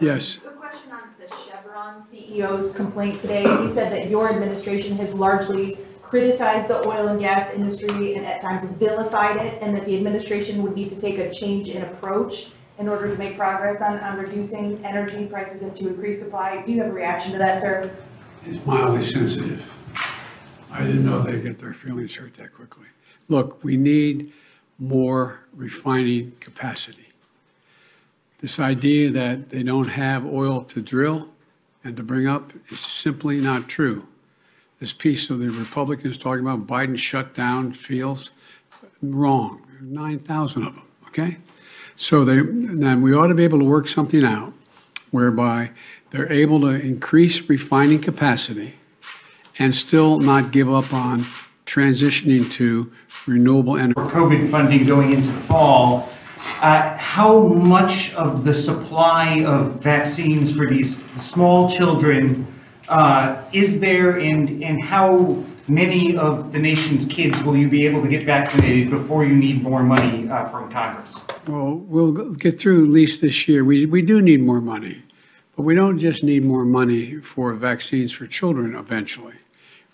Yes. Quick question on the Chevron CEO's complaint today. He said that your administration has largely criticized the oil and gas industry and at times vilified it, and that the administration would need to take a change in approach in order to make progress on reducing energy prices and to increase supply. Do you have a reaction to that, sir? It's mildly sensitive. I didn't know they get their feelings hurt that quickly. Look, we need more refining capacity. This idea that they don't have oil to drill and to bring up is simply not true. This piece of the Republicans talking about Biden shut down fields, wrong. 9,000 of them, okay? So then we ought to be able to work something out whereby they're able to increase refining capacity and still not give up on transitioning to renewable energy. COVID funding going into the fall. How much of the supply of vaccines for these small children is there, and how many of the nation's kids will you be able to get vaccinated before you need more money from Congress? Well, we'll get through at least this year. We do need more money, but we don't just need more money for vaccines for children eventually.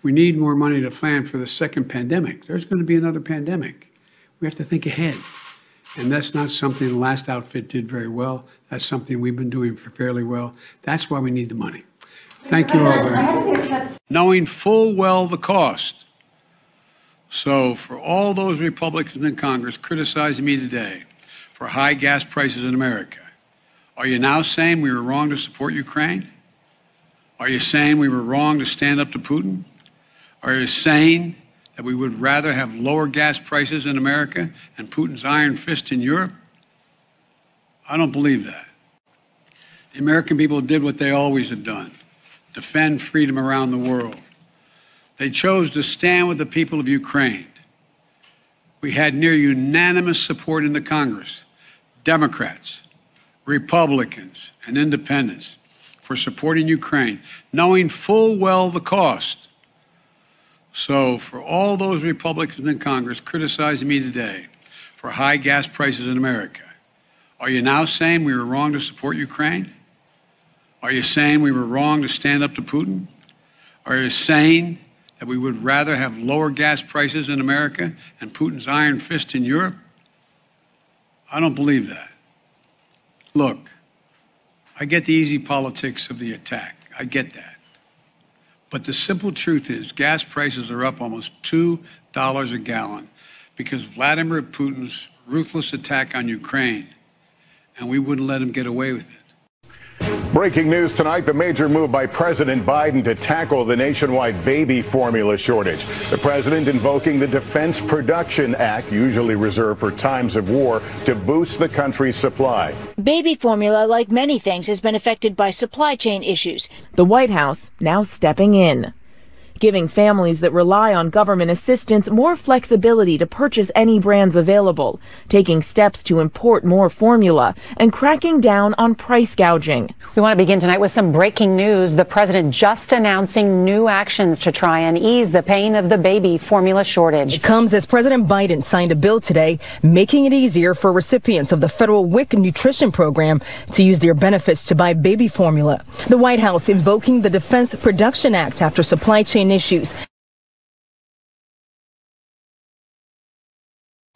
We need more money to plan for the second pandemic. There's going to be another pandemic. We have to think ahead. And that's not something the last outfit did very well. That's something we've been doing fairly well. That's why we need the money. Thank you all very much. Knowing full well the cost. So for all those Republicans in Congress criticizing me today for high gas prices in America, are you now saying we were wrong to support Ukraine? Are you saying we were wrong to stand up to Putin? Are you saying that we would rather have lower gas prices in America and Putin's iron fist in Europe? I don't believe that. The American people did what they always have done, defend freedom around the world. They chose to stand with the people of Ukraine. We had near unanimous support in the Congress, Democrats, Republicans, and independents, for supporting Ukraine, knowing full well the cost. So for all those Republicans in Congress criticizing me today for high gas prices in America, are you now saying we were wrong to support Ukraine? Are you saying we were wrong to stand up to Putin? Are you saying that we would rather have lower gas prices in America and Putin's iron fist in Europe? I don't believe that. Look, I get the easy politics of the attack. I get that. But the simple truth is gas prices are up almost $2 a gallon because of Vladimir Putin's ruthless attack on Ukraine, and we wouldn't let him get away with it. Breaking news tonight, the major move by President Biden to tackle the nationwide baby formula shortage. The president invoking the Defense Production Act, usually reserved for times of war, to boost the country's supply. Baby formula, like many things, has been affected by supply chain issues. The White House now stepping in. giving families that rely on government assistance more flexibility to purchase any brands available, taking steps to import more formula, and cracking down on price gouging. We want to begin tonight with some breaking news. The president just announcing new actions to try and ease the pain of the baby formula shortage. It comes as President Biden signed a bill today making it easier for recipients of the federal WIC nutrition program to use their benefits to buy baby formula. The White House invoking the Defense Production Act after supply chain issues.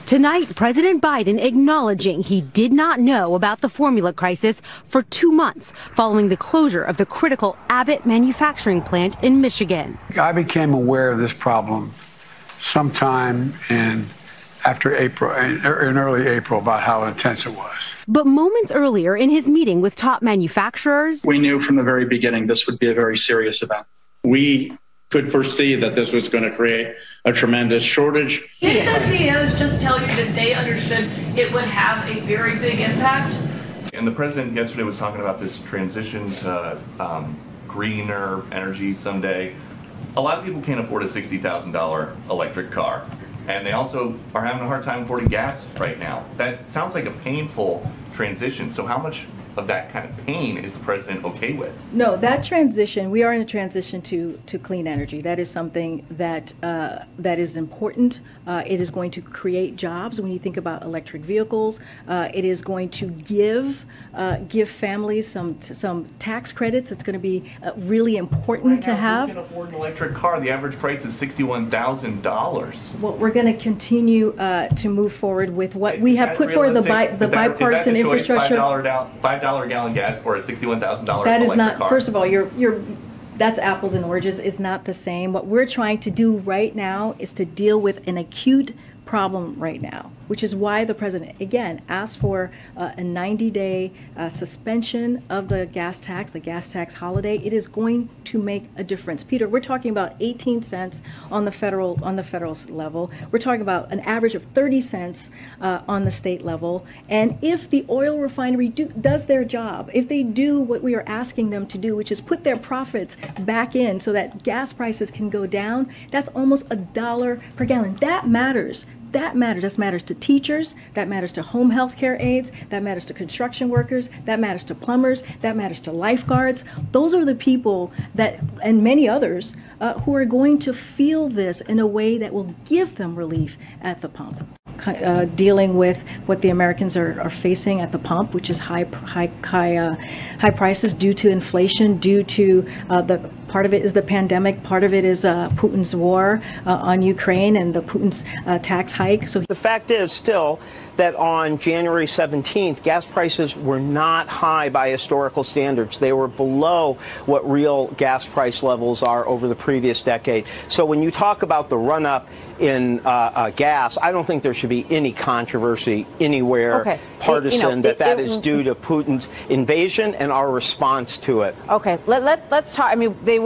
Tonight, President Biden acknowledging he did not know about the formula crisis for 2 months following the closure of the critical Abbott manufacturing plant in Michigan. I became aware of this problem sometime in early April, about how intense it was. But moments earlier in his meeting with top manufacturers, we knew from the very beginning this would be a very serious event. We could foresee that this was going to create a tremendous shortage. Didn't the CEOs just tell you that they understood it would have a very big impact? And the president yesterday was talking about this transition to greener energy someday. A lot of people can't afford a $60,000 electric car. And they also are having a hard time affording gas right now. That sounds like a painful transition. So how much of that kind of pain is the president okay with? No, that transition, we are in a transition to clean energy. That is something that that is important. It is going to create jobs when you think about electric vehicles. It is going to give families some tax credits. It's going to be really important right to now, have. If you can afford an electric car, the average price is $61,000. Well, we're going to continue to move forward with what we have put forward, the bipartisan infrastructure. $5 gallon gas for a $61,000. That is not. Car. First of all, that's apples and oranges. It's not the same. What we're trying to do right now is to deal with an acute problem right now, which is why the president again asked for a 90-day suspension of the gas tax holiday. It is going to make a difference. Peter, we're talking about 18 cents on the federal level. We're talking about an average of 30 cents on the state level. And if the oil refinery does their job, if they do what we are asking them to do, which is put their profits back in so that gas prices can go down, that's almost $1 per gallon. That matters. That matters. That matters to teachers. That matters to home health care aides. That matters to construction workers. That matters to plumbers. That matters to lifeguards. Those are the people that, and many others, who are going to feel this in a way that will give them relief at the pump. Dealing with what the Americans are facing at the pump, which is high prices due to inflation, due to the part of it is the pandemic, part of it is Putin's war on Ukraine and the Putin's tax hike. So the fact is still that on January 17th, gas prices were not high by historical standards. They were below what real gas price levels are over the previous decade. So when you talk about the run up in gas, I don't think there should be any controversy anywhere partisan that is due to Putin's invasion and our response to it. Okay, let's talk. I mean, they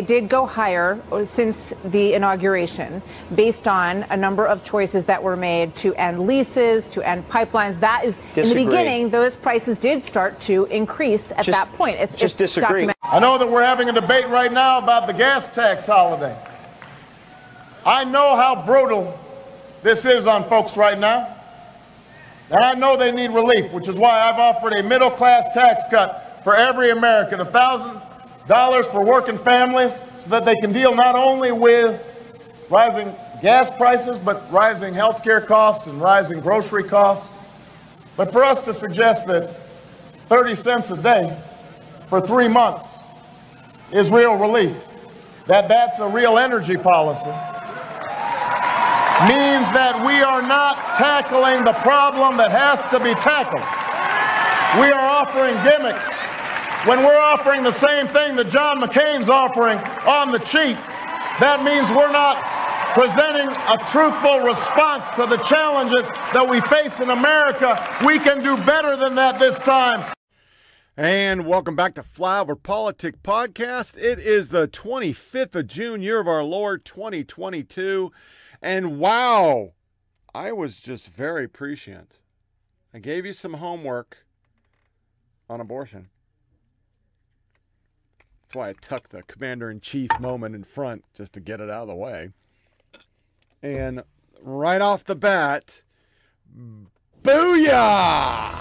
did go higher since the inauguration based on a number of choices that were made to end leases, to end pipelines. That is, disagree. In the beginning, those prices did start to increase at that point. It's disagree. I know that we're having a debate right now about the gas tax holiday. I know how brutal this is on folks right now, and I know they need relief, which is why I've offered a middle-class tax cut for every American, $1,000 for working families, so that they can deal not only with rising gas prices, but rising health care costs and rising grocery costs. But for us to suggest that 30 cents a day for 3 months is real relief, that's a real energy policy, means that we are not tackling the problem that has to be tackled. We are offering gimmicks when we're offering the same thing that John McCain's offering on the cheap. That means we're not presenting a truthful response to the challenges that we face in America. We can do better than that this time. And welcome back to Flyover Politics Podcast. It is the 25th of June, year of our Lord, 2022. And wow, I was just very prescient. I gave you some homework on abortion. That's why I tucked the commander-in-chief moment in front, just to get it out of the way. And right off the bat, booyah!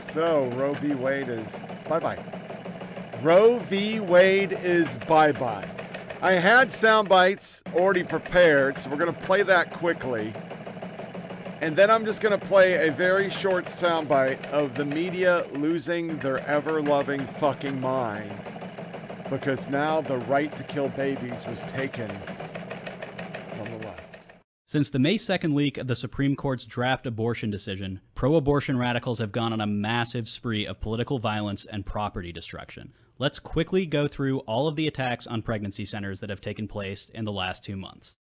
So, Roe v. Wade is bye-bye. Roe v. Wade is bye-bye. I had sound bites already prepared, so we're going to play that quickly. And then I'm just going to play a very short soundbite of the media losing their ever-loving fucking mind. Because now the right to kill babies was taken from the left. Since the May 2nd leak of the Supreme Court's draft abortion decision, pro-abortion radicals have gone on a massive spree of political violence and property destruction. Let's quickly go through all of the attacks on pregnancy centers that have taken place in the last 2 months.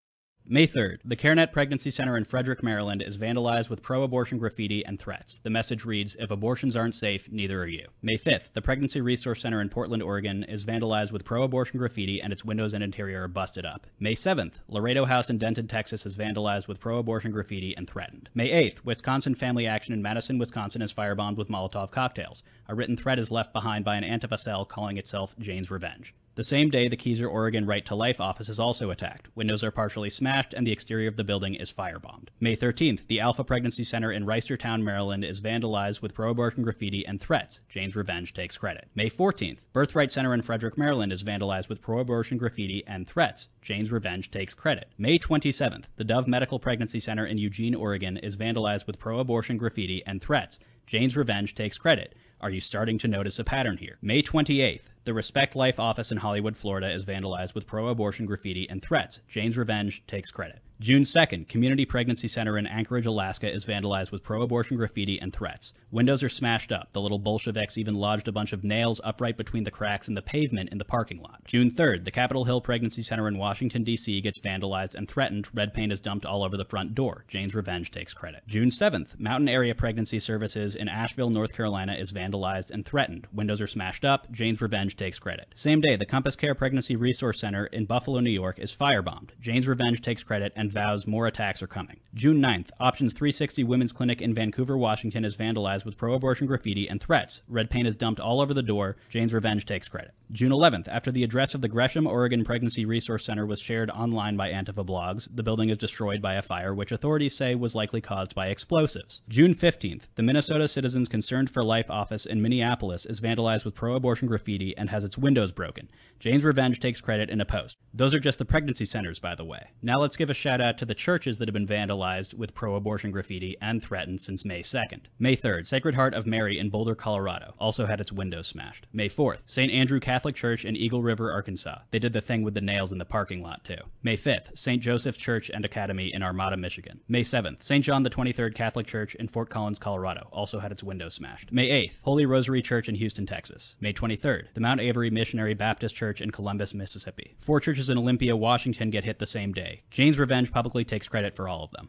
May 3rd, the CareNet Pregnancy Center in Frederick, Maryland is vandalized with pro-abortion graffiti and threats. The message reads, if abortions aren't safe, neither are you. May 5th, the Pregnancy Resource Center in Portland, Oregon is vandalized with pro-abortion graffiti and its windows and interior are busted up. May 7th, Laredo House in Denton, Texas is vandalized with pro-abortion graffiti and threatened. May 8th, Wisconsin Family Action in Madison, Wisconsin is firebombed with Molotov cocktails. A written threat is left behind by an Antifa cell calling itself Jane's Revenge. The same day, the Keyser, Oregon Right to Life office is also attacked. Windows are partially smashed, and the exterior of the building is firebombed. May 13th, the Alpha Pregnancy Center in Reisterstown, Maryland is vandalized with pro-abortion graffiti and threats. Jane's Revenge takes credit. May 14th, Birthright Center in Frederick, Maryland is vandalized with pro-abortion graffiti and threats. Jane's Revenge takes credit. May 27th, the Dove Medical Pregnancy Center in Eugene, Oregon is vandalized with pro-abortion graffiti and threats. Jane's Revenge takes credit. Are you starting to notice a pattern here? May 28th, the Respect Life office in Hollywood, Florida is vandalized with pro-abortion graffiti and threats. Jane's Revenge takes credit. June 2nd, Community Pregnancy Center in Anchorage, Alaska is vandalized with pro-abortion graffiti and threats. Windows are smashed up. The little Bolsheviks even lodged a bunch of nails upright between the cracks in the pavement in the parking lot. June 3rd, the Capitol Hill Pregnancy Center in Washington, D.C. gets vandalized and threatened. Red paint is dumped all over the front door. Jane's Revenge takes credit. June 7th, Mountain Area Pregnancy Services in Asheville, North Carolina is vandalized and threatened. Windows are smashed up. Jane's Revenge takes credit. Same day, the Compass Care Pregnancy Resource Center in Buffalo, New York is firebombed. Jane's Revenge takes credit and vows more attacks are coming. June 9th, Options 360 Women's Clinic in Vancouver, Washington is vandalized with pro-abortion graffiti and threats. Red paint is dumped all over the door. Jane's Revenge takes credit. June 11th, after the address of the Gresham, Oregon Pregnancy Resource Center was shared online by Antifa blogs, the building is destroyed by a fire which authorities say was likely caused by explosives. June 15th, the Minnesota Citizens Concerned for Life office in Minneapolis is vandalized with pro-abortion graffiti and has its windows broken. Jane's Revenge takes credit in a post. Those are just the pregnancy centers, by the way. Now let's give a shout out to the churches that have been vandalized with pro-abortion graffiti and threatened since May 2nd. May 3rd, Sacred Heart of Mary in Boulder, Colorado, also had its windows smashed. May 4th, St. Andrew Catholic Church in Eagle River, Arkansas. They did the thing with the nails in the parking lot too. May 5th, St. Joseph's Church and Academy in Armada, Michigan. May 7th, St. John the 23rd Catholic Church in Fort Collins, Colorado, also had its windows smashed. May 8th, Holy Rosary Church in Houston, Texas. May 23rd, the Mount Avery Missionary Baptist Church in Columbus, Mississippi. 4 churches in Olympia, Washington get hit the same day. Jane's Revenge publicly takes credit for all of them.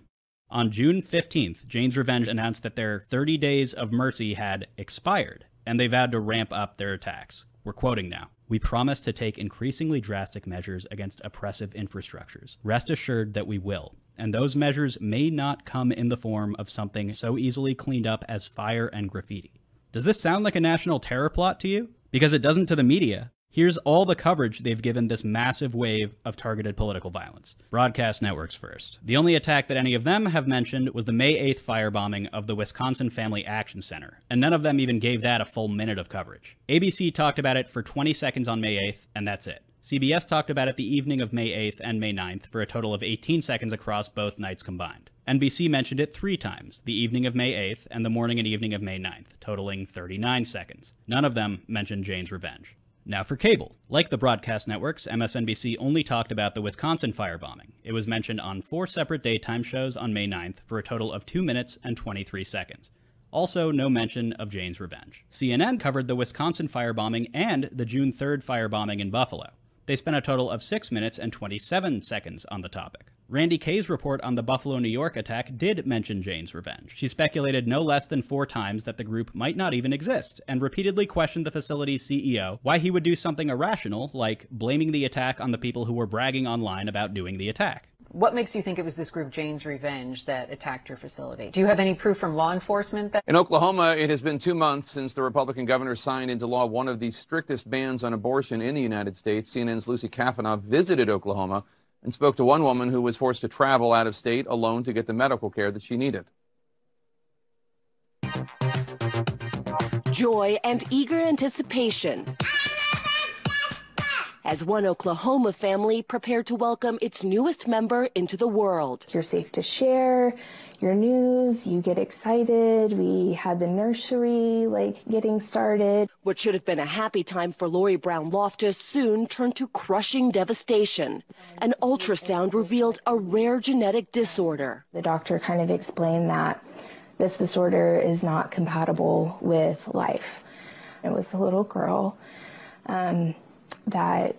On June 15th, Jane's Revenge announced that their 30 days of mercy had expired, and they vowed to ramp up their attacks. We're quoting now. We promise to take increasingly drastic measures against oppressive infrastructures. Rest assured that we will. And those measures may not come in the form of something so easily cleaned up as fire and graffiti. Does this sound like a national terror plot to you? Because it doesn't to the media. Here's all the coverage they've given this massive wave of targeted political violence. Broadcast networks first. The only attack that any of them have mentioned was the May 8th firebombing of the Wisconsin Family Action Center, and none of them even gave that a full minute of coverage. ABC talked about it for 20 seconds on May 8th, and that's it. CBS talked about it the evening of May 8th and May 9th for a total of 18 seconds across both nights combined. NBC mentioned it 3 times, the evening of May 8th and the morning and evening of May 9th, totaling 39 seconds. None of them mentioned Jane's Revenge. Now for cable. Like the broadcast networks, MSNBC only talked about the Wisconsin firebombing. It was mentioned on 4 separate daytime shows on May 9th for a total of 2 minutes and 23 seconds. Also, no mention of Jane's Revenge. CNN covered the Wisconsin firebombing and the June 3rd firebombing in Buffalo. They spent a total of 6 minutes and 27 seconds on the topic. Randy Kaye's report on the Buffalo, New York attack did mention Jane's Revenge. She speculated no less than 4 times that the group might not even exist, and repeatedly questioned the facility's CEO why he would do something irrational, like blaming the attack on the people who were bragging online about doing the attack. What makes you think it was this group, Jane's Revenge, that attacked your facility? Do you have any proof from law enforcement? In Oklahoma, it has been 2 months since the Republican governor signed into law one of the strictest bans on abortion in the United States. CNN's Lucy Cafanaugh visited Oklahoma and spoke to one woman who was forced to travel out of state alone to get the medical care that she needed. Joy and eager anticipation as one Oklahoma family prepared to welcome its newest member into the world. You're safe to share your news, you get excited. We had the nursery, getting started. What should have been a happy time for Lori Brown Loftus soon turned to crushing devastation. An ultrasound revealed a rare genetic disorder. The doctor kind of explained that this disorder is not compatible with life. It was a little girl. That,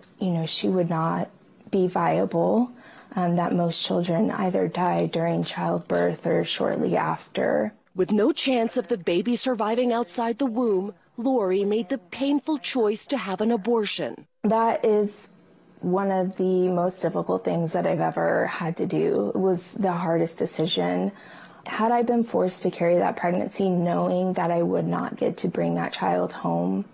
she would not be viable, that most children either die during childbirth or shortly after. With no chance of the baby surviving outside the womb, Lori made the painful choice to have an abortion. That is one of the most difficult things that I've ever had to do. It was the hardest decision. Had I been forced to carry that pregnancy, knowing that I would not get to bring that child home,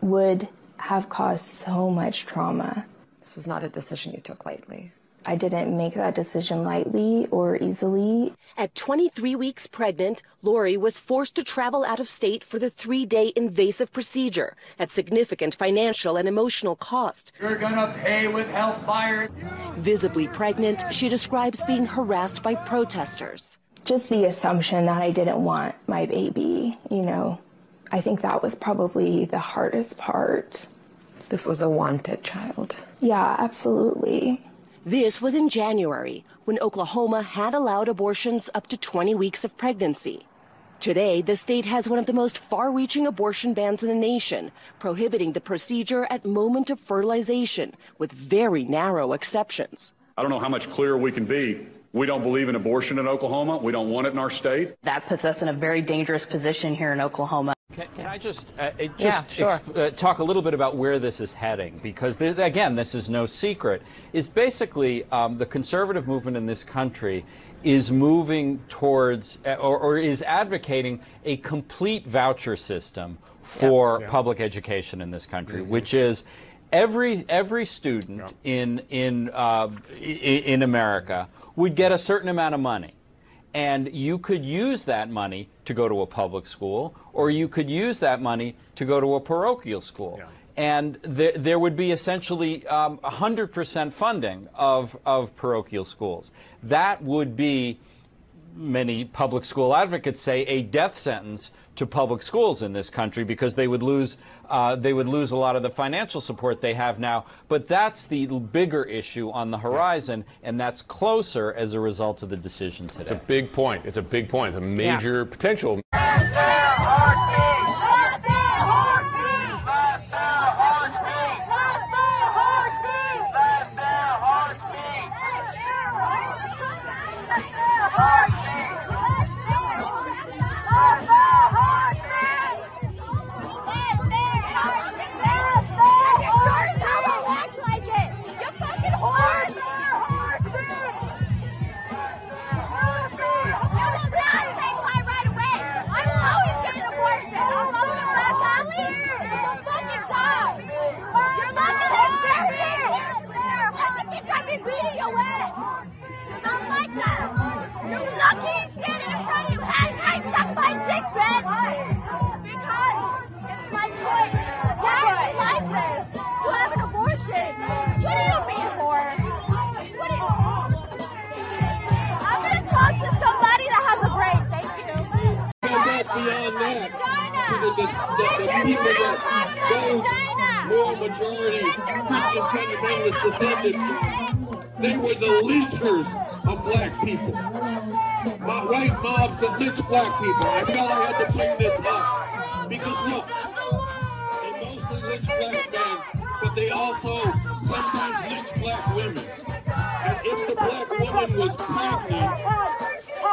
would have caused so much trauma. This was not a decision you took lightly. I didn't make that decision lightly or easily. At 23 weeks pregnant, Lori was forced to travel out of state for the 3-day invasive procedure at significant financial and emotional cost. You're gonna pay with hellfire. Visibly pregnant, she describes being harassed by protesters. Just the assumption that I didn't want my baby, I think that was probably the hardest part. This was a wanted child. Yeah, absolutely. This was in January, when Oklahoma had allowed abortions up to 20 weeks of pregnancy. Today, the state has one of the most far-reaching abortion bans in the nation, prohibiting the procedure at moment of fertilization, with very narrow exceptions. I don't know how much clearer we can be. We don't believe in abortion in Oklahoma. We don't want it in our state. That puts us in a very dangerous position here in Oklahoma. Can I talk a little bit about where this is heading? Because, again, this is no secret. It's basically the conservative movement in this country is moving towards or is advocating a complete voucher system for public education in this country, which is every student in America would get a certain amount of money. And you could use that money to go to a public school, or you could use that money to go to a parochial school. Yeah. And there would be essentially 100% funding of parochial schools. That would be, many public school advocates say, a death sentence to public schools in this country, because they would lose a lot of the financial support they have now. But that's the bigger issue on the horizon, and that's closer as a result of the decision today. It's a big point. It's a big point. It's a major potential. They were the lynchers of black people. My white mobs that lynch black people. I felt I had to bring this up. Because look, they mostly lynch black men, but they also sometimes lynch black women. And if the black woman was pregnant,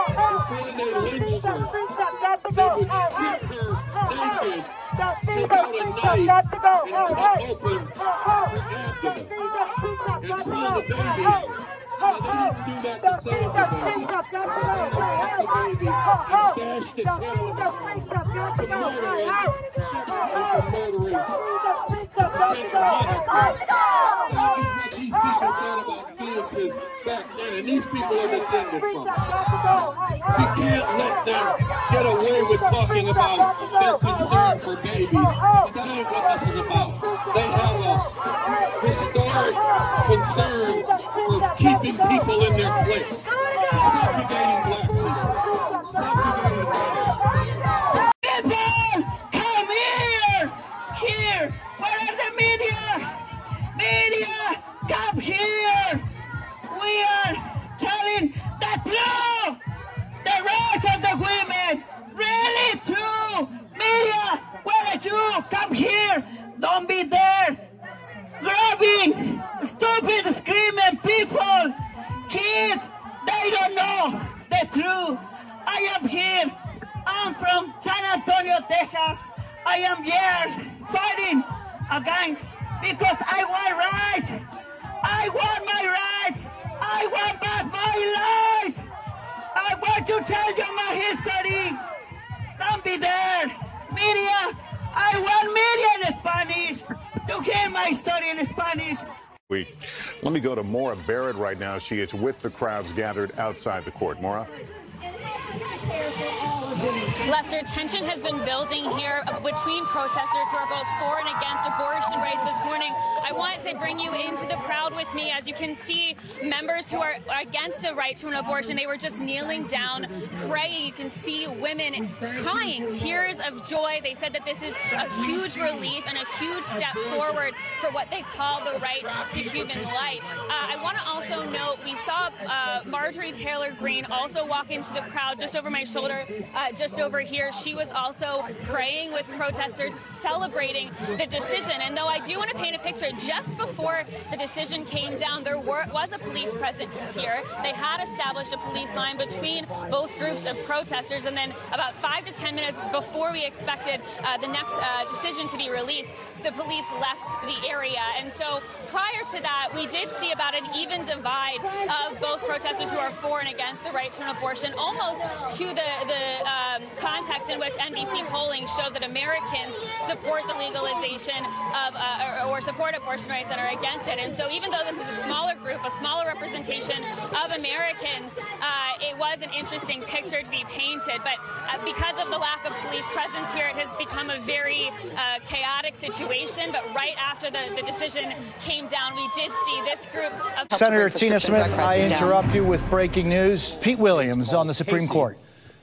before they lynched her, they would strip her naked, take out a knife, and cut open her abdomen. And throw the baby. And these people are descended from. We can't let them get away with talking about their concern for babies. That ain't what this is about. They have a historic concern for keeping people in their place. Subjugating black people. Subjugating black people. People, come here! Here! Where are the media? Media, come here! We are telling the truth, the rights of the women, really true. Media, where are you? Come here. Don't be there. Grabbing, stupid, screaming people. Kids, they don't know the truth. I am here. I'm from San Antonio, Texas. I am here fighting against because I want rights. I want my rights. I want back my life! I want to tell you my history! Don't be there! Media! I want media in Spanish! To hear my story in Spanish! Let me go to Maura Barrett right now. She is with the crowds gathered outside the court. Maura? Lester, tension has been building here between protesters who are both for and against abortion rights this morning. I want to bring you into the crowd with me. As you can see, members who are against the right to an abortion, they were just kneeling down, praying. You can see women crying, tears of joy. They said that this is a huge relief and a huge step forward for what they call the right to human life. I want to also note we saw Marjorie Taylor Greene also walk into the crowd just over my shoulder, just over here. She was also praying with protesters, celebrating the decision. And though I do want to paint a picture, just before the decision came down, there was a police presence here. They had established a police line between both groups of protesters. And then about 5 to 10 minutes before we expected the next decision to be released, the police left the area. And so prior to that, we did see about an even divide of both protesters who are for and against the right to an abortion, almost to the context in which NBC polling showed that Americans support the legalization of or support abortion rights and are against it. And so even though this is a smaller group, a smaller representation of Americans, it was an interesting picture to be painted. But because of the lack of police presence here, it has become a very chaotic situation. But right after the decision came down, we did see this group of... Senator Tina Smith, I interrupt you with breaking news. Pete Williams on the Supreme Court.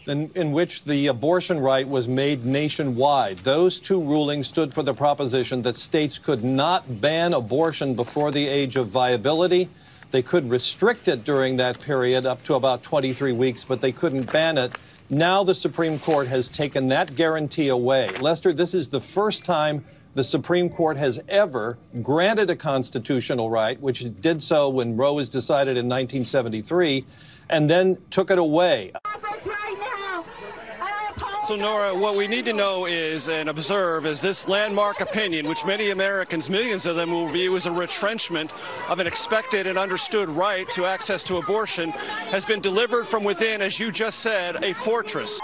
In which the abortion right was made nationwide. Those two rulings stood for the proposition that states could not ban abortion before the age of viability. They could restrict it during that period up to about 23 weeks, but they couldn't ban it. Now the Supreme Court has taken that guarantee away. Lester, this is the first time the Supreme Court has ever granted a constitutional right, which it did so when Roe was decided in 1973, and then took it away. So, Nora, what we need to know is and observe is this landmark opinion, which many Americans, millions of them, will view as a retrenchment of an expected and understood right to access to abortion, has been delivered from within, as you just said, a fortress.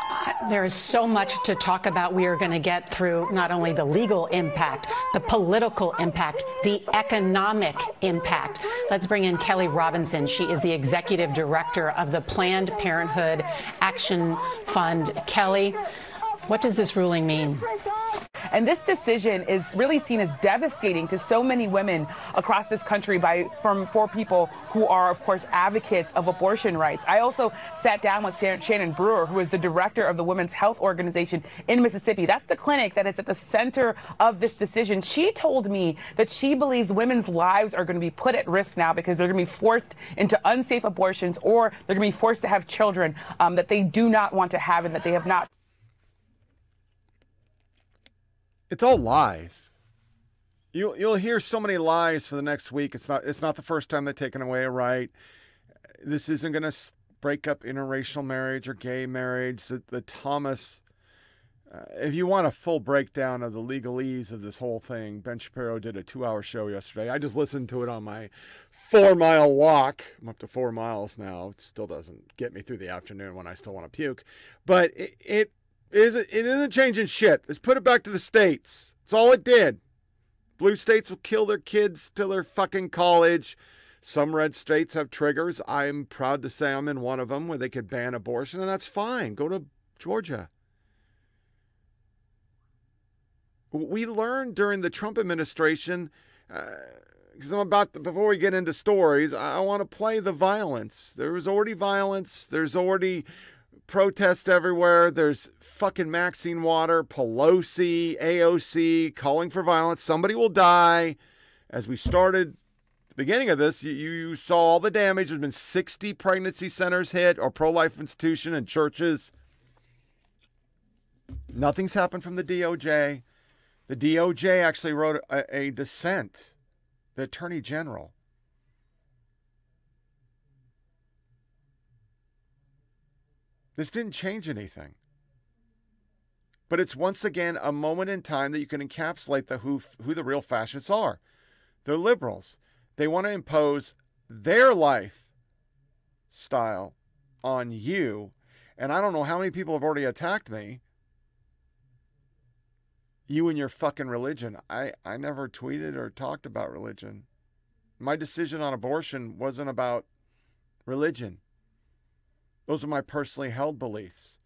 There is so much to talk about. We are going to get through not only the legal impact, the political impact, the economic impact. Let's bring in Kelly Robinson. She is the executive director of the Planned Parenthood Action Fund. Kelly, what does this ruling mean? And this decision is really seen as devastating to so many women across this country for people who are, of course, advocates of abortion rights. I also sat down with Shannon Brewer, who is the director of the Women's Health Organization in Mississippi. That's the clinic that is at the center of this decision. She told me that she believes women's lives are going to be put at risk now because they're going to be forced into unsafe abortions, or they're going to be forced to have children that they do not want to have and that they have not. It's all lies. You'll hear so many lies for the next week. It's not the first time they've taken away a right. This isn't going to break up interracial marriage or gay marriage. The Thomas If you want a full breakdown of the legalese of this whole thing, Ben Shapiro did a 2-hour show yesterday. I just listened to it on my 4-mile walk. I'm up to 4 miles now. It still doesn't get me through the afternoon when I still want to puke. But it isn't changing shit. Let's put it back to the states. That's all it did. Blue states will kill their kids till they're fucking college. Some red states have triggers. I'm proud to say I'm in one of them where they could ban abortion, and that's fine. Go to Georgia. We learned during the Trump administration, because I'm about to, before we get into stories, I want to play the violence. There was already violence. There's already protests everywhere. There's fucking Maxine Waters, Pelosi, AOC calling for violence. Somebody will die. As we started the beginning of this, you saw all the damage. There's been 60 pregnancy centers hit or pro-life institution and churches. Nothing's happened from the DOJ. The DOJ actually wrote a dissent, the Attorney General. This didn't change anything. But it's once again a moment in time that you can encapsulate the who the real fascists are. They're liberals. They want to impose their lifestyle on you. And I don't know how many people have already attacked me. You and your fucking religion. I never tweeted or talked about religion. My decision on abortion wasn't about religion. Those are my personally held beliefs.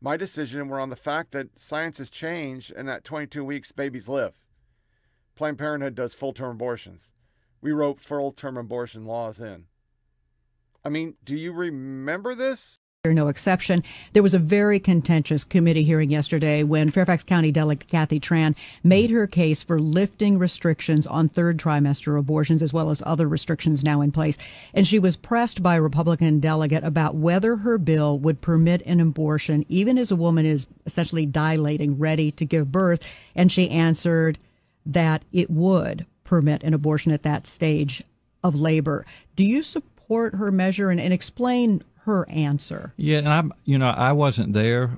My decision were on the fact that science has changed and that 22 weeks babies live. Planned Parenthood does full-term abortions. We wrote full-term abortion laws in. I mean, do you remember this? No exception. There was a very contentious committee hearing yesterday when Fairfax County Delegate Kathy Tran made her case for lifting restrictions on third trimester abortions as well as other restrictions now in place. And she was pressed by a Republican delegate about whether her bill would permit an abortion even as a woman is essentially dilating, ready to give birth. And she answered that it would permit an abortion at that stage of labor. Do you support her measure and explain her answer? Yeah, and I wasn't there,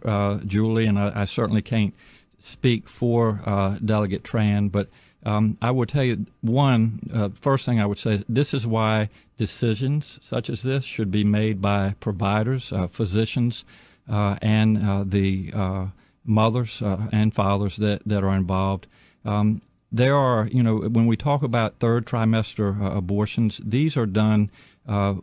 Julie, and I certainly can't speak for Delegate Tran, but I would tell you, first thing I would say is this is why decisions such as this should be made by providers, physicians, and the mothers and fathers that are involved. There are, when we talk about third trimester abortions, these are done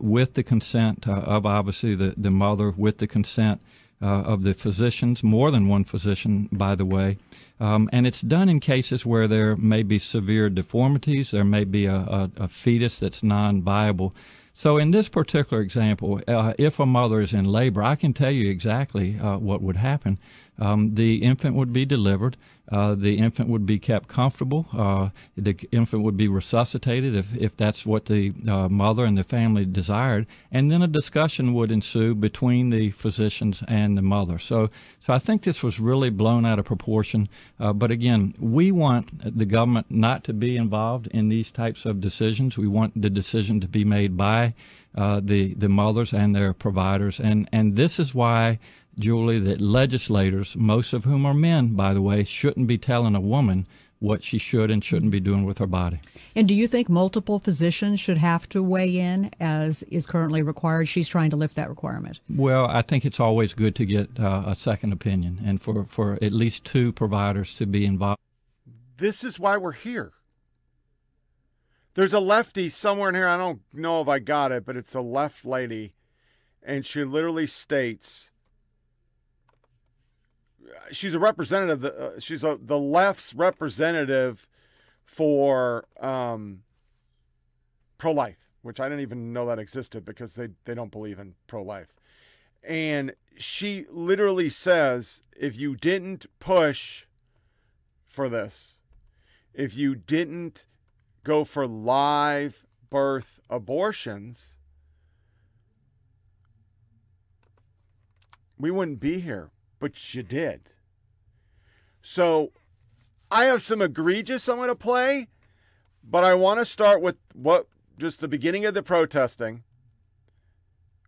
with the consent of obviously the mother, with the consent of the physicians, more than one physician, by the way. And it's done in cases where there may be severe deformities, there may be a fetus that's non-viable. So in this particular example, if a mother is in labor, I can tell you exactly what would happen. The infant would be delivered. The infant would be kept comfortable. The infant would be resuscitated if that's what the mother and the family desired. And then a discussion would ensue between the physicians and the mother. So I think this was really blown out of proportion. But again, we want the government not to be involved in these types of decisions. We want the decision to be made by the mothers and their providers. And this is why, Julie, that legislators, most of whom are men, by the way, shouldn't be telling a woman what she should and shouldn't be doing with her body. And do you think multiple physicians should have to weigh in, as is currently required? She's trying to lift that requirement. Well, I think it's always good to get a second opinion and for at least two providers to be involved. This is why we're here. There's a lefty somewhere in here. I don't know if I got it, but it's a left lady. And she literally states, she's a representative. She's the left's representative for pro-life, which I didn't even know that existed because they don't believe in pro-life. And she literally says, if you didn't push for this, if you didn't go for live birth abortions, we wouldn't be here. But you did. So I have some egregious I'm going to play, but I want to start with just the beginning of the protesting.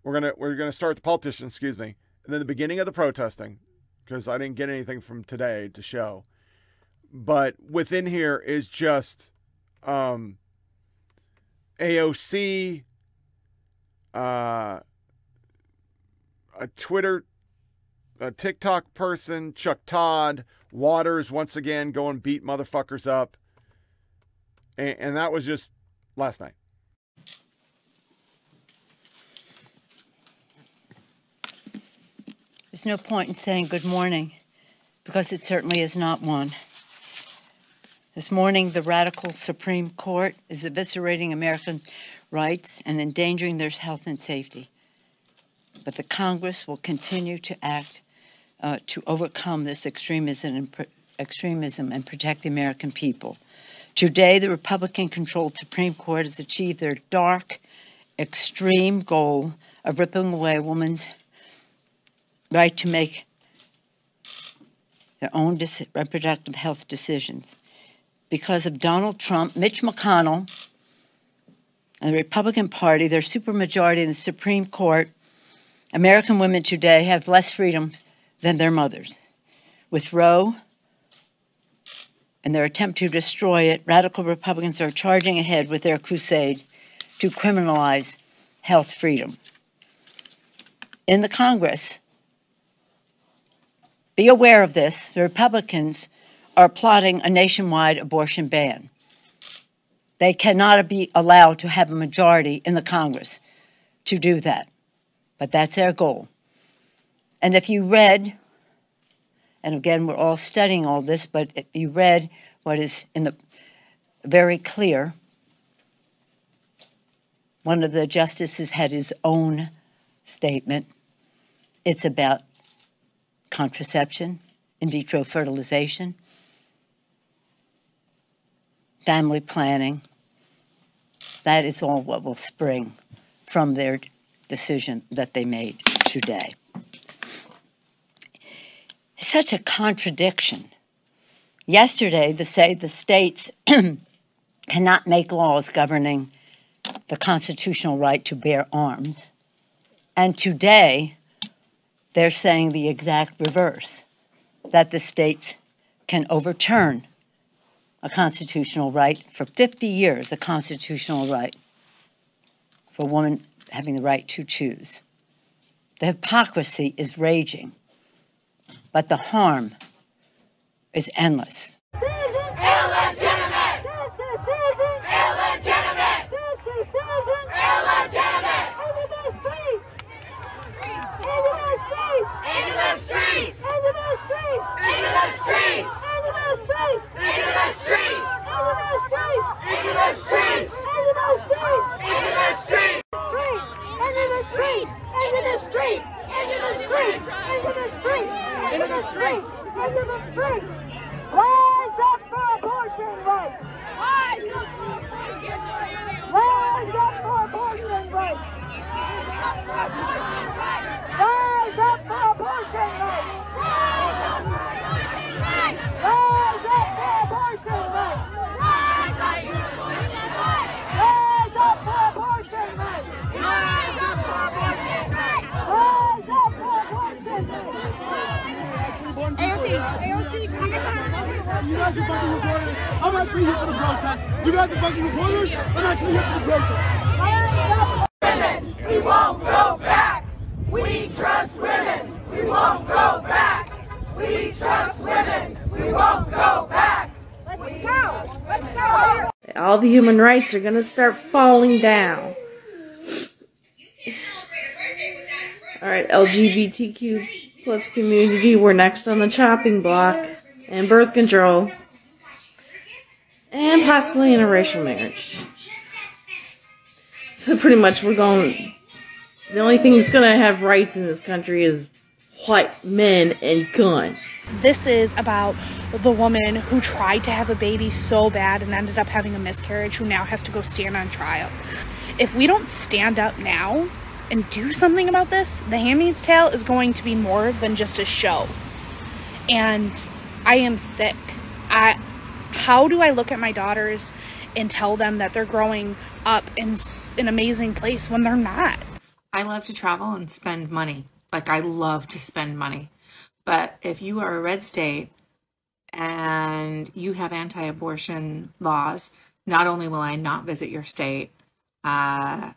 We're going to start with the politicians, and then the beginning of the protesting. because I didn't get anything from today to show. But within here is just AOC, a Twitter, a TikTok person, Chuck Todd, Waters once again go and beat motherfuckers up. And that was just last night. There's no point in saying good morning, because it certainly is not one. This morning, the radical Supreme Court is eviscerating Americans' rights and endangering their health and safety. But the Congress will continue to act to overcome this extremism and protect the American people. Today, the Republican-controlled Supreme Court has achieved their dark, extreme goal of ripping away a woman's right to make their own reproductive health decisions. Because of Donald Trump, Mitch McConnell, and the Republican Party, their supermajority in the Supreme Court, American women today have less freedom than their mothers. With Roe and their attempt to destroy it, radical Republicans are charging ahead with their crusade to criminalize health freedom. In the Congress, be aware of this, the Republicans are plotting a nationwide abortion ban. They cannot be allowed to have a majority in the Congress to do that, but that's their goal. And if you read, and again, we're all studying all this, but if you read what is in the very clear, one of the justices had his own statement. It's about contraception, in vitro fertilization, family planning. That is all what will spring from their decision that they made today. It's such a contradiction. Yesterday, they say the states cannot make laws governing the constitutional right to bear arms. And today, they're saying the exact reverse, that the states can overturn a constitutional right for 50 years, a constitutional right for a woman having the right to choose. The hypocrisy is raging, but the harm is endless. Into the streets! Rise up for abortion rights! Rise up for abortion rights! Rise up for abortion rights! Rise up for abortion rights! Rise up for abortion rights! Rise up for abortion rights! Rise up for abortion rights! Rise up for abortion rights! Rise up for abortion rights! AOC, you guys are fucking reporters. I'm actually here for the protest. You guys are fucking reporters. I'm actually here for the protest. Women, we won't go back. We trust women. We won't go back. We trust women. We won't go back. Let's go. Let's go. All the human rights are going to start falling down. All right, LGBTQ plus community, we're next on the chopping block, and birth control, and possibly interracial marriage. So pretty much we're going, the only thing that's going to have rights in this country is white men and guns. This is about the woman who tried to have a baby so bad and ended up having a miscarriage, who now has to go stand on trial. If we don't stand up now and do something about this, the Handmaid's Tale is going to be more than just a show. And I am sick. How do I look at my daughters and tell them that they're growing up in an amazing place when they're not? I love to travel and spend money. Like, I love to spend money. But if you are a red state and you have anti-abortion laws, not only will I not visit your state and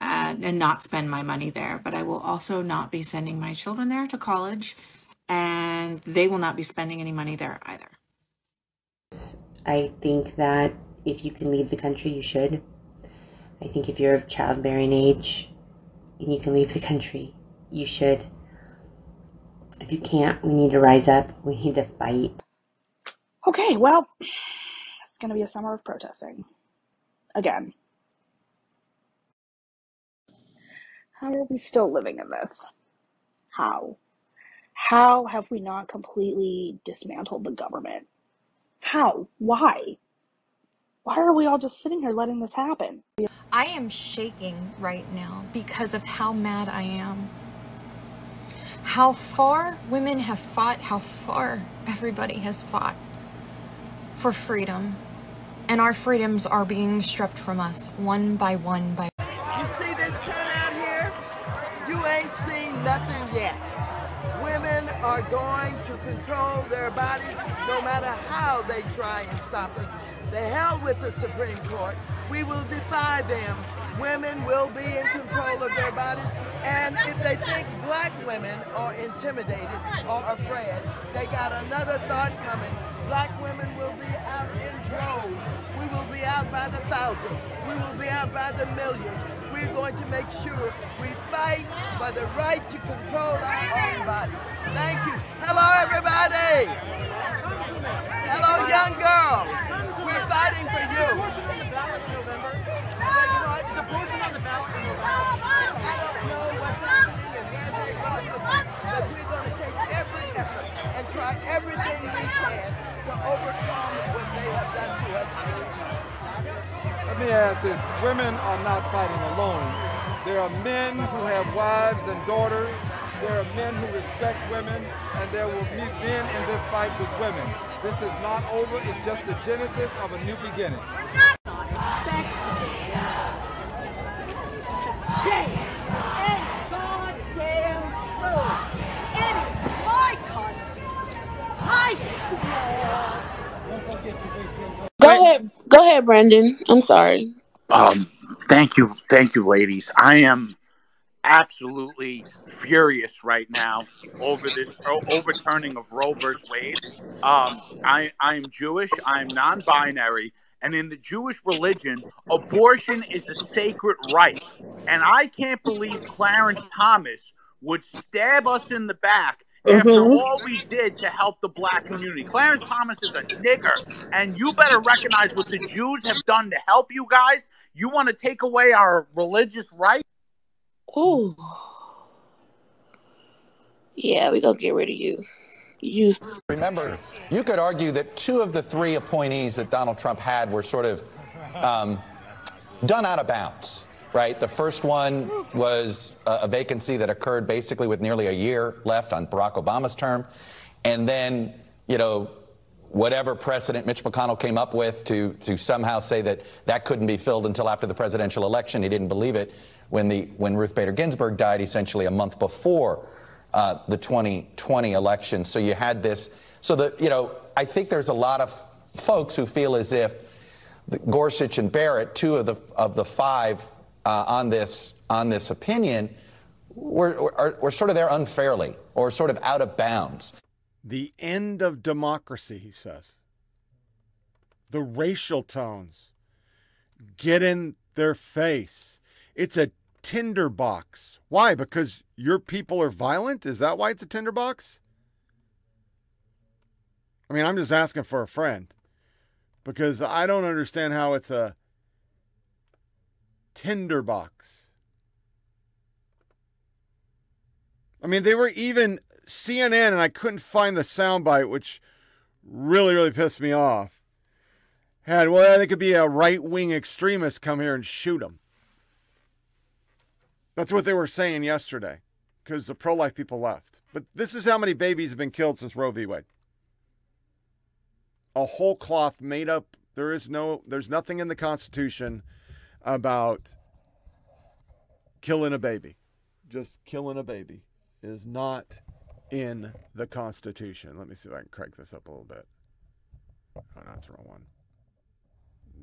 not spend my money there, but I will also not be sending my children there to college, and they will not be spending any money there either. I think that if you can leave the country, you should. I think if you're of childbearing age and you can leave the country, you should. If you can't, we need to rise up. We need to fight. Okay, well, it's going to be a summer of protesting. Again. How are we still living in this? How? How have we not completely dismantled the government? How? Why? Why are we all just sitting here letting this happen? I am shaking right now because of how mad I am. How far women have fought, how far everybody has fought for freedom. And our freedoms are being stripped from us one by one by one. You see this turnout here? You ain't seen nothing yet. Women are going to control their bodies no matter how they try and stop us. The hell with the Supreme Court. We will defy them. Women will be in control of their bodies. And if they think black women are intimidated or afraid, they got another thought coming. Black women will be out in droves. We will be out by the thousands. We will be out by the millions. We're going to make sure we fight for the right to control our own bodies. Thank you. Hello, everybody. Hello, young girls. We're fighting for you. We're going to take every effort and try everything we can to overcome what they have done to us. Let me add this. Women are not fighting alone. There are men who have wives and daughters. There are men who respect women, and there will be men in this fight with women. This is not over. It's just the genesis of a new beginning. Go ahead, Brendan. I'm sorry. Thank you, ladies. I am absolutely furious right now over this overturning of Roe v. Wade. I'm Jewish. I'm non-binary, and in the Jewish religion, abortion is a sacred right. And I can't believe Clarence Thomas would stab us in the back. After all we did to help the black community. Clarence Thomas is a nigger, and you better recognize what the Jews have done to help you guys. You want to take away our religious right? Ooh. Yeah, we're going to get rid of you. Remember, you could argue that two of the three appointees that Donald Trump had were sort of done out of bounds. Right. The first one was a vacancy that occurred basically with nearly a year left on Barack Obama's term. And then, you know, whatever precedent Mitch McConnell came up with to somehow say that that couldn't be filled until after the presidential election. He didn't believe it when Ruth Bader Ginsburg died essentially a month before the 2020 election. So you had this. So, I think there's a lot of folks who feel as if Gorsuch and Barrett, two of the five on this opinion, we're sort of there unfairly or sort of out of bounds. The end of democracy, he says. The racial tones get in their face. It's a tinderbox. Why? Because your people are violent? Is that why it's a tinderbox? I mean, I'm just asking for a friend because I don't understand how it's a tinderbox. I mean, they were even CNN, and I couldn't find the soundbite, which really, really pissed me off. Had, well, they could be a right-wing extremist come here and shoot them. That's what they were saying yesterday, because the pro-life people left. But this is how many babies have been killed since Roe v. Wade. A whole cloth made up. There's nothing in the Constitution about killing a baby. Just killing a baby is not in the Constitution. Let me see if I can crank this up a little bit. Oh, no, that's the wrong one.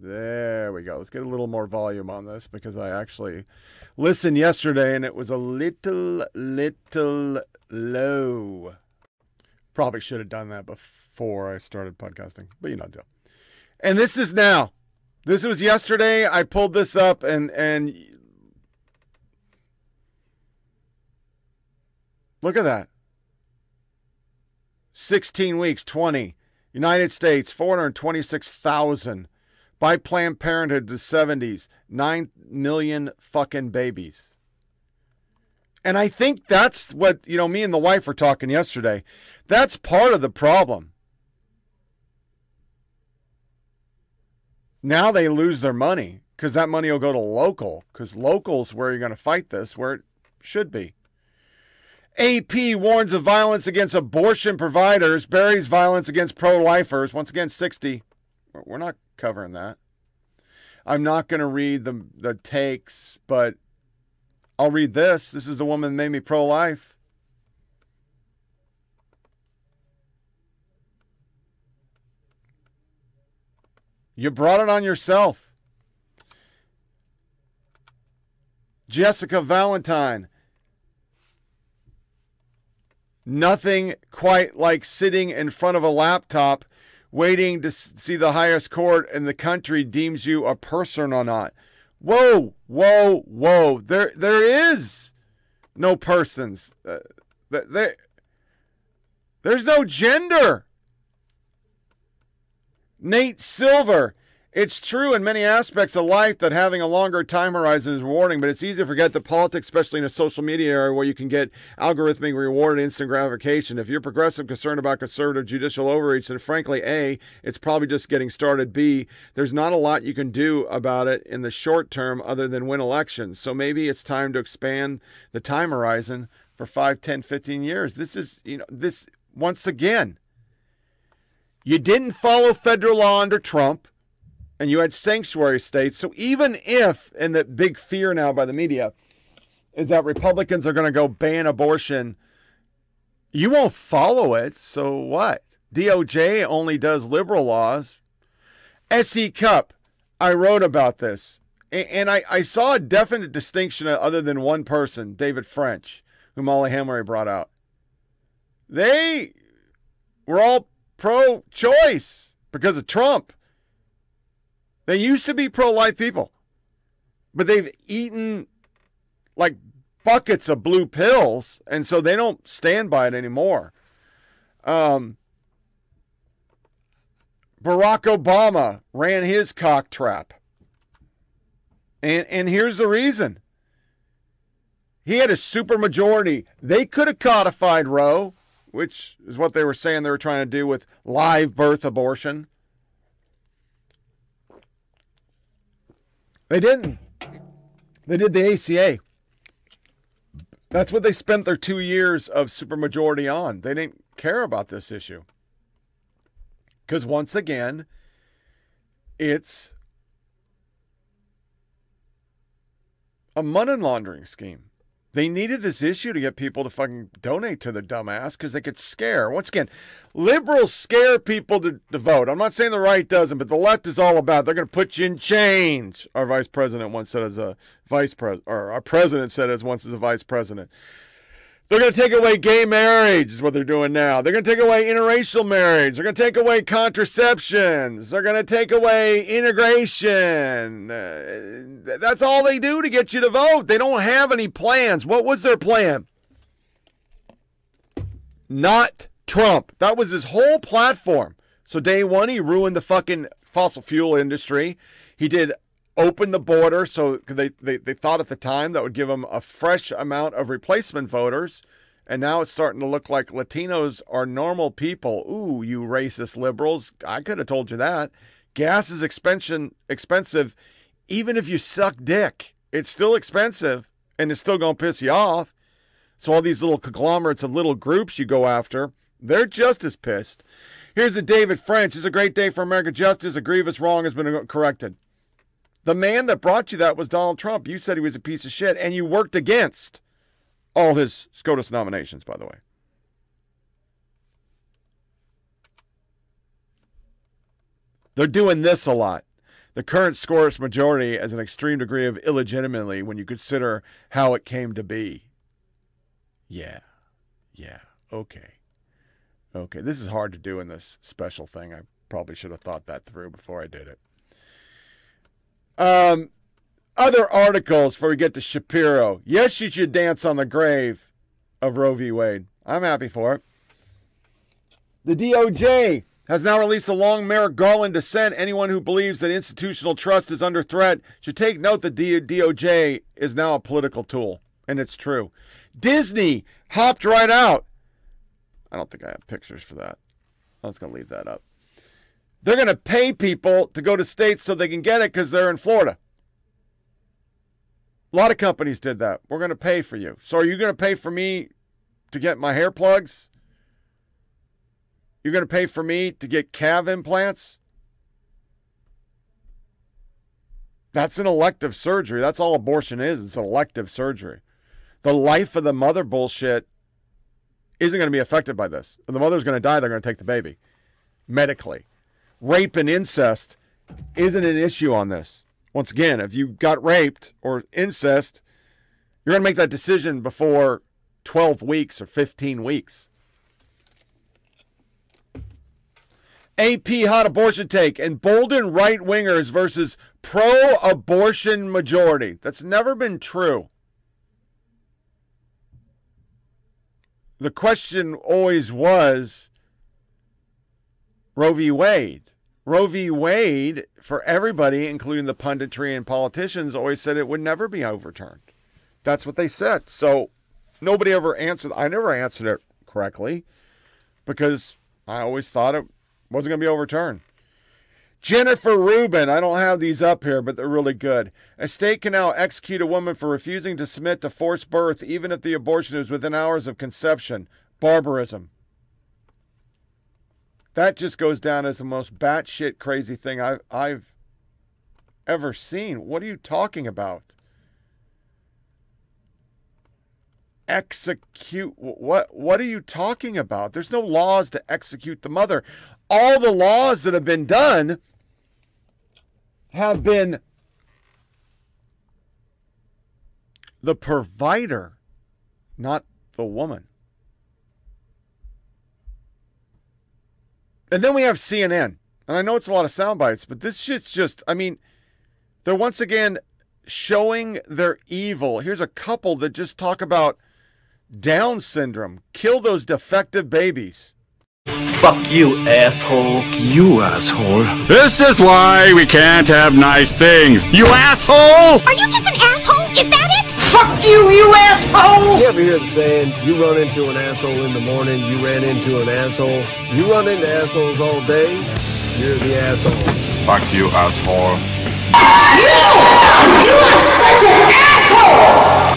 There we go. Let's get a little more volume on this, because I actually listened yesterday and it was a little low. Probably should have done that before I started podcasting, but you know, Joe. And this is now. This was yesterday. I pulled this up and look at that. 16 weeks, 20. United States, 426,000. By Planned Parenthood, the 70s, 9 million fucking babies. And I think that's what, you know, me and the wife were talking yesterday. That's part of the problem. Now they lose their money, because that money will go to local, because local's where you're going to fight this, where it should be. AP warns of violence against abortion providers, buries violence against pro-lifers. Once again, 60. We're not covering that. I'm not going to read the takes, but I'll read this. This is the woman that made me pro-life. You brought it on yourself. Jessica Valentine. Nothing quite like sitting in front of a laptop waiting to see the highest court in the country deems you a person or not. Whoa, whoa, whoa. There is no persons. There's no gender. Nate Silver. It's true in many aspects of life that having a longer time horizon is rewarding, but it's easy to forget that politics, especially in a social media area where you can get algorithmic reward and instant gratification. If you're progressive, concerned about conservative judicial overreach, then frankly, A, it's probably just getting started. B, there's not a lot you can do about it in the short term other than win elections. So maybe it's time to expand the time horizon for 5, 10, 15 years. This is, you know, this, once again, you didn't follow federal law under Trump. And you had sanctuary states. So even if, and the big fear now by the media, is that Republicans are going to go ban abortion, you won't follow it. So what? DOJ only does liberal laws. S.E. Cup, I wrote about this. And I saw a definite distinction other than one person, David French, whom Molly Hammery brought out. They were all pro-choice because of Trump. They used to be pro-life people, but they've eaten like buckets of blue pills, and so they don't stand by it anymore. Barack Obama ran his cock trap. And here's the reason. He had a supermajority. They could have codified Roe, which is what they were saying they were trying to do with live birth abortion. They didn't. They did the ACA. That's what they spent their 2 years of supermajority on. They didn't care about this issue. Because once again, it's a money laundering scheme. They needed this issue to get people to fucking donate to their dumbass because they could scare. Once again, liberals scare people to vote. I'm not saying the right doesn't, but the left is all about it. They're going to put you in chains. Our vice president once said as a vice president, or our president said as once as a vice president. They're going to take away gay marriage is what they're doing now. They're going to take away interracial marriage. They're going to take away contraceptions. They're going to take away integration. That's all they do to get you to vote. They don't have any plans. What was their plan? Not Trump. That was his whole platform. So day one, he ruined the fucking fossil fuel industry. He did open the border, so they thought at the time that would give them a fresh amount of replacement voters, and now it's starting to look like Latinos are normal people. Ooh, you racist liberals. I could have told you that. Gas is expensive. Even if you suck dick, it's still expensive, and it's still going to piss you off. So all these little conglomerates of little groups you go after, they're just as pissed. Here's a David French. It's a great day for American justice. A grievous wrong has been corrected. The man that brought you that was Donald Trump. You said he was a piece of shit, and you worked against all his SCOTUS nominations, by the way. They're doing this a lot. The current scorched majority as an extreme degree of illegitimacy when you consider how it came to be. Yeah. Okay. This is hard to do in this special thing. I probably should have thought that through before I did it. Other articles before we get to Shapiro. Yes, you should dance on the grave of Roe v. Wade. I'm happy for it. The DOJ has now released a long Merrick Garland dissent. Anyone who believes that institutional trust is under threat should take note that the DOJ is now a political tool. And it's true. Disney hopped right out. I don't think I have pictures for that. I was going to leave that up. They're going to pay people to go to states so they can get it because they're in Florida. A lot of companies did that. We're going to pay for you. So are you going to pay for me to get my hair plugs? You're going to pay for me to get calf implants? That's an elective surgery. That's all abortion is. It's an elective surgery. The life of the mother bullshit isn't going to be affected by this. If the mother's going to die, they're going to take the baby. Medically. Rape and incest isn't an issue on this. Once again, if you got raped or incest, you're going to make that decision before 12 weeks or 15 weeks. AP hot abortion take: embolden right wingers versus pro-abortion majority. That's never been true. The question always was Roe v. Wade. Roe v. Wade, for everybody, including the punditry and politicians, always said it would never be overturned. That's what they said. So nobody ever answered. I never answered it correctly because I always thought it wasn't going to be overturned. Jennifer Rubin, I don't have these up here, but they're really good. A state can now execute a woman for refusing to submit to forced birth, even if the abortion is within hours of conception. Barbarism. That just goes down as the most batshit crazy thing I've ever seen. What are you talking about? Execute. What are you talking about? There's no laws to execute the mother. All the laws that have been done have been the provider, not the woman. And then we have CNN. And I know it's a lot of sound bites, but this shit's just, I mean, they're once again showing their evil. Here's a couple that just talk about Down syndrome. Kill those defective babies. Fuck you, asshole. You asshole. This is why we can't have nice things. You asshole! Are you just an asshole? Is that it? Fuck you, you asshole! You ever hear the saying, you run into an asshole in the morning, you ran into an asshole. You run into assholes all day, you're the asshole. Fuck you, asshole. You are such an asshole!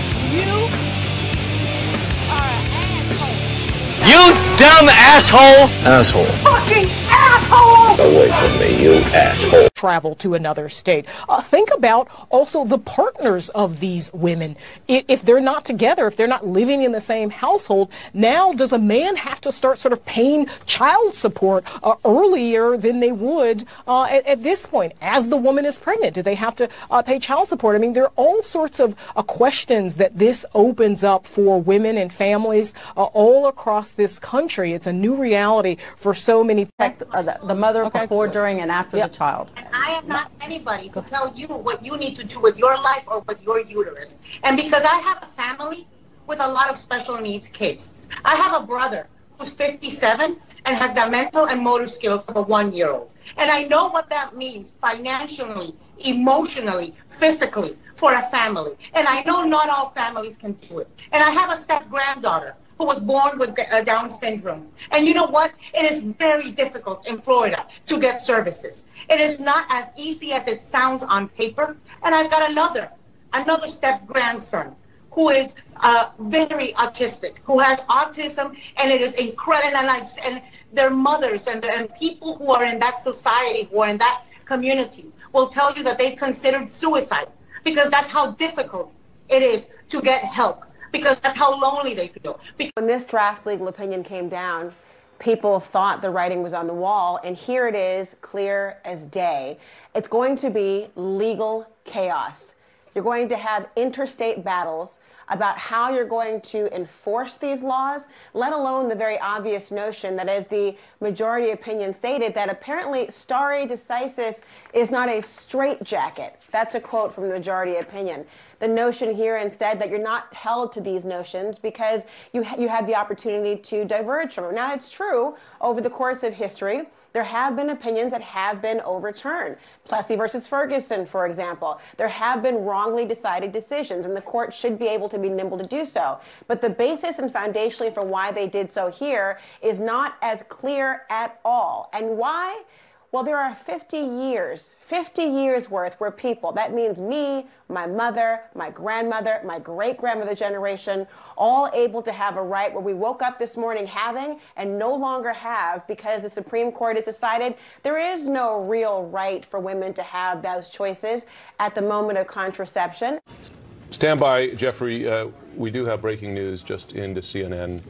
You dumb asshole! Asshole. Fucking asshole! Away from me, you asshole. Travel to another state. Think about also the partners of these women. If they're not together, if they're not living in the same household, now does a man have to start sort of paying child support earlier than they would at this point? As the woman is pregnant, do they have to pay child support? I mean, there are all sorts of questions that this opens up for women and families all across this country. It's a new reality for so many. The mother before, during, and after the child. And I am not anybody to tell you what you need to do with your life or with your uterus. And because I have a family with a lot of special needs kids. I have a brother who's 57 and has the mental and motor skills of a 1-year-old. And I know what that means financially, emotionally, physically for a family. And I know not all families can do it. And I have a step-granddaughter who was born with Down syndrome. And you know what? It is very difficult in Florida to get services. It is not as easy as it sounds on paper. And I've got another step-grandson who is very autistic, who has autism, and it is incredible. And their mothers and people who are in that society, who are in that community, will tell you that they considered suicide because that's how difficult it is to get help, because that's how lonely they feel. When this draft legal opinion came down, people thought the writing was on the wall, and here it is, clear as day. It's going to be legal chaos. You're going to have interstate battles about how you're going to enforce these laws, let alone the very obvious notion that, as the majority opinion stated, that apparently stare decisis is not a straitjacket. That's a quote from the majority opinion. The notion here instead that you're not held to these notions because you have the opportunity to diverge from them. Now, it's true, over the course of history, there have been opinions that have been overturned. Plessy versus Ferguson, for example. There have been wrongly decided decisions, and the court should be able to be nimble to do so. But the basis and foundationally for why they did so here is not as clear at all. And why? Well, there are 50 years worth where people, that means me, my mother, my grandmother, my great-grandmother generation, all able to have a right where we woke up this morning having and no longer have, because the Supreme Court has decided there is no real right for women to have those choices at the moment of contraception. Stand by, Jeffrey. We do have breaking news just into CNN.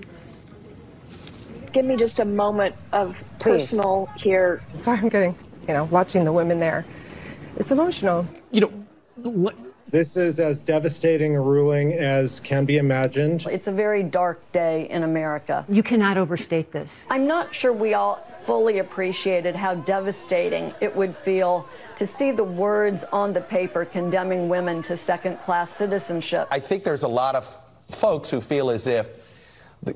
Give me just a moment of personal here. Sorry, I'm getting, watching the women there. It's emotional. This is as devastating a ruling as can be imagined. It's a very dark day in America. You cannot overstate this. I'm not sure we all fully appreciated how devastating it would feel to see the words on the paper condemning women to second-class citizenship. I think there's a lot of folks who feel as if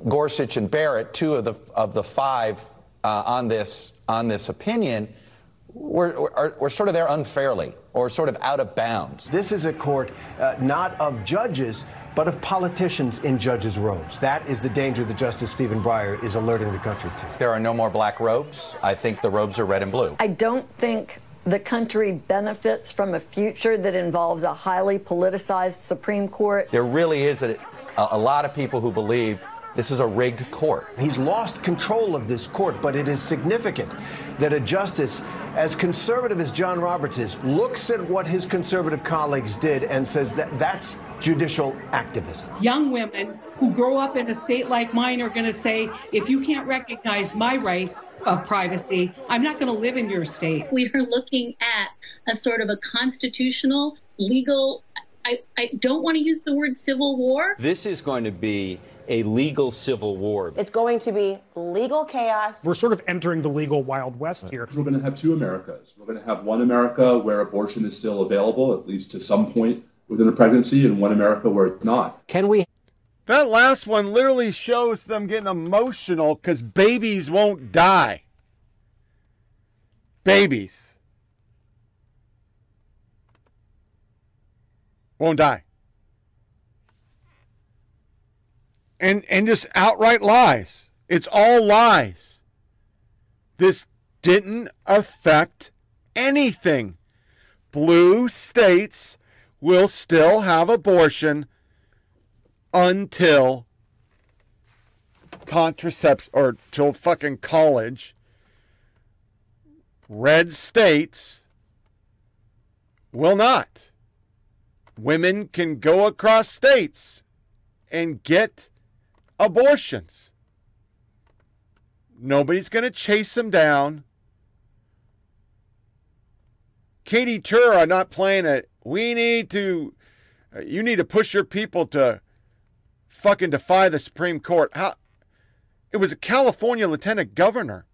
Gorsuch and Barrett, two of the five on this opinion, were sort of there unfairly or sort of out of bounds. This is a court not of judges, but of politicians in judges' robes. That is the danger that Justice Stephen Breyer is alerting the country to. There are no more black robes. I think the robes are red and blue. I don't think the country benefits from a future that involves a highly politicized Supreme Court. There really is a lot of people who believe this is a rigged court. He's lost control of this court, but it is significant that a justice as conservative as John Roberts is looks at what his conservative colleagues did and says that that's judicial activism. Young women who grow up in a state like mine are going to say, if you can't recognize my right of privacy, I'm not going to live in your state. We are looking at a sort of a constitutional, legal, I don't want to use the word civil war. This is going to be a legal civil war. It's going to be legal chaos. We're sort of entering the legal Wild West here. We're going to have two Americas. We're going to have one America where abortion is still available, at least to some point within a pregnancy, and one America where it's not. Can we? That last one literally shows them getting emotional because babies won't die. Babies won't die. And just outright lies. It's all lies. This didn't affect anything. Blue states will still have abortion until contraception or till fucking college. Red states will not. Women can go across states and get abortions. Nobody's going to chase them down. Katie Tura not playing it. You need to push your people to fucking defy the Supreme Court. It was a California lieutenant governor.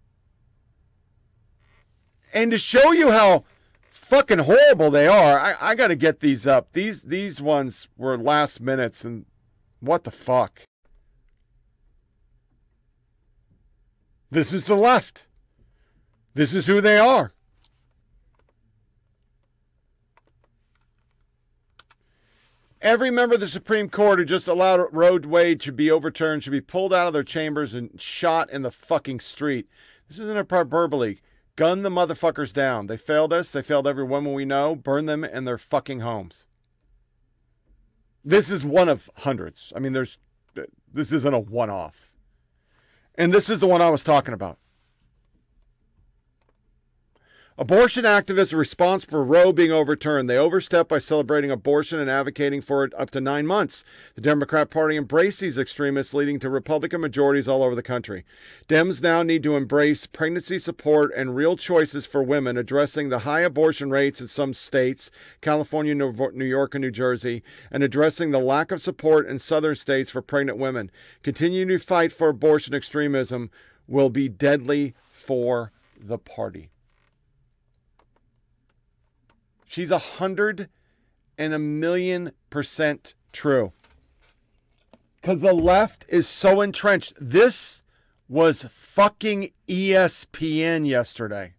And to show you how fucking horrible they are, I got to get these up. These ones were last minutes, and what the fuck? This is the left. This is who they are. Every member of the Supreme Court who just allowed Roe v. Wade to be overturned should be pulled out of their chambers and shot in the fucking street. This isn't a hyperbole. Gun the motherfuckers down. They failed us. They failed every woman we know. Burn them in their fucking homes. This is one of hundreds. I mean, this isn't a one-off. And this is the one I was talking about. Abortion activists' response for Roe being overturned. They overstepped by celebrating abortion and advocating for it up to 9 months. The Democrat Party embraced these extremists, leading to Republican majorities all over the country. Dems now need to embrace pregnancy support and real choices for women, addressing the high abortion rates in some states, California, New York, and New Jersey, and addressing the lack of support in southern states for pregnant women. Continuing to fight for abortion extremism will be deadly for the party. She's 100% true. Because the left is so entrenched. This was fucking ESPN yesterday.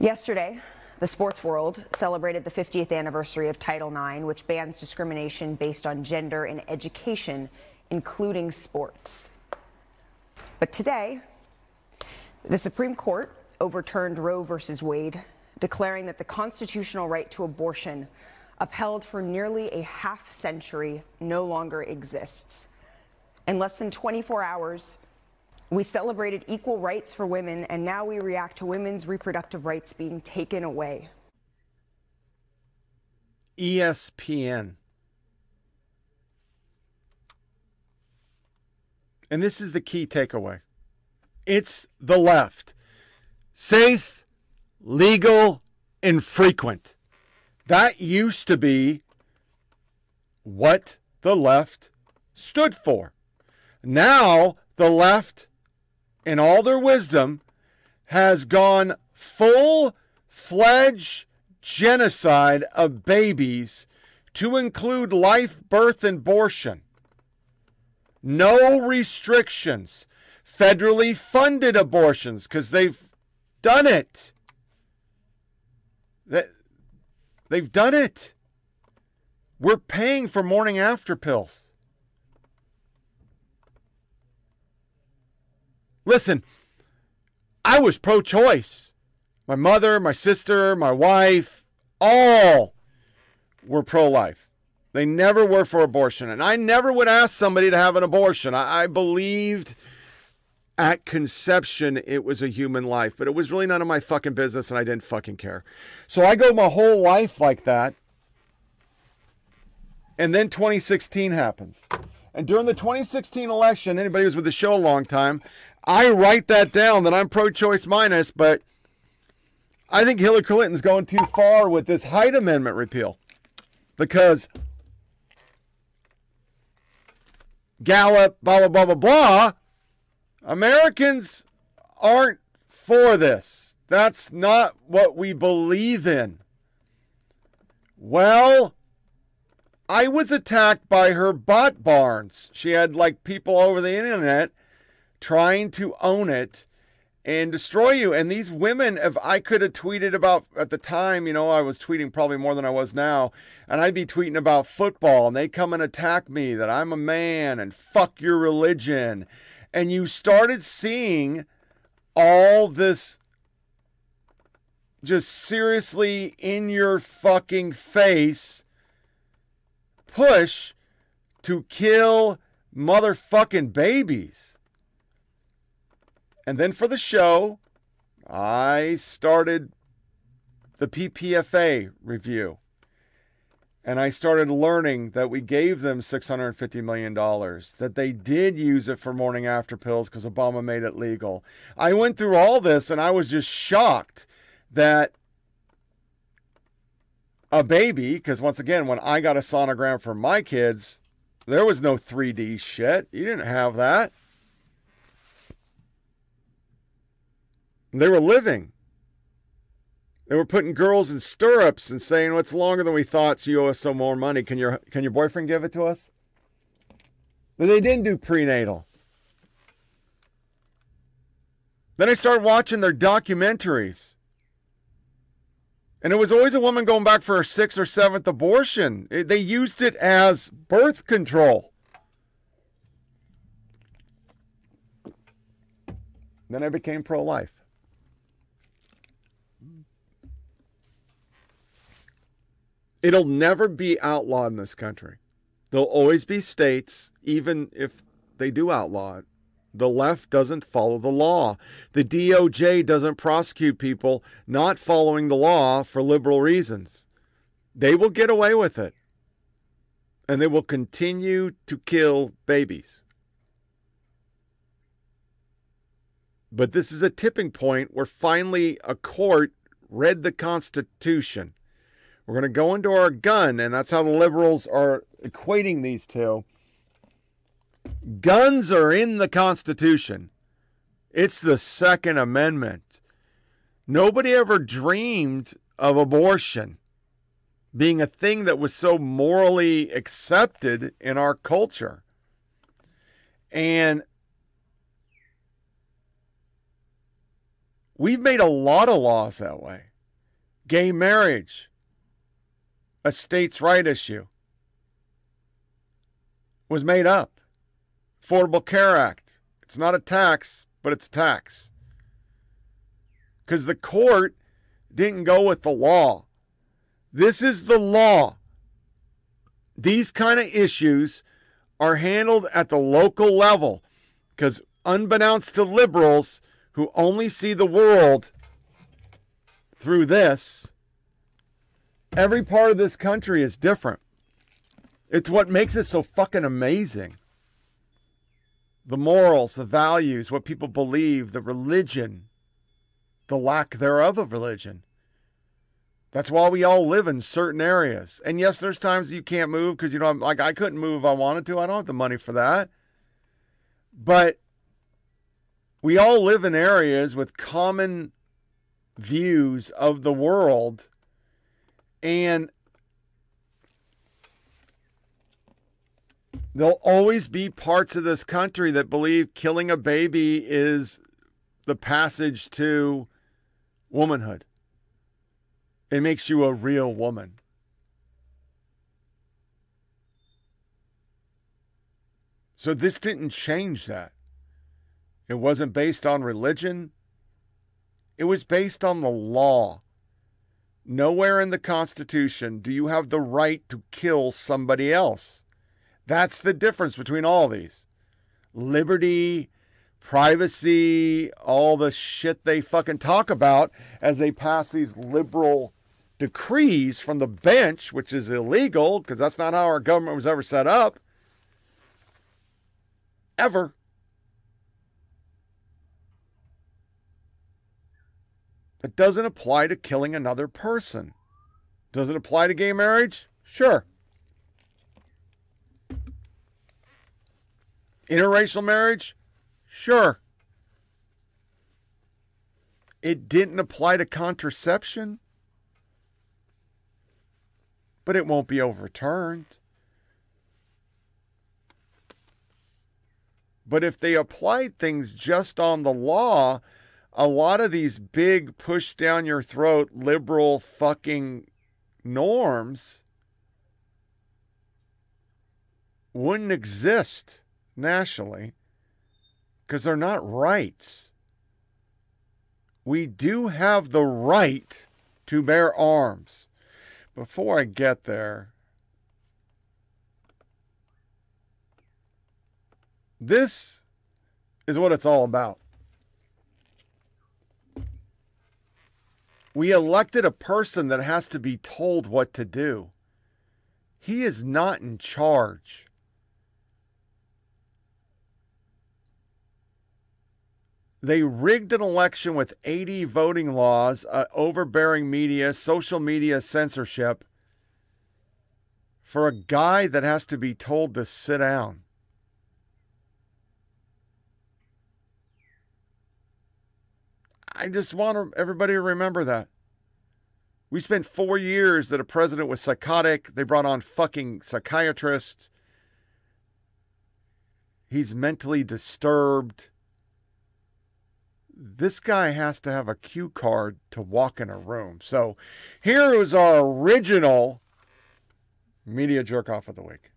Yesterday, the sports world celebrated the 50th anniversary of Title IX, which bans discrimination based on gender in education, including sports. But today, the Supreme Court overturned Roe v. Wade, declaring that the constitutional right to abortion, upheld for nearly a half century, no longer exists. In less than 24 hours, we celebrated equal rights for women, and now we react to women's reproductive rights being taken away. ESPN. And this is the key takeaway. It's the left. Safe, legal, and frequent. That used to be what the left stood for. Now the left, in all their wisdom, has gone full-fledged genocide of babies to include life, birth, and abortion. No restrictions. Federally funded abortions, because they've done it. They've done it. We're paying for morning after pills. Listen, I was pro-choice. My mother, my sister, my wife, all were pro-life. They never were for abortion. And I never would ask somebody to have an abortion. I believed at conception, it was a human life, but it was really none of my fucking business, and I didn't fucking care. So I go my whole life like that, and then 2016 happens. And during the 2016 election, anybody who's with the show a long time, I write that down, that I'm pro-choice minus, but I think Hillary Clinton's going too far with this Hyde Amendment repeal, because Gallup, blah, blah, blah, blah, blah, Americans aren't for this. That's not what we believe in. Well, I was attacked by her bot barns. She had like people over the internet trying to own it and destroy you. And these women, if I could have tweeted about at the time, you know, I was tweeting probably more than I was now, and I'd be tweeting about football, and they come and attack me that I'm a man and fuck your religion. And you started seeing all this just seriously in your fucking face push to kill motherfucking babies. And then for the show, I started the PPFA review. And I started learning that we gave them $650 million, that they did use it for morning after pills because Obama made it legal. I went through all this, and I was just shocked that a baby, because once again, when I got a sonogram for my kids, there was no 3D shit. You didn't have that. They were living. They were putting girls in stirrups and saying, well, it's longer than we thought, so you owe us some more money. Can your boyfriend give it to us? But they didn't do prenatal. Then I started watching their documentaries. And it was always a woman going back for her 6th or 7th abortion. They used it as birth control. Then I became pro-life. It'll never be outlawed in this country. There'll always be states, even if they do outlaw it, The left doesn't follow the law. The DOJ doesn't prosecute people not following the law for liberal reasons. They will get away with it. And they will continue to kill babies. But this is a tipping point where finally a court read the Constitution. We're going to go into our gun, and that's how the liberals are equating these two. Guns are in the Constitution. It's the Second Amendment. Nobody ever dreamed of abortion being a thing that was so morally accepted in our culture. And we've made a lot of laws that way. Gay marriage, a states' right issue, was made up. Affordable Care Act. It's not a tax, but it's a tax. Because the court didn't go with the law. This is the law. These kind of issues are handled at the local level because, unbeknownst to liberals who only see the world through this, every part of this country is different. It's what makes it so fucking amazing. The morals, the values, what people believe, the religion, the lack thereof of religion. That's why we all live in certain areas. And yes, there's times you can't move because, you know, like I couldn't move if I wanted to. I don't have the money for that. But we all live in areas with common views of the world. And there'll always be parts of this country that believe killing a baby is the passage to womanhood. It makes you a real woman. So this didn't change that. It wasn't based on religion. It was based on the law. Nowhere in the Constitution do you have the right to kill somebody else. That's the difference between all these. Liberty, privacy, all the shit they fucking talk about as they pass these liberal decrees from the bench, which is illegal because that's not how our government was ever set up. Ever. It doesn't apply to killing another person. Does it apply to gay marriage? Sure. Interracial marriage? Sure. It didn't apply to contraception, but it won't be overturned. But if they applied things just on the law, a lot of these big push down your throat liberal fucking norms wouldn't exist nationally, because they're not rights. We do have the right to bear arms. Before I get there, this is what it's all about. We elected a person that has to be told what to do. He is not in charge. They rigged an election with 80 voting laws, overbearing media, social media censorship for a guy that has to be told to sit down. I just want everybody to remember that. We spent 4 years that a president was psychotic. They brought on fucking psychiatrists. He's mentally disturbed. This guy has to have a cue card to walk in a room. So here is our original media jerk off of the week.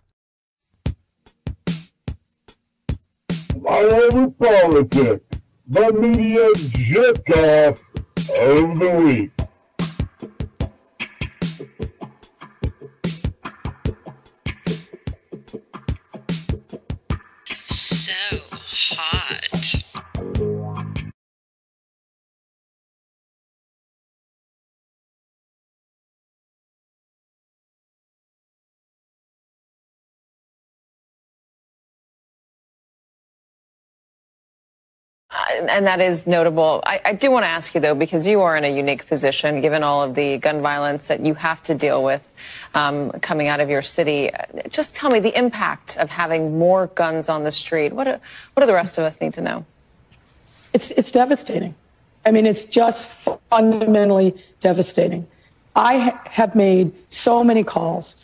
Flyover Politics, the media jerk off of the week. So hot. And that is notable. I do want to ask you, though, because you are in a unique position, given all of the gun violence that you have to deal with coming out of your city. Just tell me the impact of having more guns on the street. What do the rest of us need to know? It's devastating. I mean, it's just fundamentally devastating. I have made so many calls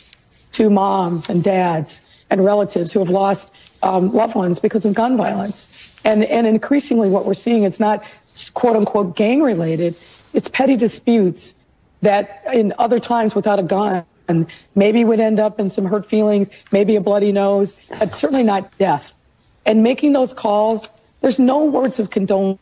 to moms and dads and relatives who have lost loved ones because of gun violence. And increasingly what we're seeing, it's not quote unquote gang related, it's petty disputes that in other times without a gun maybe would end up in some hurt feelings, maybe a bloody nose, but certainly not death. And making those calls, there's no words of condolence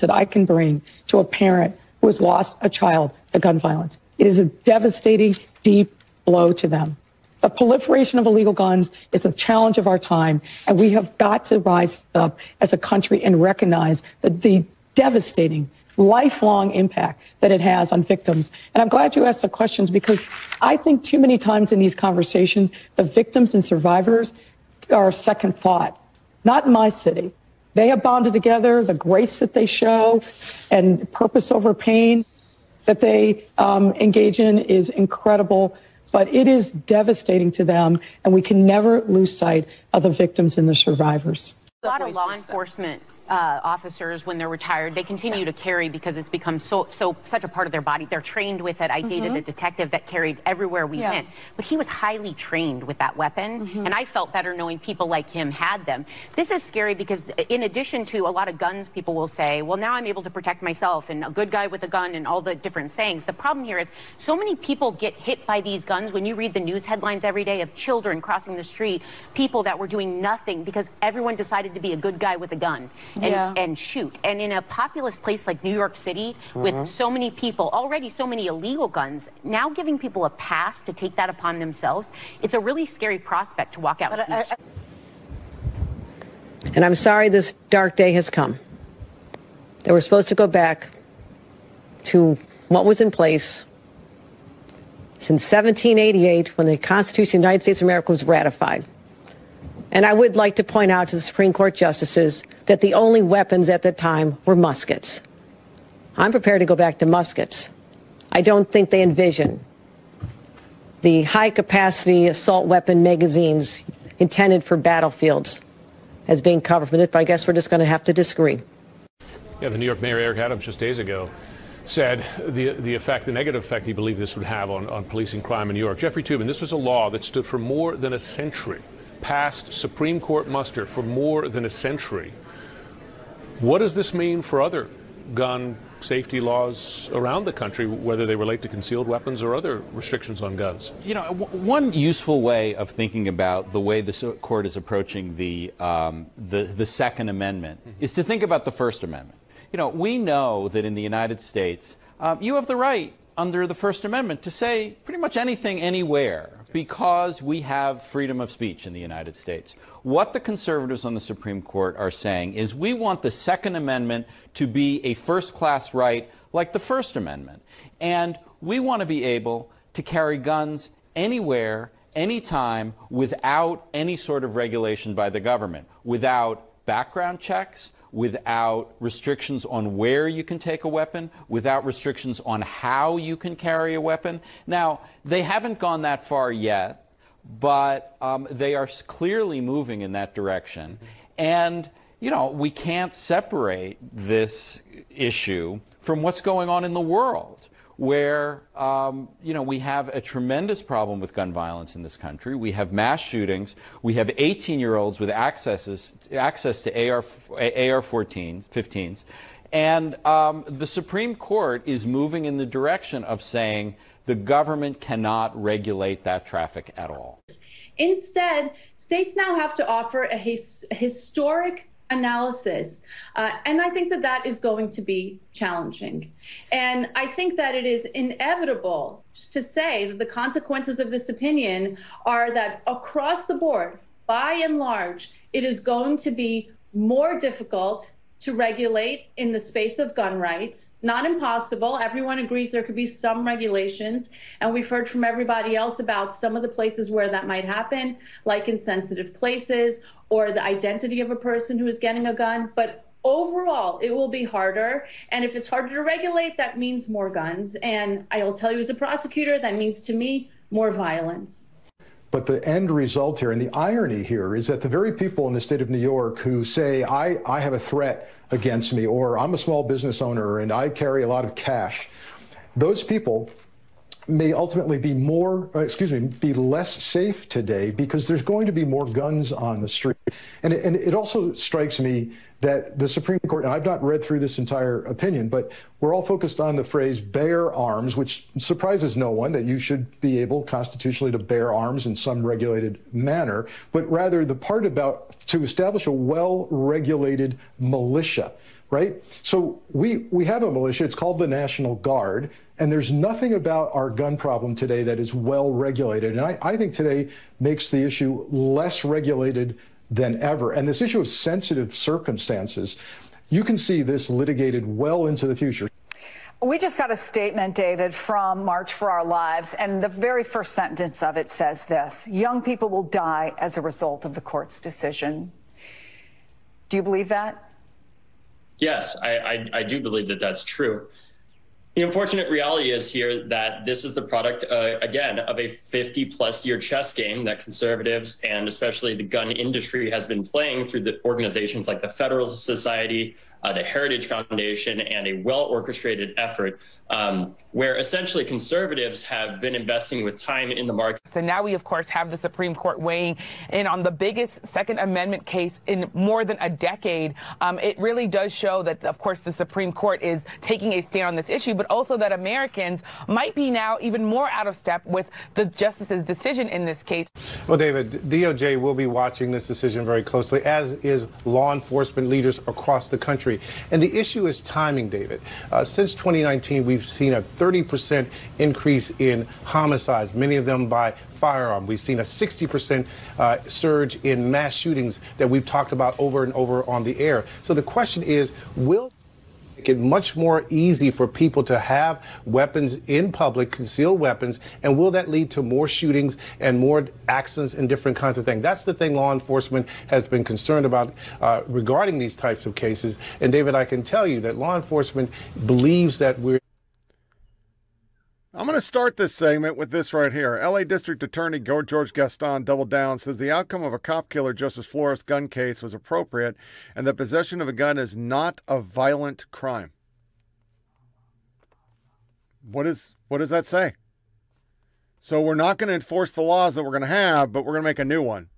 that I can bring to a parent who has lost a child to gun violence. It is a devastating, deep blow to them. The proliferation of illegal guns is a challenge of our time, and we have got to rise up as a country and recognize the devastating, lifelong impact that it has on victims. And I'm glad you asked the questions, because I think too many times in these conversations, the victims and survivors are second thought. Not in my city. They have bonded together, the grace that they show and purpose over pain that they engage in is incredible. But it is devastating to them, and we can never lose sight of the victims and the survivors. A lot of law enforcement officers, when they're retired, they continue to carry because it's become such a part of their body. They're trained with it. I dated a detective that carried everywhere we went, but he was highly trained with that weapon, and I felt better knowing people like him had them. This is scary because, in addition to a lot of guns, people will say, well, now I'm able to protect myself and a good guy with a gun and all the different sayings. The problem here is so many people get hit by these guns. When you read the news headlines every day of children crossing the street, people that were doing nothing because everyone decided to be a good guy with a gun. And shoot. And in a populous place like New York City, with so many people, already so many illegal guns, now giving people a pass to take that upon themselves, it's a really scary prospect to walk out with. And I'm sorry this dark day has come. That we're supposed to go back to what was in place since 1788, when the Constitution of the United States of America was ratified. And I would like to point out to the Supreme Court justices that the only weapons at the time were muskets. I'm prepared to go back to muskets. I don't think they envision the high-capacity assault weapon magazines intended for battlefields as being covered from this, but I guess we're just going to have to disagree. Yeah, the New York Mayor Eric Adams just days ago said the negative effect he believed this would have on policing crime in New York. Jeffrey Toobin, this was a law that stood for more than a century, past Supreme Court muster for more than a century. What does this mean for other gun safety laws around the country, whether they relate to concealed weapons or other restrictions on guns? You know, one useful way of thinking about the way the court is approaching the Second Amendment is to think about the First Amendment. You know, we know that in the United States, you have the right under the First Amendment to say pretty much anything anywhere, because we have freedom of speech in the United States. What the conservatives on the Supreme Court are saying is we want the Second Amendment to be a first-class right like the First Amendment. And we want to be able to carry guns anywhere, anytime, without any sort of regulation by the government, without background checks, without restrictions on where you can take a weapon, without restrictions on how you can carry a weapon. Now, they haven't gone that far yet, but they are clearly moving in that direction. And, you know, we can't separate this issue from what's going on in the world, where, you know, we have a tremendous problem with gun violence in this country. We have mass shootings. We have 18-year-olds with access to AR-15s. And the Supreme Court is moving in the direction of saying the government cannot regulate that traffic at all. Instead, states now have to offer a historic analysis. And I think that is going to be challenging. And I think that it is inevitable to say that the consequences of this opinion are that across the board, by and large, it is going to be more difficult to regulate in the space of gun rights. Not impossible. Everyone agrees there could be some regulations, and we've heard from everybody else about some of the places where that might happen, like in sensitive places or the identity of a person who is getting a gun. But overall, it will be harder. And if it's harder to regulate, that means more guns. And I will tell you as a prosecutor, that means to me more violence. But the end result here, and the irony here, is that the very people in the state of New York who say, I have a threat against me, or I'm a small business owner and I carry a lot of cash, those people may ultimately be less safe today because there's going to be more guns on the street. And it also strikes me that the Supreme Court, and I've not read through this entire opinion, but we're all focused on the phrase bear arms, which surprises no one that you should be able constitutionally to bear arms in some regulated manner, but rather the part about to establish a well-regulated militia. Right? So we have a militia. It's called the National Guard. And there's nothing about our gun problem today that is well regulated. And I think today makes the issue less regulated than ever. And this issue of sensitive circumstances, you can see this litigated well into the future. We just got a statement, David, from March for Our Lives, and the very first sentence of it says this: young people will die as a result of the court's decision. Do you believe that? Yes, I do believe that that's true. The unfortunate reality is here that this is the product, again, of a 50-plus-year chess game that conservatives and especially the gun industry has been playing through the organizations like the Federalist Society, the Heritage Foundation, and a well-orchestrated effort where essentially conservatives have been investing with time in the market. So now we, of course, have the Supreme Court weighing in on the biggest Second Amendment case in more than a decade. It really does show that, of course, the Supreme Court is taking a stand on this issue, but also that Americans might be now even more out of step with the justice's decision in this case. Well, David, DOJ will be watching this decision very closely, as is law enforcement leaders across the country. And the issue is timing, David. Since 2019, we've seen a 30% increase in homicides, many of them by firearm. We've seen a 60% surge in mass shootings that we've talked about over and over on the air. So the question is, will make it much more easy for people to have weapons in public, concealed weapons, and will that lead to more shootings and more accidents and different kinds of things? That's the thing law enforcement has been concerned about regarding these types of cases. And David, I can tell you that law enforcement believes that we're... I'm going to start this segment with this right here. L.A. District Attorney George Gaston doubled down, says the outcome of a cop killer Justice Flores gun case was appropriate and that possession of a gun is not a violent crime. What does that say? So we're not going to enforce the laws that we're going to have, but we're going to make a new one.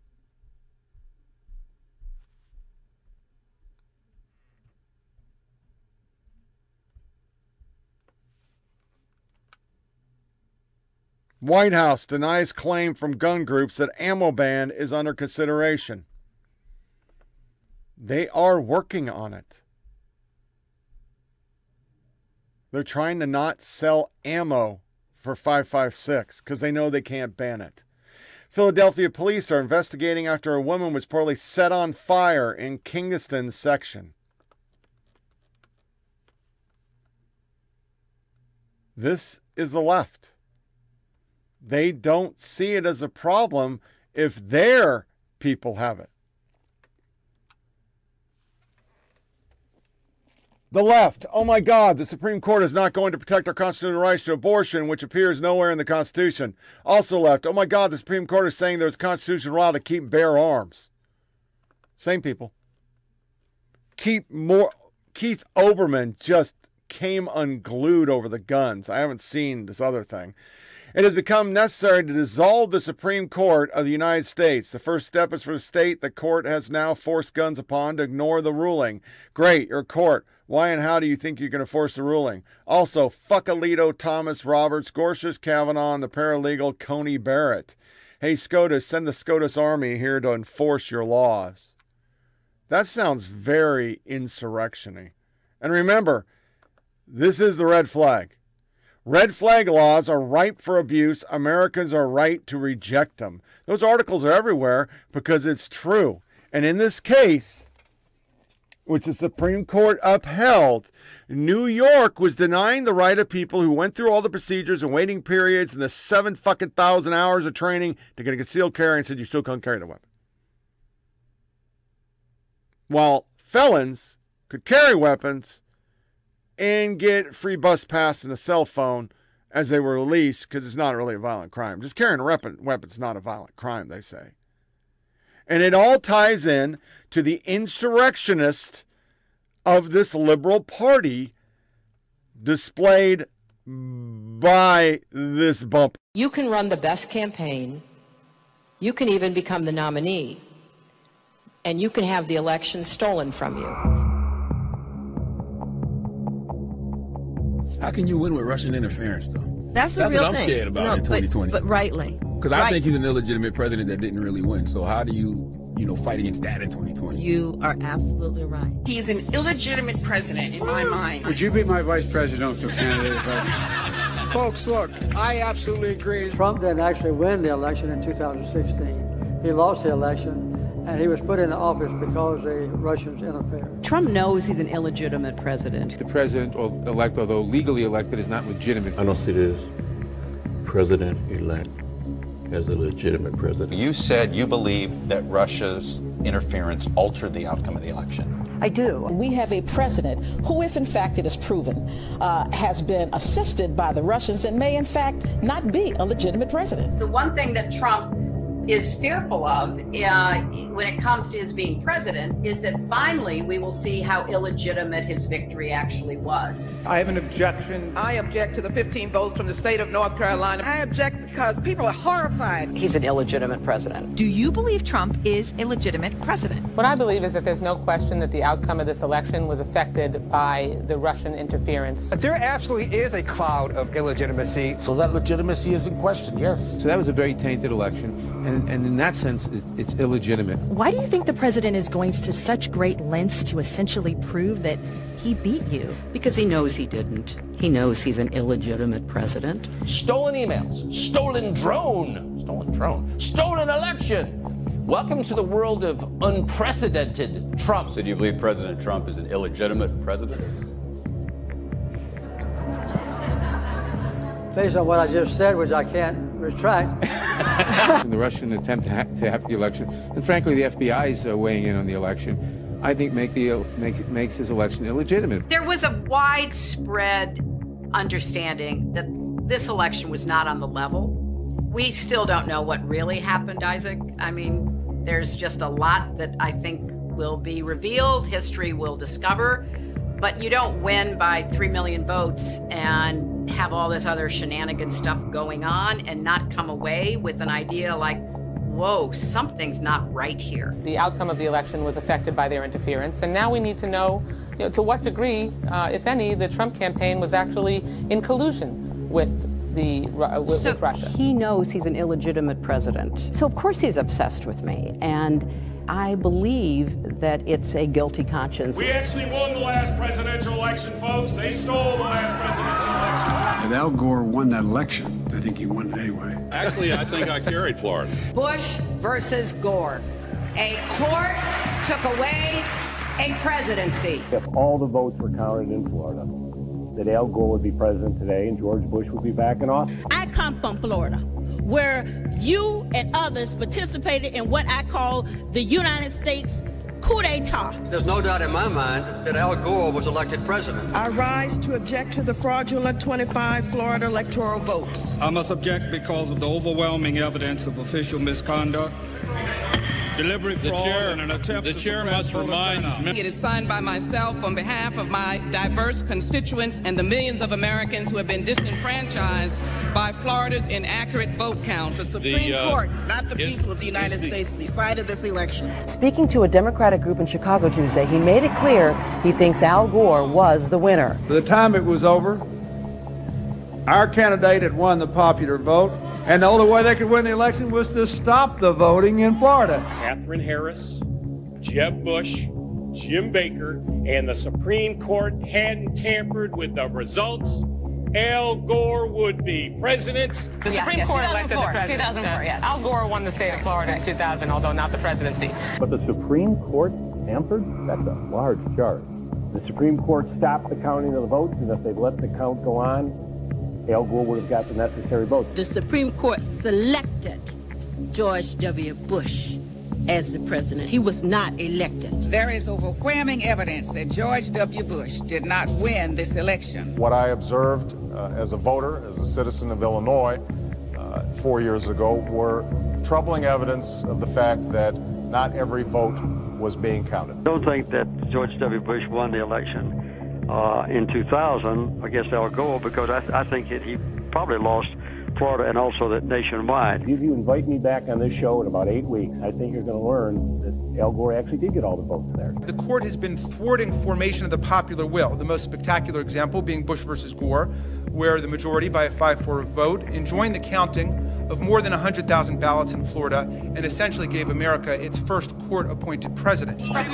White House denies claim from gun groups that ammo ban is under consideration. They are working on it. They're trying to not sell ammo for 5.56 because they know they can't ban it. Philadelphia police are investigating after a woman was reportedly set on fire in Kingston section. This is the left. They don't see it as a problem if their people have it. The left, oh my God, the Supreme Court is not going to protect our constitutional rights to abortion, which appears nowhere in the Constitution. Also left, oh my God, the Supreme Court is saying there's a constitutional right to keep bare arms. Same people. Keith Oberman just came unglued over the guns. I haven't seen this other thing. It has become necessary to dissolve the Supreme Court of the United States. The first step is for the state the court has now forced guns upon to ignore the ruling. Great, your court. Why and how do you think you can enforce the ruling? Also, fuck Alito, Thomas, Roberts, Gorsuch, Kavanaugh, and the paralegal Coney Barrett. Hey, SCOTUS, send the SCOTUS army here to enforce your laws. That sounds very insurrection-y. And remember, this is the red flag. Red flag laws are ripe for abuse. Americans are right to reject them. Those articles are everywhere because it's true. And in this case, which the Supreme Court upheld, New York was denying the right of people who went through all the procedures and waiting periods and the 7,000 hours of training to get a concealed carry and said you still can't carry the weapon. While felons could carry weapons and get free bus pass and a cell phone as they were released because it's not really a violent crime. Just carrying a weapon is not a violent crime, they say. And it all ties in to the insurrectionists of this liberal party displayed by this bump. You can run the best campaign. You can even become the nominee. And you can have the election stolen from you. How can you win with Russian interference, though? That's the real thing. I'm scared about in 2020. But rightly. Because I think he's an illegitimate president that didn't really win. So how do you fight against that in 2020? You are absolutely right. He is an illegitimate president in my mind. Would you be my vice presidential candidate? Folks, look, I absolutely agree. Trump didn't actually win the election in 2016. He lost the election. And he was put into office because the Russians interfered. Trump knows he's an illegitimate president. The president-elect, although legally elected, is not legitimate. I don't see this president-elect as a legitimate president. You said you believe that Russia's interference altered the outcome of the election. I do. We have a president who, if in fact it is proven, has been assisted by the Russians and may in fact not be a legitimate president. The one thing that Trump is fearful of when it comes to his being president is that finally we will see how illegitimate his victory actually was. I have an objection. I object to the 15 votes from the state of North Carolina. I object because people are horrified. He's an illegitimate president. Do you believe Trump is a legitimate president? What I believe is that there's no question that the outcome of this election was affected by the Russian interference. But there absolutely is a cloud of illegitimacy. So that legitimacy is in question, yes. So that was a very tainted election. And in that sense, it's illegitimate. Why do you think the president is going to such great lengths to essentially prove that he beat you? Because he knows he didn't. He knows he's an illegitimate president. Stolen emails, stolen drone, stolen election. Welcome to the world of unprecedented Trump. So do you believe President Trump is an illegitimate president? Based on what I just said, which I can't retract. The Russian attempt to have the election, and frankly, the FBI is weighing in on the election, I think makes his election illegitimate. There was a widespread understanding that this election was not on the level. We still don't know what really happened, Isaac. I mean, there's just a lot that I think will be revealed, history will discover, but you don't win by 3 million votes and have all this other shenanigan stuff going on and not come away with an idea like, whoa, something's not right here. The outcome of the election was affected by their interference, and now we need to know, to what degree, if any, the Trump campaign was actually in collusion with Russia. He knows he's an illegitimate president. So of course he's obsessed with me, and I believe that it's a guilty conscience. We actually won the last presidential election, folks. They stole the last presidential election. And Al Gore won that election. I think he won it anyway. Actually, I think I carried Florida. Bush versus Gore. A court took away a presidency. If all the votes were counted in Florida, that Al Gore would be president today and George Bush would be back in office. I come from Florida, where you and others participated in what I call the United States coup d'etat. There's no doubt in my mind that Al Gore was elected president. I rise to object to the fraudulent 25 Florida electoral votes. I must object because of the overwhelming evidence of official misconduct, deliberate fraud, and an attempt to suppress voter turnout. It is signed by myself on behalf of my diverse constituents and the millions of Americans who have been disenfranchised by Florida's inaccurate vote count. The Supreme Court, not the people of the United States, decided this election. Speaking to a Democratic group in Chicago Tuesday, he made it clear he thinks Al Gore was the winner. By the time it was over, our candidate had won the popular vote. And the only way they could win the election was to stop the voting in Florida. Katherine Harris, Jeb Bush, Jim Baker, and the Supreme Court hadn't tampered with the results. Al Gore would be president. The Supreme Court elected the president. 2004, yes. Al Gore won the state of Florida in 2000, although not the presidency. But the Supreme Court tampered? That's a large charge. The Supreme Court stopped the counting of the votes, and if they'd let the count go on, Al Gore would have got the necessary votes. The Supreme Court selected George W. Bush as the president. He was not elected. There is overwhelming evidence that George W. Bush did not win this election. What I observed as a voter, as a citizen of Illinois 4 years ago, were troubling evidence of the fact that not every vote was being counted. I don't think that George W. Bush won the election in 2000 against Al Gore, because I think that he probably lost Florida and also that nationwide. If you invite me back on this show in about 8 weeks, I think you're going to learn that Al Gore actually did get all the votes there. The court has been thwarting formation of the popular will, the most spectacular example being Bush versus Gore, where the majority by a 5-4 vote enjoined the counting of more than 100,000 ballots in Florida and essentially gave America its first court-appointed president. I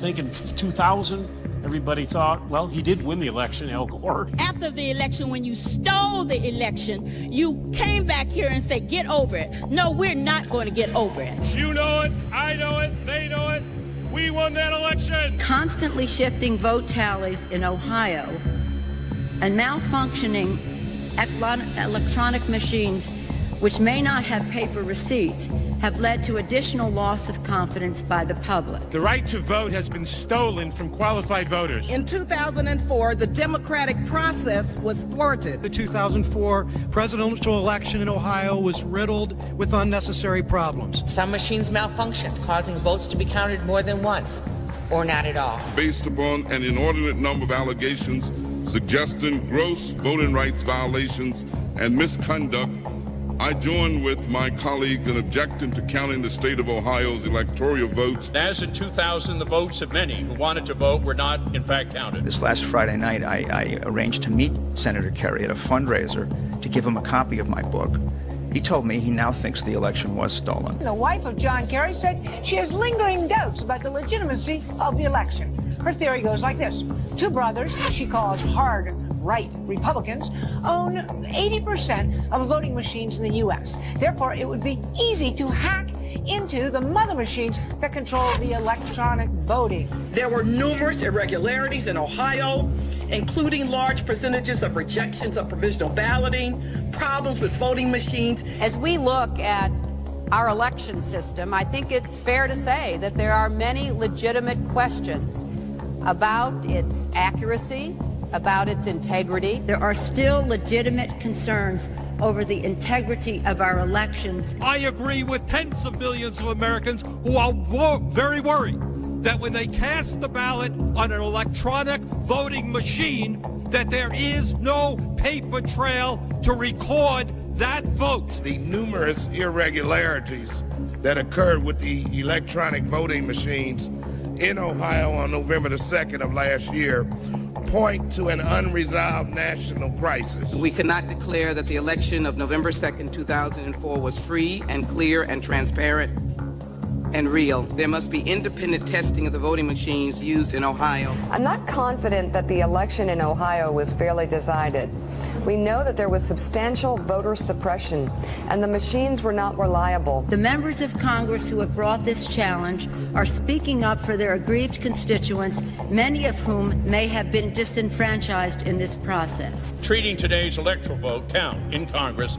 think in 2000, everybody thought, well, he did win the election, Al Gore. After the election, when you stole the election, you came back here and said, get over it. No, we're not going to get over it. You know it, I know it, they know it. We won that election. Constantly shifting vote tallies in Ohio and malfunctioning electronic machines, which may not have paper receipts, have led to additional loss of confidence by the public. The right to vote has been stolen from qualified voters. In 2004, the democratic process was thwarted. The 2004 presidential election in Ohio was riddled with unnecessary problems. Some machines malfunctioned, causing votes to be counted more than once, or not at all. Based upon an inordinate number of allegations suggesting gross voting rights violations and misconduct, I join with my colleagues in objecting to counting the state of Ohio's electoral votes. As in 2000, the votes of many who wanted to vote were not, in fact, counted. This last Friday night, I arranged to meet Senator Kerry at a fundraiser to give him a copy of my book. He told me he now thinks the election was stolen. The wife of John Kerry said she has lingering doubts about the legitimacy of the election. Her theory goes like this. Two brothers, she calls hard right Republicans, own 80% of voting machines in the U.S. Therefore, it would be easy to hack into the mother machines that control the electronic voting. There were numerous irregularities in Ohio, including large percentages of rejections of provisional balloting, problems with voting machines. As we look at our election system, I think it's fair to say that there are many legitimate questions about its accuracy, about its integrity. There are still legitimate concerns over the integrity of our elections. I agree with tens of millions of Americans who are very worried that when they cast the ballot on an electronic voting machine, that there is no paper trail to record that vote. The numerous irregularities that occurred with the electronic voting machines in Ohio on November the 2nd of last year point to an unresolved national crisis. We cannot declare that the election of November 2nd, 2004 was free and clear and transparent and real. There must be independent testing of the voting machines used in Ohio. I'm not confident that the election in Ohio was fairly decided. We know that there was substantial voter suppression and the machines were not reliable. The members of Congress who have brought this challenge are speaking up for their aggrieved constituents, many of whom may have been disenfranchised in this process. Treating today's electoral vote count in Congress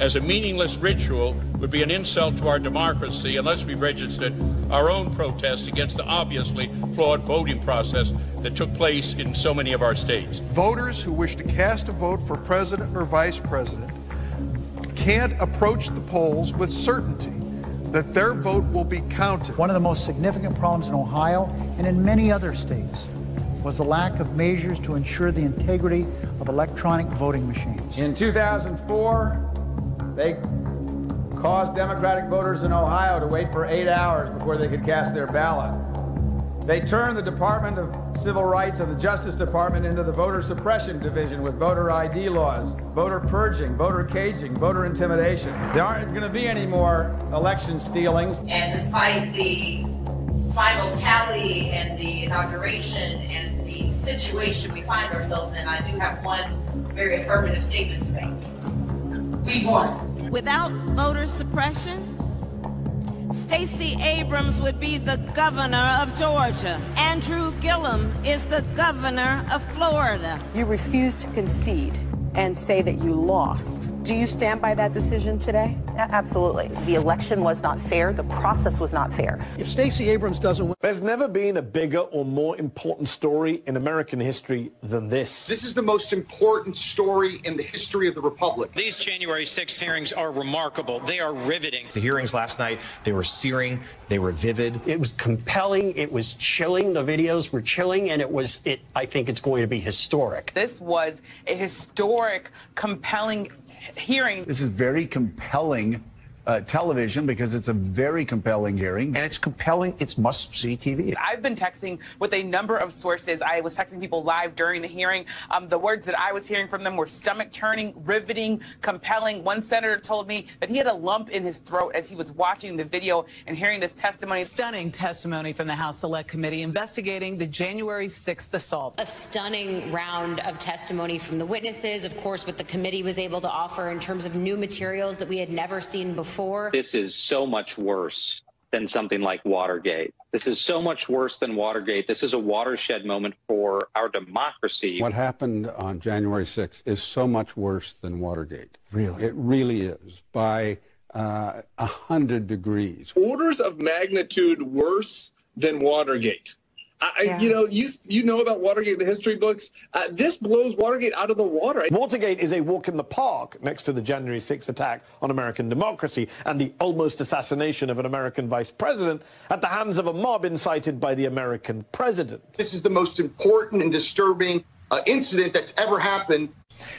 as a meaningless ritual would be an insult to our democracy unless we registered our own protests against the obviously flawed voting process that took place in so many of our states. Voters who wish to cast a vote for president or vice president can't approach the polls with certainty that their vote will be counted. One of the most significant problems in Ohio and in many other states was the lack of measures to ensure the integrity of electronic voting machines. In 2004, they caused Democratic voters in Ohio to wait for 8 hours before they could cast their ballot. They turned the Department of Civil Rights of the Justice Department into the Voter Suppression Division with voter ID laws, voter purging, voter caging, voter intimidation. There aren't going to be any more election stealings. And despite the final tally and the inauguration and the situation we find ourselves in, I do have one very affirmative statement to make. We won. Without voter suppression, Stacey Abrams would be the governor of Georgia. Andrew Gillum is the governor of Florida. You refuse to concede and say that you lost. Do you stand by that decision today? Absolutely. The election was not fair. The process was not fair. If Stacey Abrams doesn't win... There's never been a bigger or more important story in American history than this. This is the most important story in the history of the Republic. These January 6th hearings are remarkable. They are riveting. The hearings last night, they were searing. They were vivid. It was compelling. It was chilling. The videos were chilling. And it. I think it's going to be historic. This was a historic, compelling hearing. This is very compelling television because it's a very compelling hearing. And it's compelling. It's must-see TV. I've been texting with a number of sources. I was texting people live during the hearing. The words that I was hearing from them were stomach-churning, riveting, compelling. One senator told me that he had a lump in his throat as he was watching the video and hearing this testimony. Stunning testimony from the House Select Committee investigating the January 6th assault. A stunning round of testimony from the witnesses, of course, what the committee was able to offer in terms of new materials that we had never seen before. This is so much worse than something like Watergate. This is so much worse than Watergate. This is a watershed moment for our democracy. What happened on January 6th is so much worse than Watergate. Really? It really is, by 100 degrees. Orders of magnitude worse than Watergate. Yeah. You know, you know about Watergate in the history books. This blows Watergate out of the water. Watergate is a walk in the park next to the January 6th attack on American democracy and the almost assassination of an American vice president at the hands of a mob incited by the American president. This is the most important and disturbing incident that's ever happened.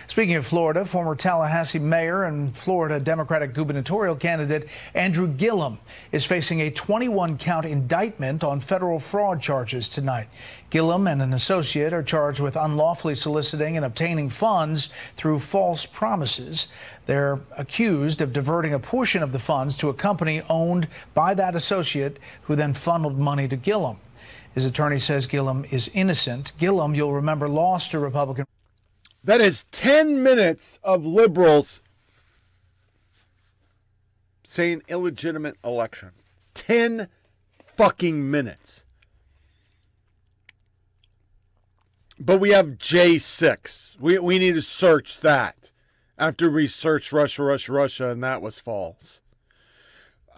Speaking of Florida, former Tallahassee mayor and Florida Democratic gubernatorial candidate Andrew Gillum is facing a 21-count indictment on federal fraud charges tonight. Gillum and an associate are charged with unlawfully soliciting and obtaining funds through false promises. They're accused of diverting a portion of the funds to a company owned by that associate, who then funneled money to Gillum. His attorney says Gillum is innocent. Gillum, you'll remember, lost to Republican... That is 10 minutes of liberals saying illegitimate election. 10 fucking minutes. But we have J6. We need to search that after we searched Russia, and that was false.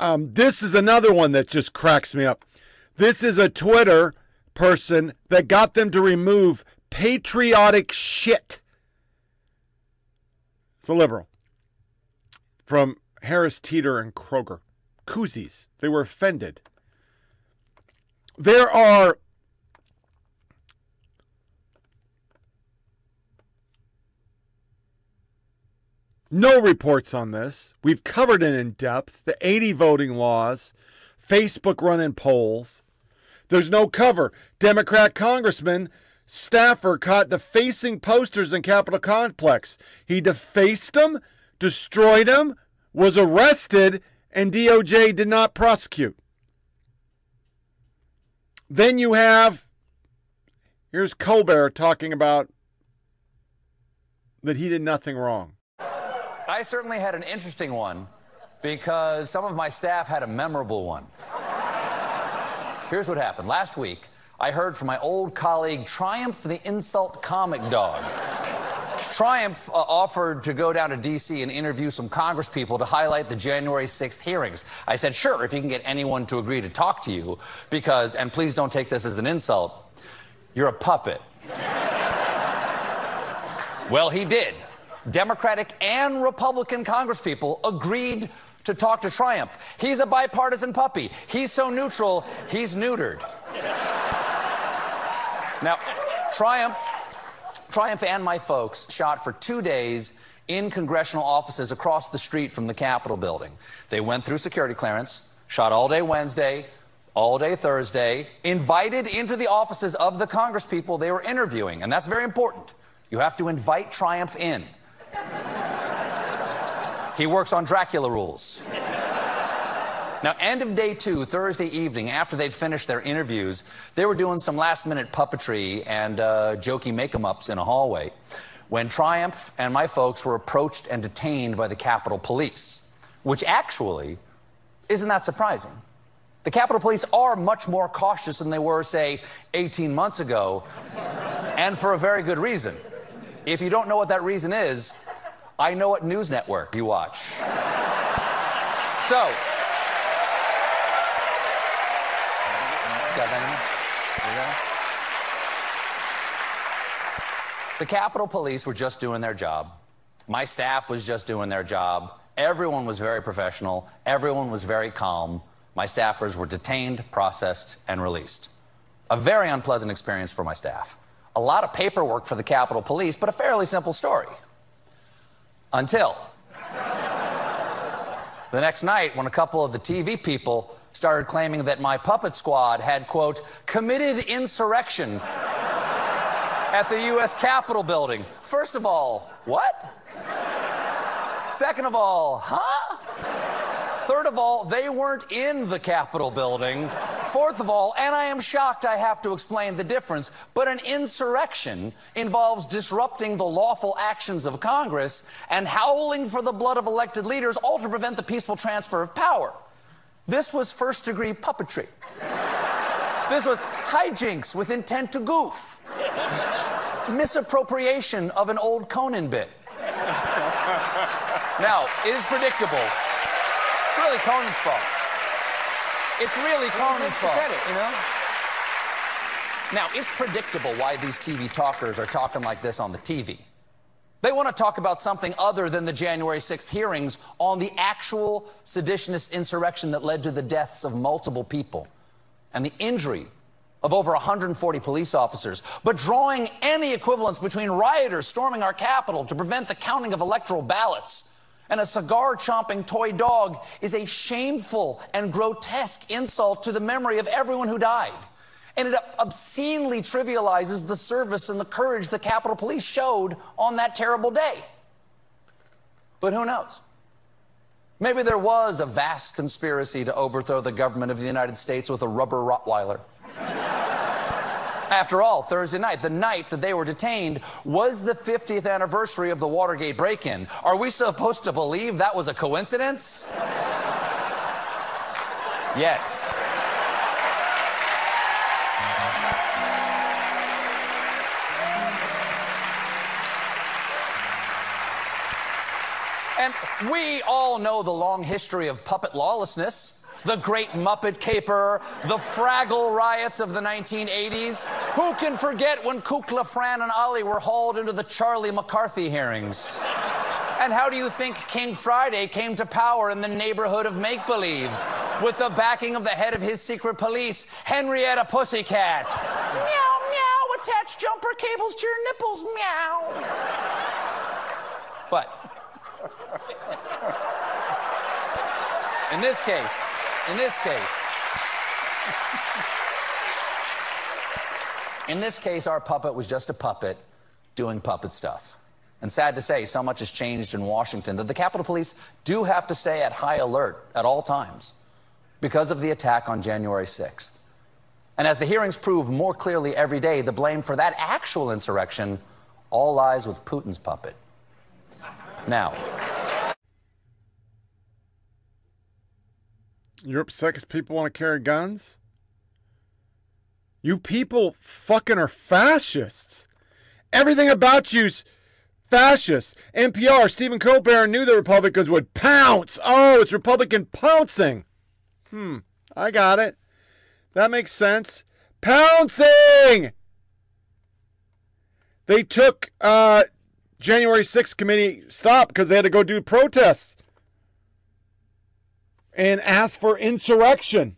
This is another one that just cracks me up. This is a Twitter person that got them to remove patriotic shit. It's a liberal from Harris Teeter and Kroger. Koozies. They were offended. There are no reports on this. We've covered it in depth. The 80 voting laws, Facebook running polls. There's no cover. Democrat Congressman Staffer caught defacing posters in Capitol Complex. He defaced them, destroyed them, was arrested, and DOJ did not prosecute. Then you have, here's Colbert talking about that he did nothing wrong. I certainly had an interesting one because some of my staff had a memorable one. Here's what happened. Last week, I heard from my old colleague, Triumph the Insult Comic Dog. Triumph offered to go down to D.C. and interview some congresspeople to highlight the January 6th hearings. I said, sure, if you can get anyone to agree to talk to you, because, and please don't take this as an insult, you're a puppet. Well, he did. Democratic and Republican congresspeople agreed to talk to Triumph. He's a bipartisan puppy. He's so neutral, he's neutered. Now, Triumph and my folks shot for 2 days in congressional offices across the street from the Capitol building. They went through security clearance, shot all day Wednesday, all day Thursday, invited into the offices of the congresspeople they were interviewing. And that's very important. You have to invite Triumph in. He works on Dracula rules. Now, end of day two, Thursday evening, after they'd finished their interviews, they were doing some last-minute puppetry and jokey make-em-ups in a hallway when Triumph and my folks were approached and detained by the Capitol Police, which actually isn't that surprising. The Capitol Police are much more cautious than they were, say, 18 months ago, and for a very good reason. If you don't know what that reason is, I know what news network you watch. So. The Capitol Police were just doing their job. My staff was just doing their job. Everyone was very professional. Everyone was very calm. My staffers were detained, processed, and released. A very unpleasant experience for my staff. A lot of paperwork for the Capitol Police, but a fairly simple story. Until the next night, when a couple of the TV people started claiming that my puppet squad had, quote, committed insurrection at the U.S. Capitol building. First of all, what? Second of all, huh? Third of all, they weren't in the Capitol building. Fourth of all, and I am shocked I have to explain the difference, but an insurrection involves disrupting the lawful actions of Congress and howling for the blood of elected leaders, all to prevent the peaceful transfer of power. This was first-degree puppetry. This was hijinks with intent to goof. Misappropriation of an old Conan bit. Now, it is predictable. It's really Conan's fault. It's really Conan's fault. Get it, you know? Now, it's predictable why these TV talkers are talking like this on the TV. They want to talk about something other than the January 6th hearings on the actual seditionist insurrection that led to the deaths of multiple people and the injury of over 140 police officers. But drawing any equivalence between rioters storming our Capitol to prevent the counting of electoral ballots and a cigar-chomping toy dog is a shameful and grotesque insult to the memory of everyone who died. And it obscenely trivializes the service and the courage the Capitol Police showed on that terrible day. But who knows? Maybe there was a vast conspiracy to overthrow the government of the United States with a rubber Rottweiler. After all, Thursday night, the night that they were detained, was the 50th anniversary of the Watergate break-in. Are we supposed to believe that was a coincidence? Yes. And we all know the long history of puppet lawlessness. The Great Muppet Caper, the Fraggle riots of the 1980s. Who can forget when Kukla, Fran, and Ollie were hauled into the Charlie McCarthy hearings? And how do you think King Friday came to power in the neighborhood of make-believe? With the backing of the head of his secret police, Henrietta Pussycat. Meow, meow, attach jumper cables to your nipples, meow. But In this case, our puppet was just a puppet doing puppet stuff. And sad to say, so much has changed in Washington that the Capitol Police do have to stay at high alert at all times because of the attack on January 6th. And as the hearings prove more clearly every day, the blame for that actual insurrection all lies with Putin's puppet. Now. You're upset because people want to carry guns? You people fucking are fascists. Everything about you's fascist. NPR, Stephen Colbert knew the Republicans would pounce. Oh, it's Republican pouncing. I got it. That makes sense. Pouncing! They took January 6th committee stop because they had to go do protests. And asked for insurrection.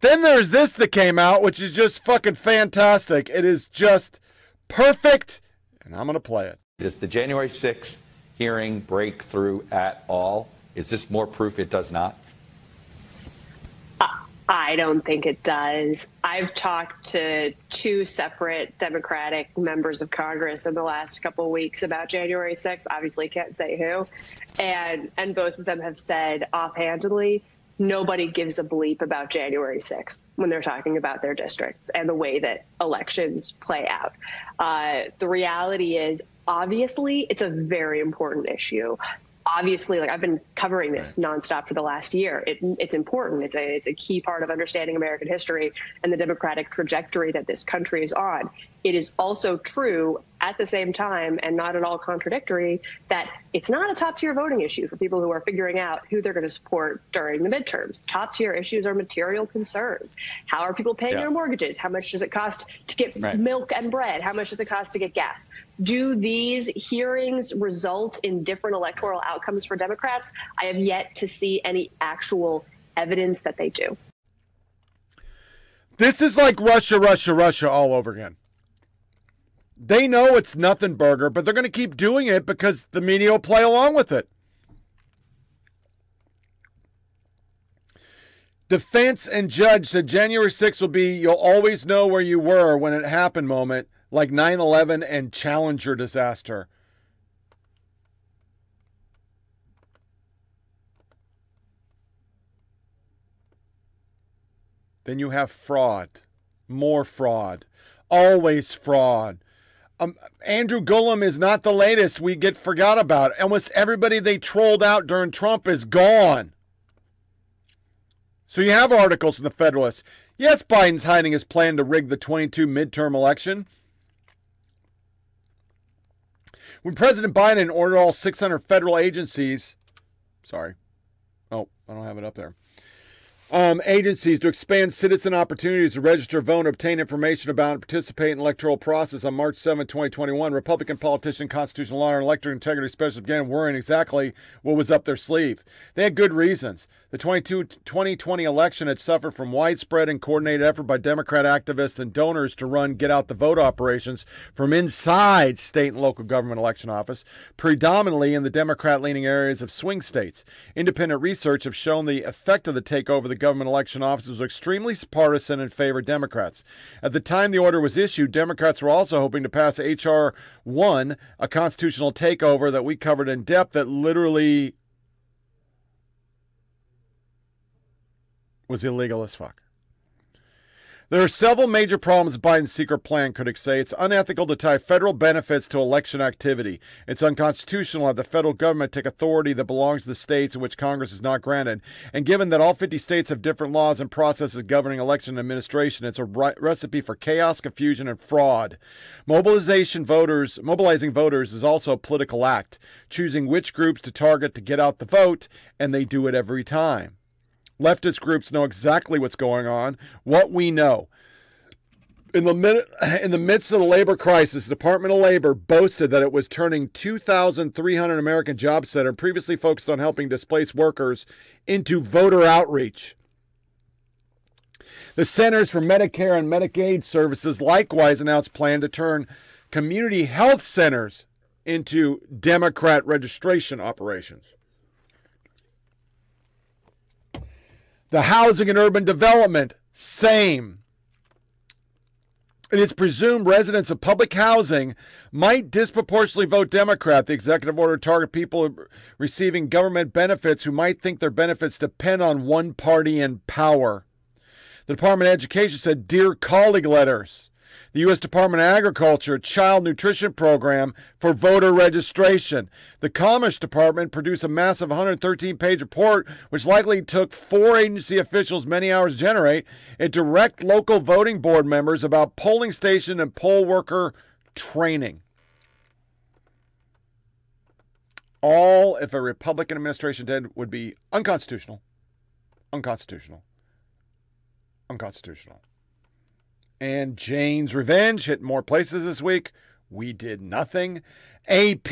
Then there's this that came out, which is just fucking fantastic. It is just perfect, and I'm going to play it. Does the January 6th hearing break through at all? Is this more proof it does not? I don't think it does. I've talked to two separate Democratic members of Congress in the last couple of weeks about January 6th. Obviously, can't say who. And both of them have said offhandedly, nobody gives a bleep about January 6th when they're talking about their districts and the way that elections play out. The reality is, obviously, it's a very important issue. Obviously, like I've been covering this nonstop for the last year. It's important. It's a key part of understanding American history and the democratic trajectory that this country is on. It is also true at the same time, and not at all contradictory, that it's not a top-tier voting issue for people who are figuring out who they're going to support during the midterms. Top-tier issues are material concerns. How are people paying their mortgages? How much does it cost to get milk and bread? How much does it cost to get gas? Do these hearings result in different electoral outcomes for Democrats? I have yet to see any actual evidence that they do. This is like Russia all over again. They know it's nothing burger, but they're going to keep doing it because the media will play along with it. Defense and judge said January 6th will be, you'll always know where you were when it happened moment, like 9/11 and Challenger disaster. Then you have fraud, more fraud, always fraud. Andrew Gillum is not the latest. We get forgot about. Almost everybody they trolled out during Trump is gone. So you have articles in the Federalist. Yes, Biden's hiding his plan to rig the 22 midterm election. When President Biden ordered all 600 federal agencies, I don't have it up there. Agencies to expand citizen opportunities to register, vote, obtain information about, and participate in electoral process on March 7, 2021. Republican politician, constitutional lawyer, and electoral integrity specialist began worrying exactly what was up their sleeve. They had good reasons. The 2020 election had suffered from widespread and coordinated effort by Democrat activists and donors to run get-out-the-vote operations from inside state and local government election office, predominantly in the Democrat-leaning areas of swing states. Independent research have shown the effect of the takeover of the government election office was extremely partisan and favored Democrats. At the time the order was issued, Democrats were also hoping to pass H.R. 1, a constitutional takeover that we covered in depth that literally was illegal as fuck. There are several major problems Biden's secret plan, critics say. It's unethical to tie federal benefits to election activity. It's unconstitutional that the federal government take authority that belongs to the states in which Congress is not granted. And given that all 50 states have different laws and processes governing election administration, it's a recipe for chaos, confusion, and fraud. Mobilizing voters is also a political act, choosing which groups to target to get out the vote, and they do it every time. Leftist groups know exactly what's going on, what we know. In the midst of the labor crisis, the Department of Labor boasted that it was turning 2,300 American jobs that are previously focused on helping displaced workers into voter outreach. The Centers for Medicare and Medicaid Services likewise announced plan to turn community health centers into Democrat registration operations. The housing and urban development, same. It is presumed residents of public housing might disproportionately vote Democrat. The executive order targets people receiving government benefits who might think their benefits depend on one party in power. The Department of Education said, Dear Colleague letters. The U.S. Department of Agriculture Child Nutrition Program for voter registration. The Commerce Department produced a massive 113-page report, which likely took 4 agency officials many hours to generate, and direct local voting board members about polling station and poll worker training. All, if a Republican administration did, would be unconstitutional. Unconstitutional. Unconstitutional. And Jane's Revenge hit more places this week. We did nothing. AP,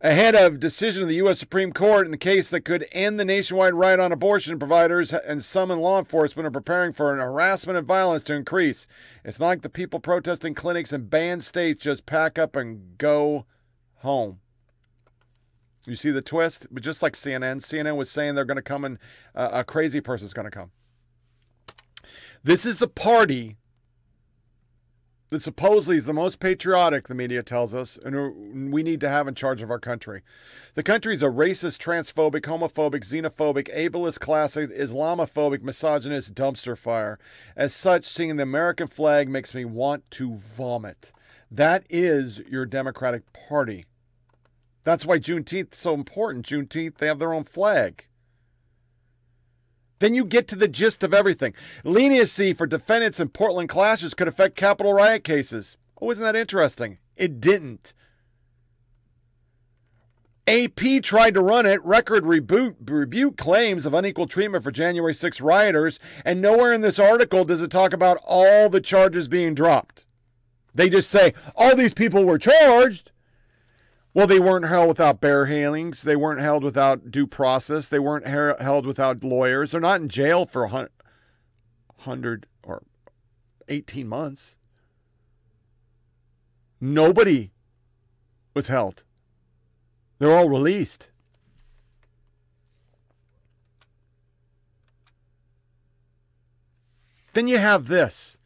ahead of decision of the U.S. Supreme Court in the case that could end the nationwide riot on abortion, providers and some in law enforcement are preparing for an harassment and violence to increase. It's not like the people protesting clinics and banned states just pack up and go home. You see the twist? But just like CNN was saying they're going to come and a crazy person's going to come. This is the party that supposedly is the most patriotic, the media tells us, and we need to have in charge of our country. The country is a racist, transphobic, homophobic, xenophobic, ableist, classist, Islamophobic, misogynist dumpster fire. As such, seeing the American flag makes me want to vomit. That is your Democratic Party. That's why Juneteenth is so important. Juneteenth, they have their own flag. Then you get to the gist of everything. Leniency for defendants in Portland clashes could affect capital riot cases. Oh, isn't that interesting? It didn't. AP tried to run it, record rebuke claims of unequal treatment for January 6 rioters, and nowhere in this article does it talk about all the charges being dropped. They just say, all these people were charged. Well, they weren't held without bear hearings. They weren't held without due process. They weren't held without lawyers. They're not in jail for 100 or 18 months. Nobody was held. They're all released. Then you have this.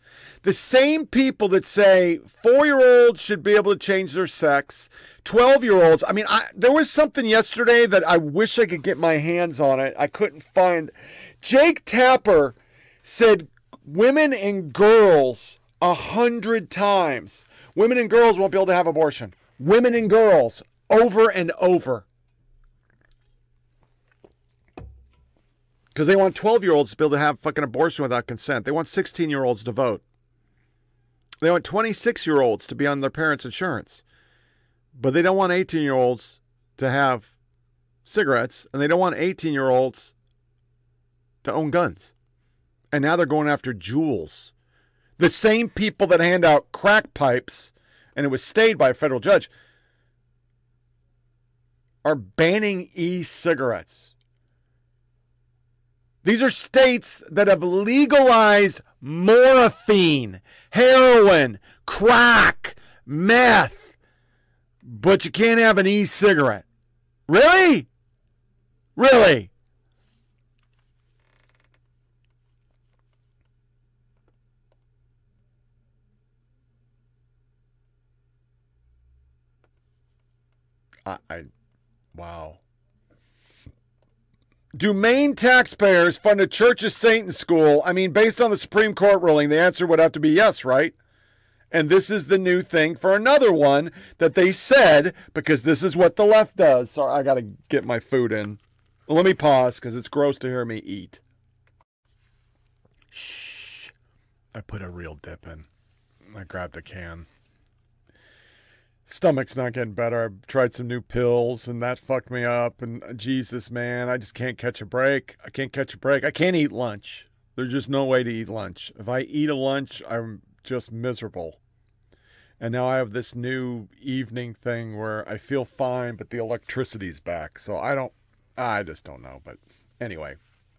The same people that say 4-year-olds should be able to change their sex, 12-year-olds. I mean, there was something yesterday that I wish I could get my hands on it. I couldn't find. Jake Tapper said women and girls 100 times. Women and girls won't be able to have abortion. Women and girls. Over and over. Because they want 12-year-olds to be able to have fucking abortion without consent. They want 16-year-olds to vote. They want 26-year-olds to be on their parents' insurance. But they don't want 18-year-olds to have cigarettes. And they don't want 18-year-olds to own guns. And now they're going after Juuls. The same people that hand out crack pipes, and it was stayed by a federal judge, are banning e-cigarettes. These are states that have legalized morphine, heroin, crack, meth, but you can't have an e-cigarette. Really? Really? Wow. Do Maine taxpayers fund a Church of Satan school? I mean, based on the Supreme Court ruling, the answer would have to be yes, right? And this is the new thing for another one that they said, because this is what the left does. Sorry, I got to get my food in. Let me pause because it's gross to hear me eat. Shh. I put a real dip in. I grabbed a can. Stomach's not getting better. I've tried some new pills and that fucked me up. And Jesus, man, I just can't catch a break. I can't catch a break. I can't eat lunch. There's just no way to eat lunch. If I eat a lunch, I'm just miserable. And now I have this new evening thing where I feel fine, but the electricity's back. So I just don't know. But anyway,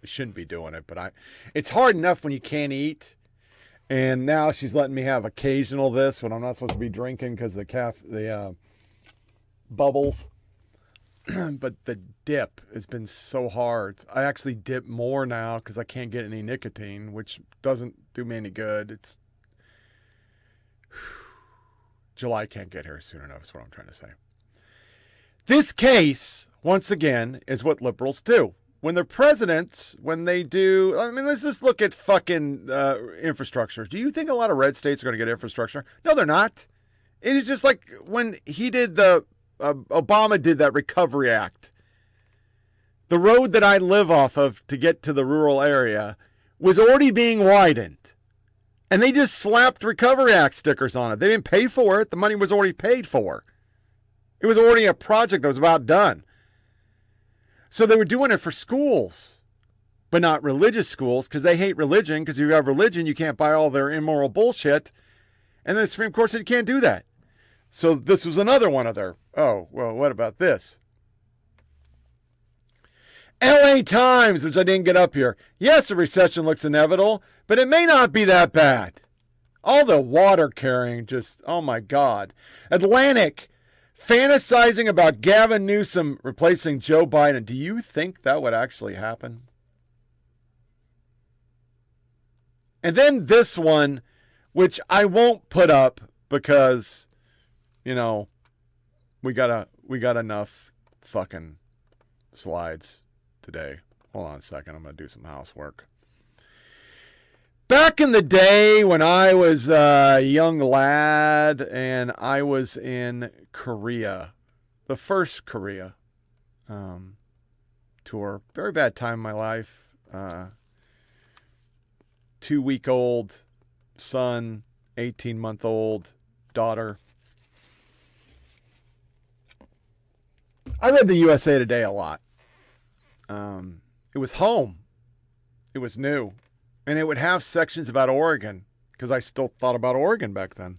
I shouldn't be doing it. But it's hard enough when you can't eat. And now she's letting me have occasional this when I'm not supposed to be drinking because of the bubbles. But the dip has been so hard. I actually dip more now because I can't get any nicotine, which doesn't do me any good. It's July can't get here soon enough is what I'm trying to say. This case, once again, is what liberals do. When they're presidents, when they do, I mean, let's just look at fucking infrastructure. Do you think a lot of red states are going to get infrastructure? No, they're not. It is just like when he did Obama did that Recovery Act. The road that I live off of to get to the rural area was already being widened. And they just slapped Recovery Act stickers on it. They didn't pay for it. The money was already paid for. It was already a project that was about done. So they were doing it for schools, but not religious schools because they hate religion because if you have religion, you can't buy all their immoral bullshit. And then the Supreme Court said you can't do that. So this was another one of their, oh, well, what about this? LA Times, which I didn't get up here. Yes, a recession looks inevitable, but it may not be that bad. All the water carrying just, oh my God. Atlantic. Fantasizing about Gavin Newsom replacing Joe Biden. Do you think that would actually happen? And then this one, which I won't put up because, you know, we got enough fucking slides today. Hold on a second. I'm going to do some housework. Back in the day when I was a young lad and I was in Korea, the first Korea tour, very bad time in my life, 2-week-old son, 18-month-old daughter, I read the USA Today a lot. It was home. It was new. And it would have sections about Oregon because I still thought about Oregon back then.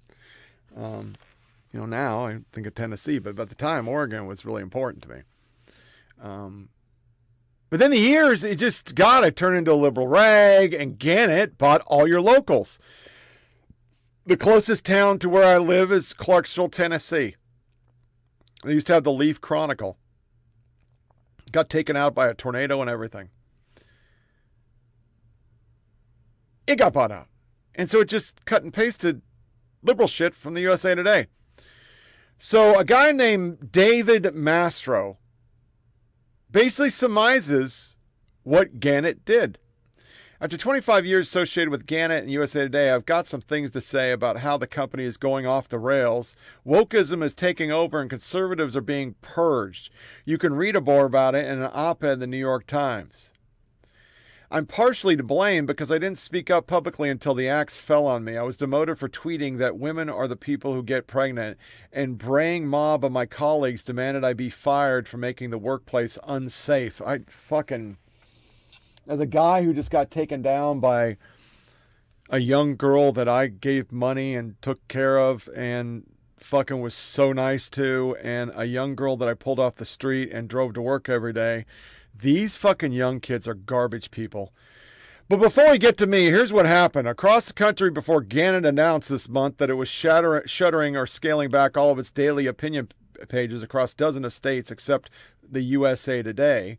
You know, now I think of Tennessee, but at the time, Oregon was really important to me. But then the years, it just, God, I turned into a liberal rag, and Gannett bought all your locals. The closest town to where I live is Clarksville, Tennessee. They used to have the Leaf Chronicle. Got taken out by a tornado and everything. It got bought out. And so it just cut and pasted liberal shit from the USA Today. So a guy named David Mastro basically surmises what Gannett did. After 25 years associated with Gannett and USA Today, I've got some things to say about how the company is going off the rails. Wokeism is taking over and conservatives are being purged. You can read more about it in an op-ed in the New York Times. I'm partially to blame because I didn't speak up publicly until the axe fell on me. I was demoted for tweeting that women are the people who get pregnant, and braying mob of my colleagues demanded I be fired for making the workplace unsafe. I fucking... As a guy who just got taken down by a young girl that I gave money and took care of and fucking was so nice to, and a young girl that I pulled off the street and drove to work every day, these fucking young kids are garbage people. But before we get to me, here's what happened. Across the country before Gannett announced this month that it was shuttering or scaling back all of its daily opinion pages across dozens of states except the USA Today.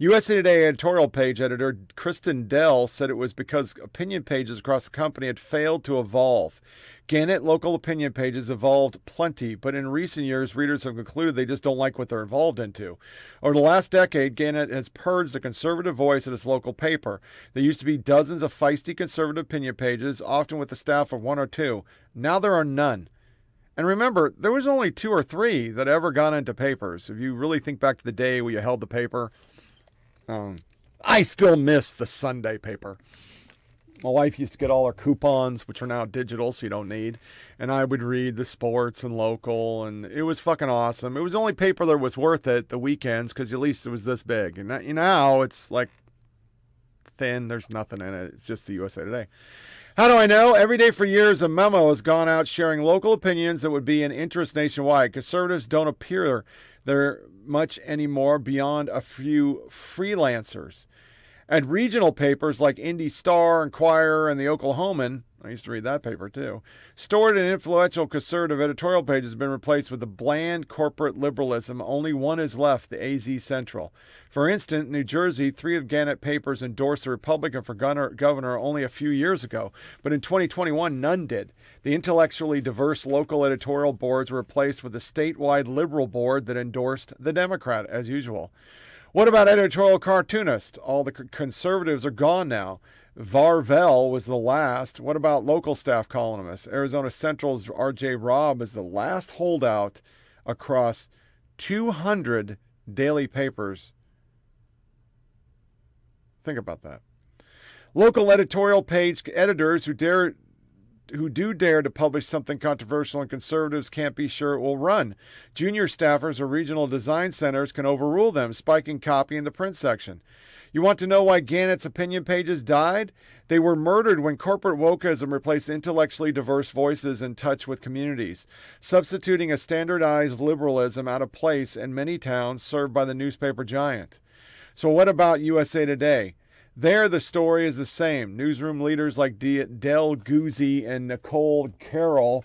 USA Today editorial page editor Kristen Dell said it was because opinion pages across the company had failed to evolve. Gannett local opinion pages evolved plenty, but in recent years, readers have concluded they just don't like what they're involved into. Over the last decade, Gannett has purged the conservative voice at its local paper. There used to be dozens of feisty conservative opinion pages, often with a staff of one or two. Now there are none. And remember, there was only two or three that ever got into papers. If you really think back to the day where you held the paper... I still miss the Sunday paper. My wife used to get all her coupons, which are now digital, so you don't need. And I would read the sports and local, and it was fucking awesome. It was the only paper that was worth it, the weekends, because at least it was this big. And now it's like thin. There's nothing in it. It's just the USA Today. How do I know? Every day for years, a memo has gone out sharing local opinions that would be in interest nationwide. Conservatives don't appear there much anymore beyond a few freelancers. And regional papers like Indy Star, Inquirer, and the Oklahoman, I used to read that paper too, stored and influential conservative editorial page has been replaced with the bland corporate liberalism. Only one is left, the AZ Central. For instance, New Jersey, three of Gannett papers endorsed a Republican for governor only a few years ago, but in 2021, none did. The intellectually diverse local editorial boards were replaced with a statewide liberal board that endorsed the Democrat, as usual. What about editorial cartoonists? All the conservatives are gone now. Varvel was the last. What about local staff columnists? Arizona Central's R.J. Robb is the last holdout across 200 daily papers. Think about that. Local editorial page editors who do dare to publish something controversial and conservatives can't be sure it will run. Junior staffers or regional design centers can overrule them, spiking copy in the print section. You want to know why Gannett's opinion pages died? They were murdered when corporate wokeism replaced intellectually diverse voices in touch with communities, substituting a standardized liberalism out of place in many towns served by the newspaper giant. So what about USA Today? There, the story is the same. Newsroom leaders like Del Guzzi and Nicole Carroll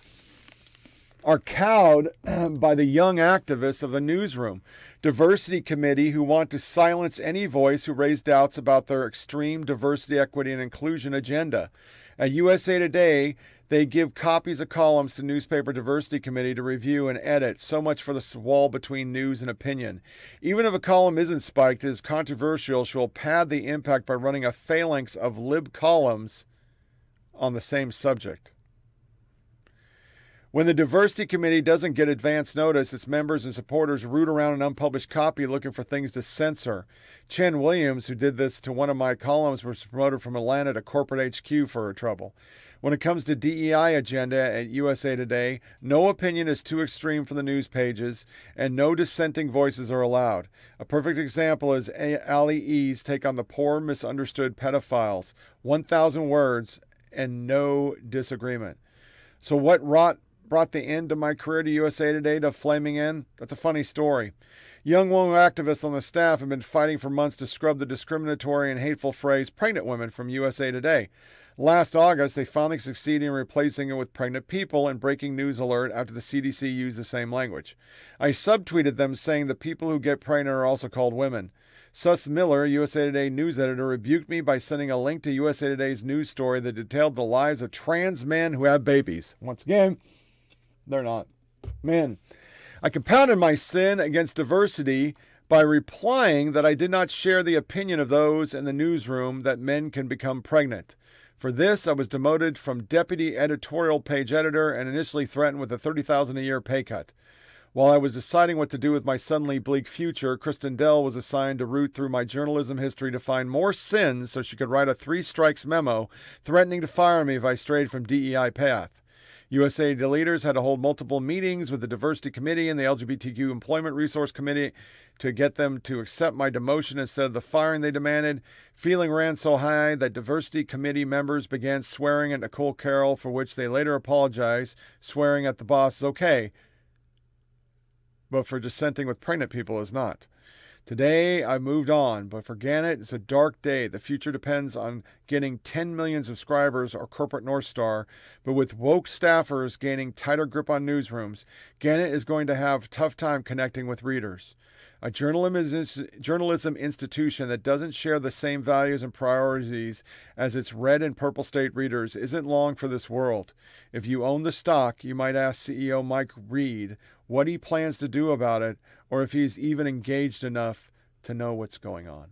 are cowed by the young activists of the newsroom diversity committee who want to silence any voice who raise doubts about their extreme diversity, equity, and inclusion agenda. At USA Today, they give copies of columns to Newspaper Diversity Committee to review and edit. So much for the wall between news and opinion. Even if a column isn't spiked, it is controversial. She will pad the impact by running a phalanx of lib columns on the same subject. When the Diversity Committee doesn't get advance notice, its members and supporters root around an unpublished copy looking for things to censor. Chen Williams, who did this to one of my columns, was promoted from Atlanta to corporate HQ for her trouble. When it comes to DEI agenda at USA Today, no opinion is too extreme for the news pages, and no dissenting voices are allowed. A perfect example is Ali E.'s take on the poor, misunderstood pedophiles. 1,000 words and no disagreement. So what brought the end to my career to USA Today to flaming end? That's a funny story. Young women activists on the staff have been fighting for months to scrub the discriminatory and hateful phrase pregnant women from USA Today. Last August, they finally succeeded in replacing it with pregnant people and breaking news alert after the CDC used the same language. I subtweeted them saying the people who get pregnant are also called women. Sus Miller, USA Today news editor, rebuked me by sending a link to USA Today's news story that detailed the lives of trans men who have babies. Once again, they're not men. I compounded my sin against diversity by replying that I did not share the opinion of those in the newsroom that men can become pregnant. For this, I was demoted from deputy editorial page editor and initially threatened with a $30,000 a year pay cut. While I was deciding what to do with my suddenly bleak future, Kristen Dell was assigned to root through my journalism history to find more sins so she could write a 3 strikes memo threatening to fire me if I strayed from DEI path. USA Today leaders had to hold multiple meetings with the Diversity Committee and the LGBTQ Employment Resource Committee to get them to accept my demotion instead of the firing they demanded. Feeling ran so high that Diversity Committee members began swearing at Nicole Carroll, for which they later apologized. Swearing at the boss is okay, but for dissenting with pregnant people is not. Today, I moved on, but for Gannett, it's a dark day. The future depends on getting 10 million subscribers or corporate North Star, but with woke staffers gaining tighter grip on newsrooms, Gannett is going to have a tough time connecting with readers. A journalism institution that doesn't share the same values and priorities as its red and purple state readers isn't long for this world. If you own the stock, you might ask CEO Mike Reed what he plans to do about it, or if he's even engaged enough to know what's going on.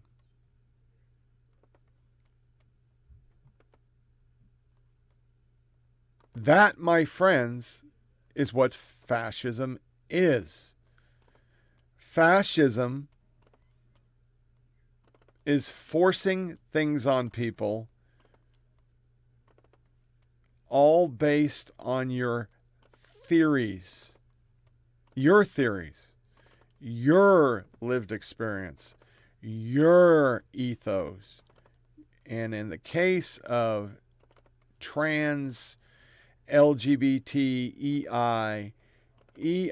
That, my friends, is what fascism is. Fascism is forcing things on people, all based on your theories. Your theories. Your lived experience, your ethos. And in the case of trans, LGBT,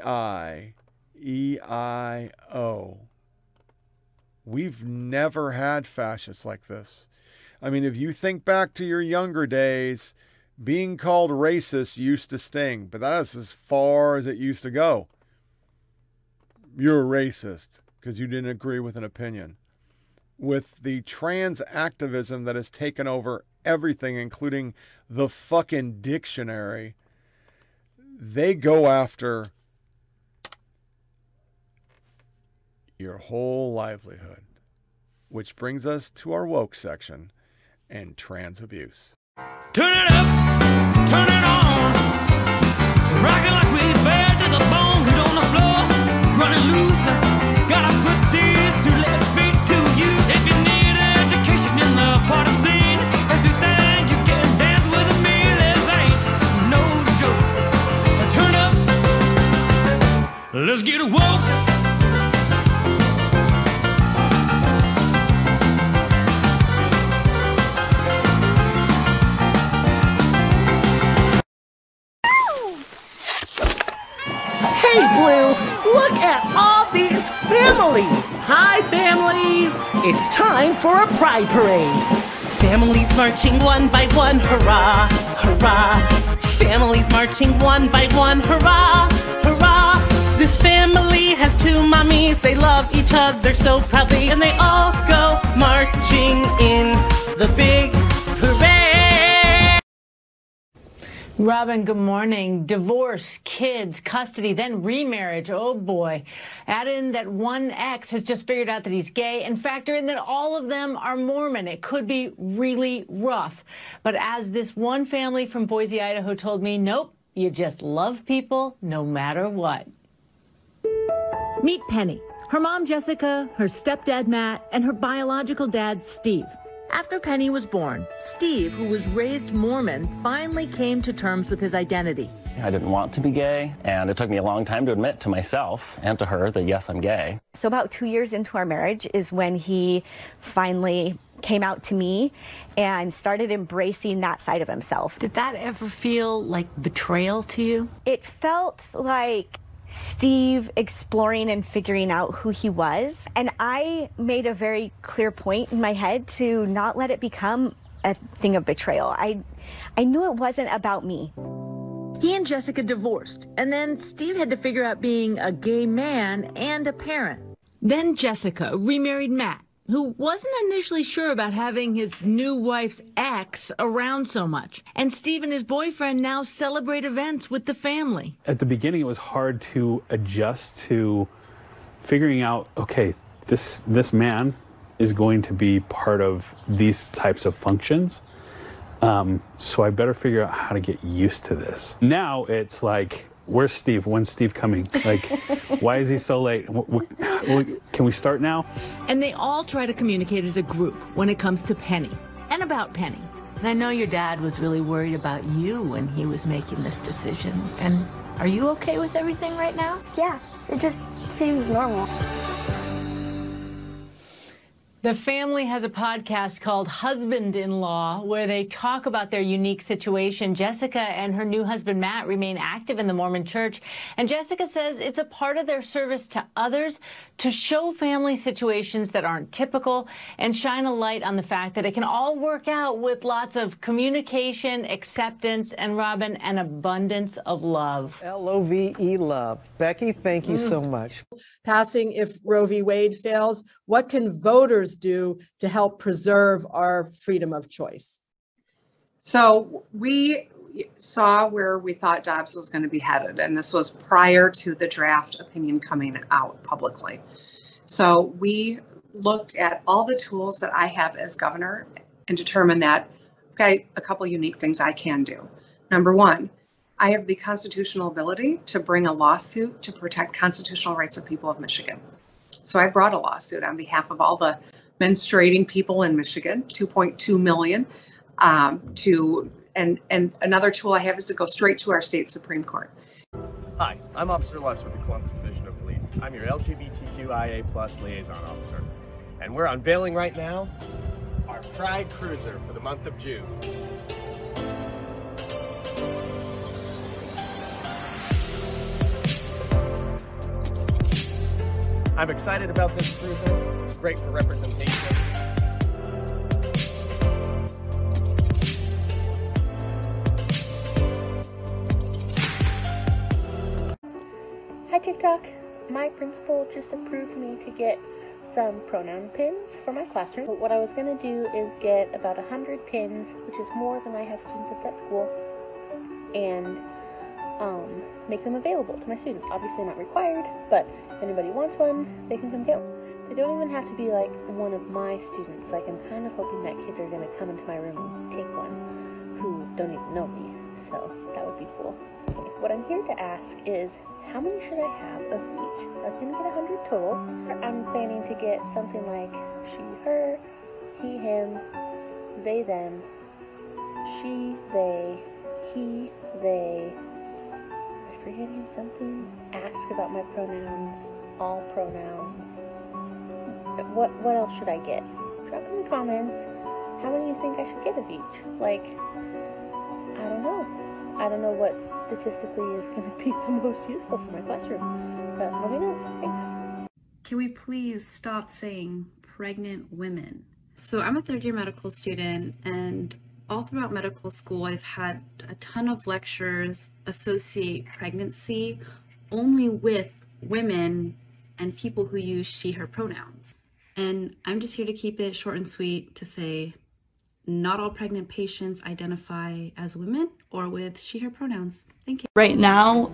EIO, we've never had fascists like this. I mean, if you think back to your younger days, being called racist used to sting, but that's as far as it used to go. You're a racist because you didn't agree with an opinion. With the trans activism that has taken over everything, including the fucking dictionary, they go after your whole livelihood, which brings us to our woke section and trans abuse. Turn it up, turn it on, rock it like we bared to the bone, hit on the floor. Running loose, gotta put these 2 left feet to use. If you need education in the party scene, as you think you can dance with me, this ain't no joke. Turn up, let's get woke. Hey, Blue. Look at all these families! Hi, families! It's time for a pride parade! Families marching one by one, hurrah, hurrah! Families marching one by one, hurrah, hurrah! This family has 2 mommies, they love each other so proudly, and they all go marching in the big parade! Robin, good morning. Divorce, kids, custody, then remarriage. Oh, boy. Add in that one ex has just figured out that he's gay, and factor in that all of them are Mormon. It could be really rough. But as this one family from Boise, Idaho told me, nope, you just love people no matter what. Meet Penny, her mom, Jessica, her stepdad, Matt, and her biological dad, Steve. After Penny was born, Steve, who was raised Mormon, finally came to terms with his identity. I didn't want to be gay, and it took me a long time to admit to myself and to her that, yes, I'm gay. So about 2 years into our marriage is when he finally came out to me and started embracing that side of himself. Did that ever feel like betrayal to you? It felt like Steve exploring and figuring out who he was. And I made a very clear point in my head to not let it become a thing of betrayal. I knew it wasn't about me. He and Jessica divorced, and then Steve had to figure out being a gay man and a parent. Then Jessica remarried Matt, who wasn't initially sure about having his new wife's ex around so much. And Steve and his boyfriend now celebrate events with the family. At the beginning, it was hard to adjust to figuring out, okay, this man is going to be part of these types of functions. So I better figure out how to get used to this. Now it's like, where's Steve? When's Steve coming? Like, why is he so late? Can we start now? And they all try to communicate as a group when it comes to Penny and about Penny. And I know your dad was really worried about you when he was making this decision. And are you okay with everything right now? Yeah, it just seems normal. The family has a podcast called Husband-in-Law, where they talk about their unique situation. Jessica and her new husband, Matt, remain active in the Mormon Church. And Jessica says it's a part of their service to others to show family situations that aren't typical and shine a light on the fact that it can all work out with lots of communication, acceptance, and, Robin, an abundance of love. L-O-V-E, love. Becky, thank you so much. Passing, if Roe v. Wade fails, what can voters do to help preserve our freedom of choice? So we saw where we thought Dobbs was going to be headed, and this was prior to the draft opinion coming out publicly. So we looked at all the tools that I have as governor and determined that, okay, a couple unique things I can do. Number one, I have the constitutional ability to bring a lawsuit to protect constitutional rights of people of Michigan. So I brought a lawsuit on behalf of all the menstruating people in Michigan, 2.2 million. And another tool I have is to go straight to our state Supreme Court. Hi, I'm Officer Less with the Columbus Division of Police. I'm your LGBTQIA+ liaison officer. And we're unveiling right now our Pride Cruiser for the month of June. I'm excited about this cruiser. It's great for representation. Hi TikTok. My principal just approved me to get some pronoun pins for my classroom. But what I was gonna do is get about 100 pins, which is more than I have students at that school, and make them available to my students. Obviously not required, but if anybody wants one, they can come get one. They don't even have to be like one of my students. Like, I'm kind of hoping that kids are going to come into my room and take one who don't even know me, so that would be cool. Okay, what I'm here to ask is, how many should I have of each? I was going to get 100 total. I'm planning to get something like she, her, he, him, they, them, she, they, he, they, forgetting something. Ask about my pronouns, all pronouns. What else should I get? Drop in the comments how many you think I should get of each. Like, I don't know what statistically is going to be the most useful for my classroom, but let me know. Thanks. Can we please stop saying pregnant women? So I'm a third year medical student, and all throughout medical school, I've had a ton of lectures associate pregnancy only with women and people who use she, her pronouns. And I'm just here to keep it short and sweet to say, not all pregnant patients identify as women or with she, her pronouns. Thank you. Right now,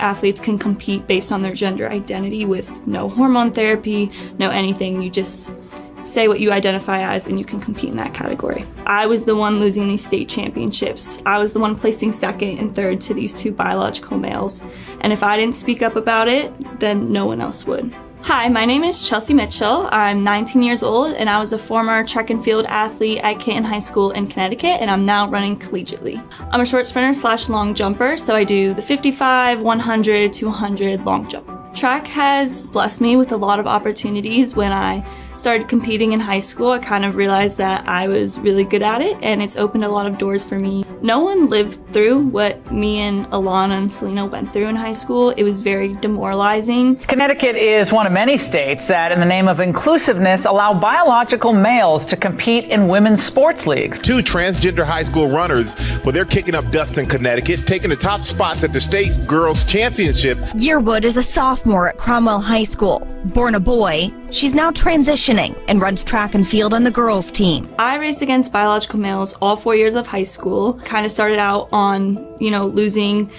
athletes can compete based on their gender identity with no hormone therapy, no anything. You just say what you identify as and you can compete in that category. I was the one losing these state championships. I was the one placing second and third to these two biological males. And if I didn't speak up about it, then no one else would. Hi, my name is Chelsea Mitchell. I'm 19 years old, and I was a former track and field athlete at Canton High School in Connecticut, and I'm now running collegiately. I'm a short sprinter / long jumper, so I do the 55, 100, 200 long jump. Track has blessed me with a lot of opportunities. When I started competing in high school, I kind of realized that I was really good at it, and it's opened a lot of doors for me. No one lived through what me and Alana and Selena went through in high school. It was very demoralizing. Connecticut is one of many states that, in the name of inclusiveness, allow biological males to compete in women's sports leagues. Two transgender high school runners, well, they're kicking up dust in Connecticut, taking the top spots at the state girls' championship. Yearwood is a sophomore at Cromwell High School. Born a boy, she's now transitioning and runs track and field on the girls' team. I raced against biological males all 4 years of high school. Kind of started out on, losing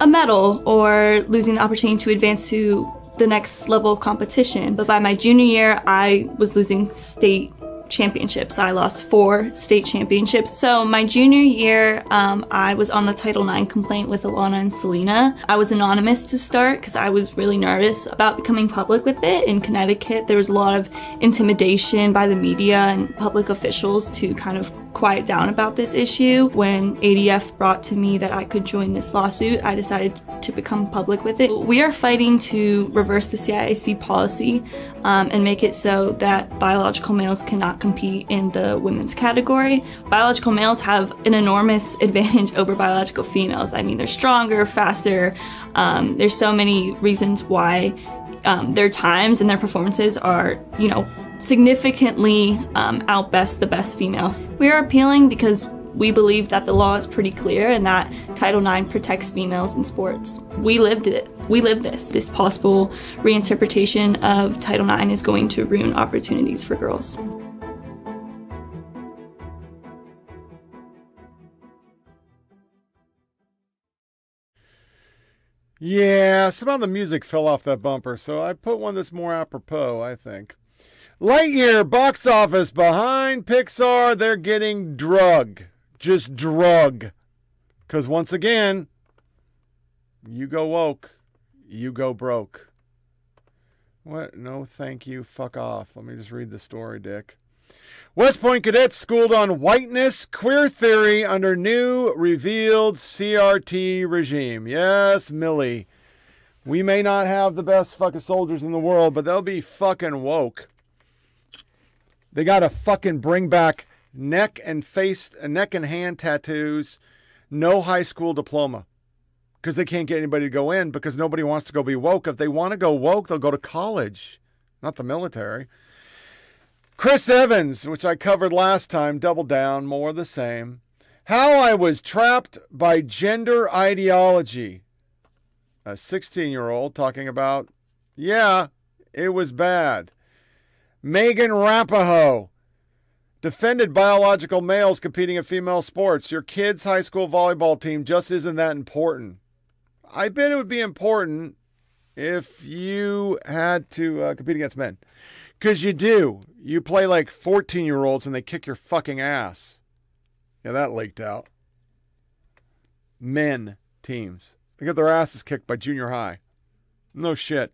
a medal or losing the opportunity to advance to the next level of competition. But by my junior year, I was losing state championships. I lost 4 state championships. So my junior year, I was on the Title IX complaint with Alana and Selena. I was anonymous to start because I was really nervous about becoming public with it. In Connecticut, there was a lot of intimidation by the media and public officials to kind of quiet down about this issue. When ADF brought to me that I could join this lawsuit, I decided to become public with it. We are fighting to reverse the CIAC policy and make it so that biological males cannot compete in the women's category. Biological males have an enormous advantage over biological females. I mean, they're stronger, faster. There's so many reasons why their times and their performances are, significantly outbest the best females. We are appealing because we believe that the law is pretty clear and that Title IX protects females in sports. We lived it. We lived this. This possible reinterpretation of Title IX is going to ruin opportunities for girls. Yeah, somehow the music fell off that bumper, so I put one that's more apropos, I think. Lightyear box office behind Pixar. They're getting drug. Just drug. Because once again, you go woke, you go broke. What? No, thank you. Fuck off. Let me just read the story, Dick. West Point cadets schooled on whiteness, queer theory under new revealed CRT regime. Yes, Millie. We may not have the best fucking soldiers in the world, but they'll be fucking woke. They got to fucking bring back neck and hand tattoos, no high school diploma, because they can't get anybody to go in because nobody wants to go be woke. If they want to go woke, they'll go to college, not the military. Chris Evans, which I covered last time, double down, more of the same. How I was trapped by gender ideology. A 16-year-old talking about, yeah, it was bad. Megan Rapinoe defended biological males competing in female sports. Your kids' high school volleyball team just isn't that important. I bet it would be important if you had to compete against men. Because you do. You play like 14-year-olds and they kick your fucking ass. Yeah, that leaked out. Men teams. They get their asses kicked by junior high. No shit.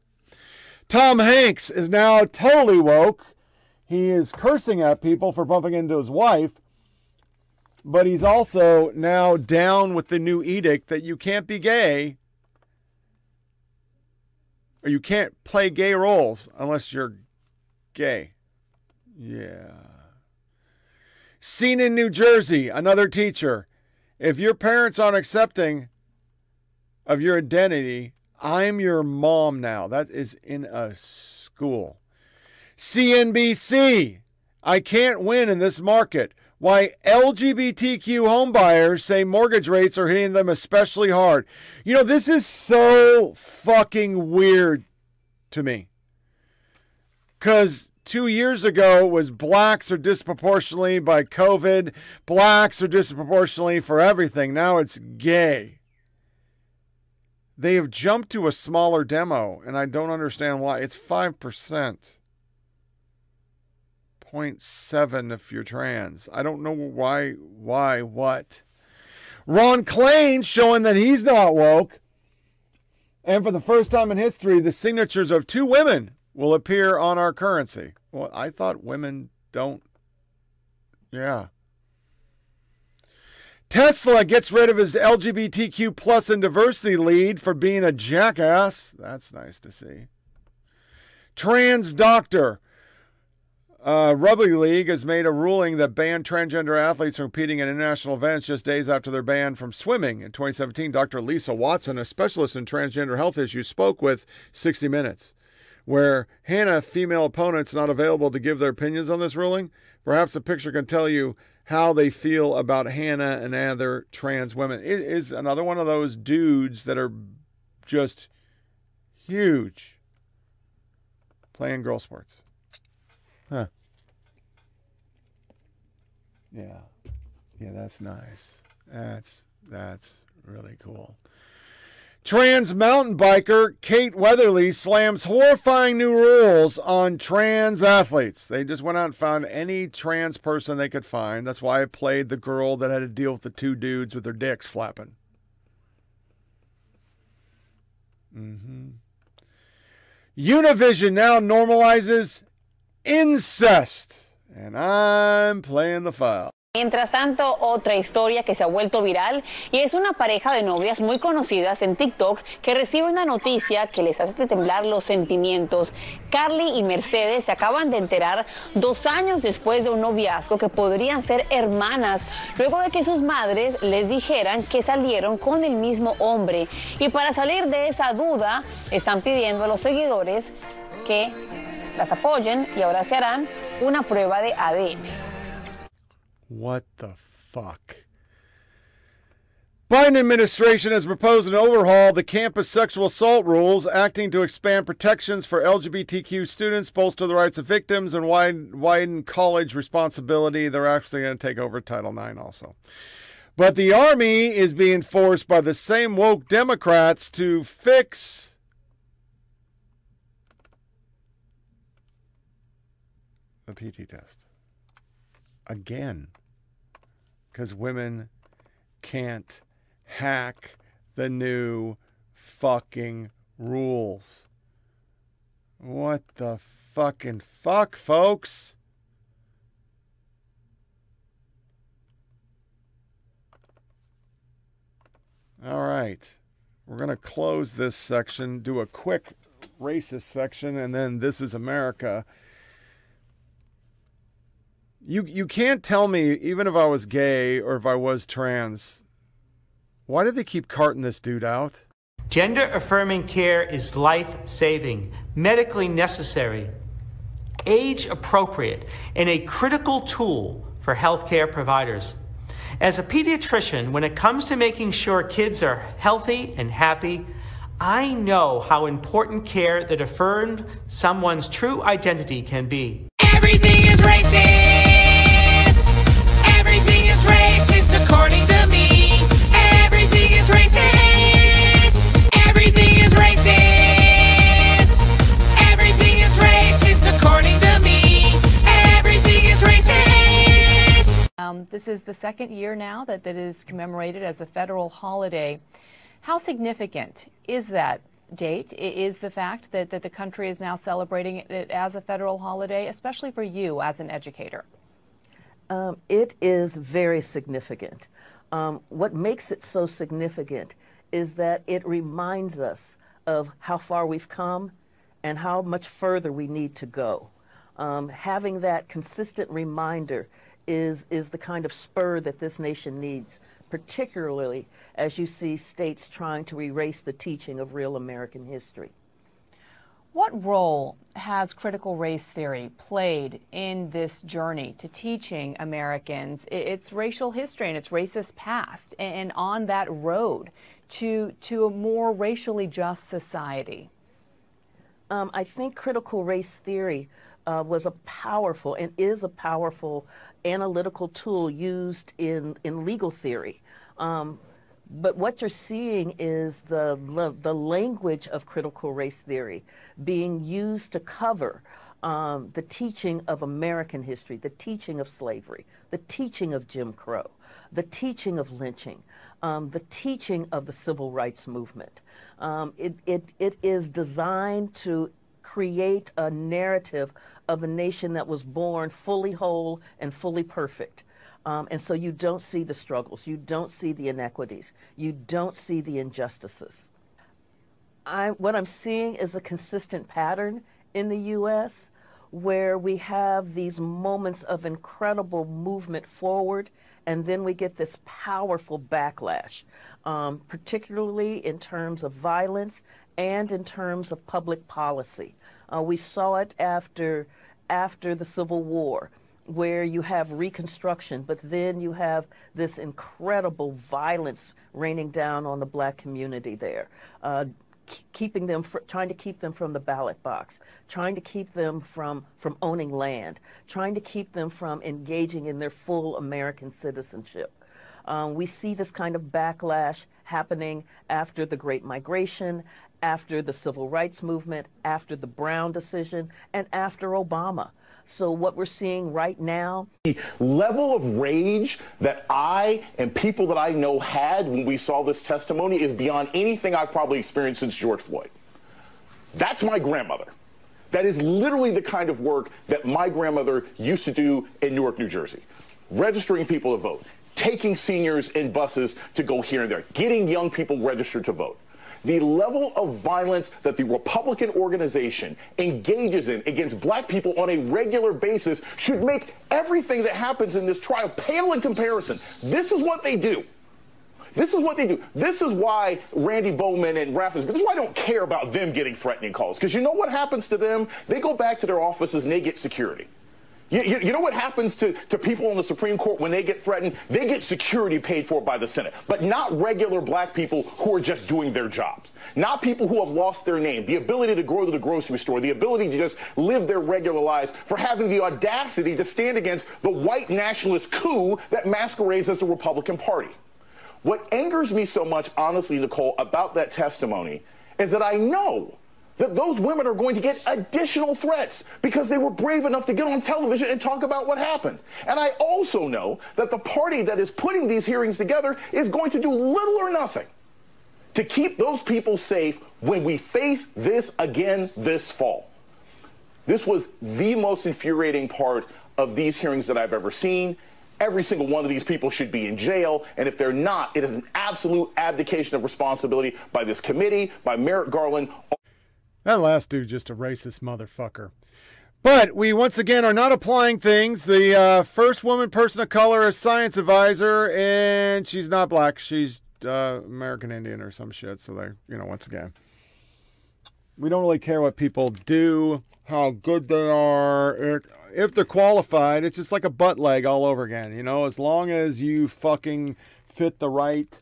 Tom Hanks is now totally woke. He is cursing at people for bumping into his wife. But he's also now down with the new edict that you can't be gay. Or you can't play gay roles unless you're gay. Yeah. Seen in New Jersey, another teacher. If your parents aren't accepting of your identity, I'm your mom now. That is in a school. CNBC. I can't win in this market. Why LGBTQ homebuyers say mortgage rates are hitting them especially hard. This is so fucking weird to me. Because 2 years ago was blacks are disproportionately by COVID. Blacks are disproportionately for everything. Now it's gay. They have jumped to a smaller demo, and I don't understand why. It's 5%. 0.7 if you're trans. I don't know why, what. Ron Klain showing that he's not woke. And for the first time in history, the signatures of 2 women will appear on our currency. Well, I thought women don't. Yeah. Tesla gets rid of his LGBTQ plus and diversity lead for being a jackass. That's nice to see. Trans doctor. Rugby League has made a ruling that banned transgender athletes from competing in international events just days after their ban from swimming. In 2017, Dr. Lisa Watson, a specialist in transgender health issues, spoke with 60 Minutes, where Hannah, female opponents not available to give their opinions on this ruling. Perhaps the picture can tell you how they feel about Hannah and other trans women. It is another one of those dudes that are just huge playing girl sports. Huh. Yeah. Yeah, that's nice. That's really cool. Trans mountain biker Kate Weatherly slams horrifying new rules on trans athletes. They just went out and found any trans person they could find. That's why I played the girl that had to deal with the two dudes with their dicks flapping. Mm-hmm. Univision now normalizes incest. And I'm playing the file. Mientras tanto, otra historia que se ha vuelto viral y es una pareja de novias muy conocidas en TikTok que recibe una noticia que les hace temblar los sentimientos. Carly y Mercedes se acaban de enterar 2 años después de un noviazgo que podrían ser hermanas, luego de que sus madres les dijeran que salieron con el mismo hombre. Y para salir de esa duda, están pidiendo a los seguidores que las apoyen y ahora se harán una prueba de ADN. What the fuck? Biden administration has proposed an overhaul of the campus sexual assault rules, acting to expand protections for LGBTQ students, bolster the rights of victims, and widen college responsibility. They're actually going to take over Title IX also. But the Army is being forced by the same woke Democrats to fix the PT test. Again, because women can't hack the new fucking rules. What the fucking fuck, folks? All right. We're going to close this section, do a quick racist section, and then This Is America. You can't tell me, even if I was gay or if I was trans, why do they keep carting this dude out? Gender-affirming care is life-saving, medically necessary, age-appropriate, and a critical tool for healthcare providers. As a pediatrician, when it comes to making sure kids are healthy and happy, I know how important care that affirms someone's true identity can be. Everything is racist! Racist according to me. Everything is racist. Everything is racist. Everything is racist according to me. Everything is racist. This is the second year now that it is commemorated as a federal holiday. How significant is that date? Is the fact that the country is now celebrating it as a federal holiday, especially for you as an educator? It is very significant. What makes it so significant is that it reminds us of how far we've come and how much further we need to go. Having that consistent reminder is the kind of spur that this nation needs, particularly as you see states trying to erase the teaching of real American history. What role has critical race theory played in this journey to teaching Americans its racial history and its racist past and on that road to a more racially just society? I think critical race theory was a powerful and is a powerful analytical tool used in legal theory. But what you're seeing is the language of critical race theory being used to cover the teaching of American history, the teaching of slavery, the teaching of Jim Crow, the teaching of lynching, the teaching of the civil rights movement. It is designed to create a narrative of a nation that was born fully whole and fully perfect. And so you don't see the struggles. You don't see the inequities. You don't see the injustices. What I'm seeing is a consistent pattern in the U.S. where we have these moments of incredible movement forward, and then we get this powerful backlash, particularly in terms of violence and in terms of public policy. We saw it after the Civil War, where you have Reconstruction, but then you have this incredible violence raining down on the black community there, keeping them, trying to keep them from the ballot box, trying to keep them from owning land, trying to keep them from engaging in their full American citizenship. We see this kind of backlash happening after the Great Migration, after the Civil Rights Movement, after the Brown decision, and after Obama. So what we're seeing right now, the level of rage that I and people that I know had when we saw this testimony is beyond anything I've probably experienced since George Floyd. That's my grandmother. That is literally the kind of work that my grandmother used to do in Newark, New Jersey. Registering people to vote, taking seniors in buses to go here and there, getting young people registered to vote. The level of violence that the Republican organization engages in against black people on a regular basis should make everything that happens in this trial pale in comparison. This is what they do. This is what they do. This is why Randy Bowman and Raffensperger, this is why I don't care about them getting threatening calls, because you know what happens to them? They go back to their offices and they get security. You know what happens to people on the Supreme Court when they get threatened? They get security paid for by the Senate, but not regular black people who are just doing their jobs, not people who have lost their name, the ability to go to the grocery store, the ability to just live their regular lives, for having the audacity to stand against the white nationalist coup that masquerades as the Republican Party. What angers me so much, honestly, Nicole, about that testimony is that I know that those women are going to get additional threats because they were brave enough to get on television and talk about what happened. And I also know that the party that is putting these hearings together is going to do little or nothing to keep those people safe when we face this again this fall. This was the most infuriating part of these hearings that I've ever seen. Every single one of these people should be in jail, and if they're not, it is an absolute abdication of responsibility by this committee, by Merrick Garland. That last dude, just a racist motherfucker. But we once again are not applying things. The first woman person of color is science advisor, and she's not black. She's American Indian or some shit. So they, once again, we don't really care what people do, how good they are, if they're qualified. It's just like a butt leg all over again. As long as you fucking fit the right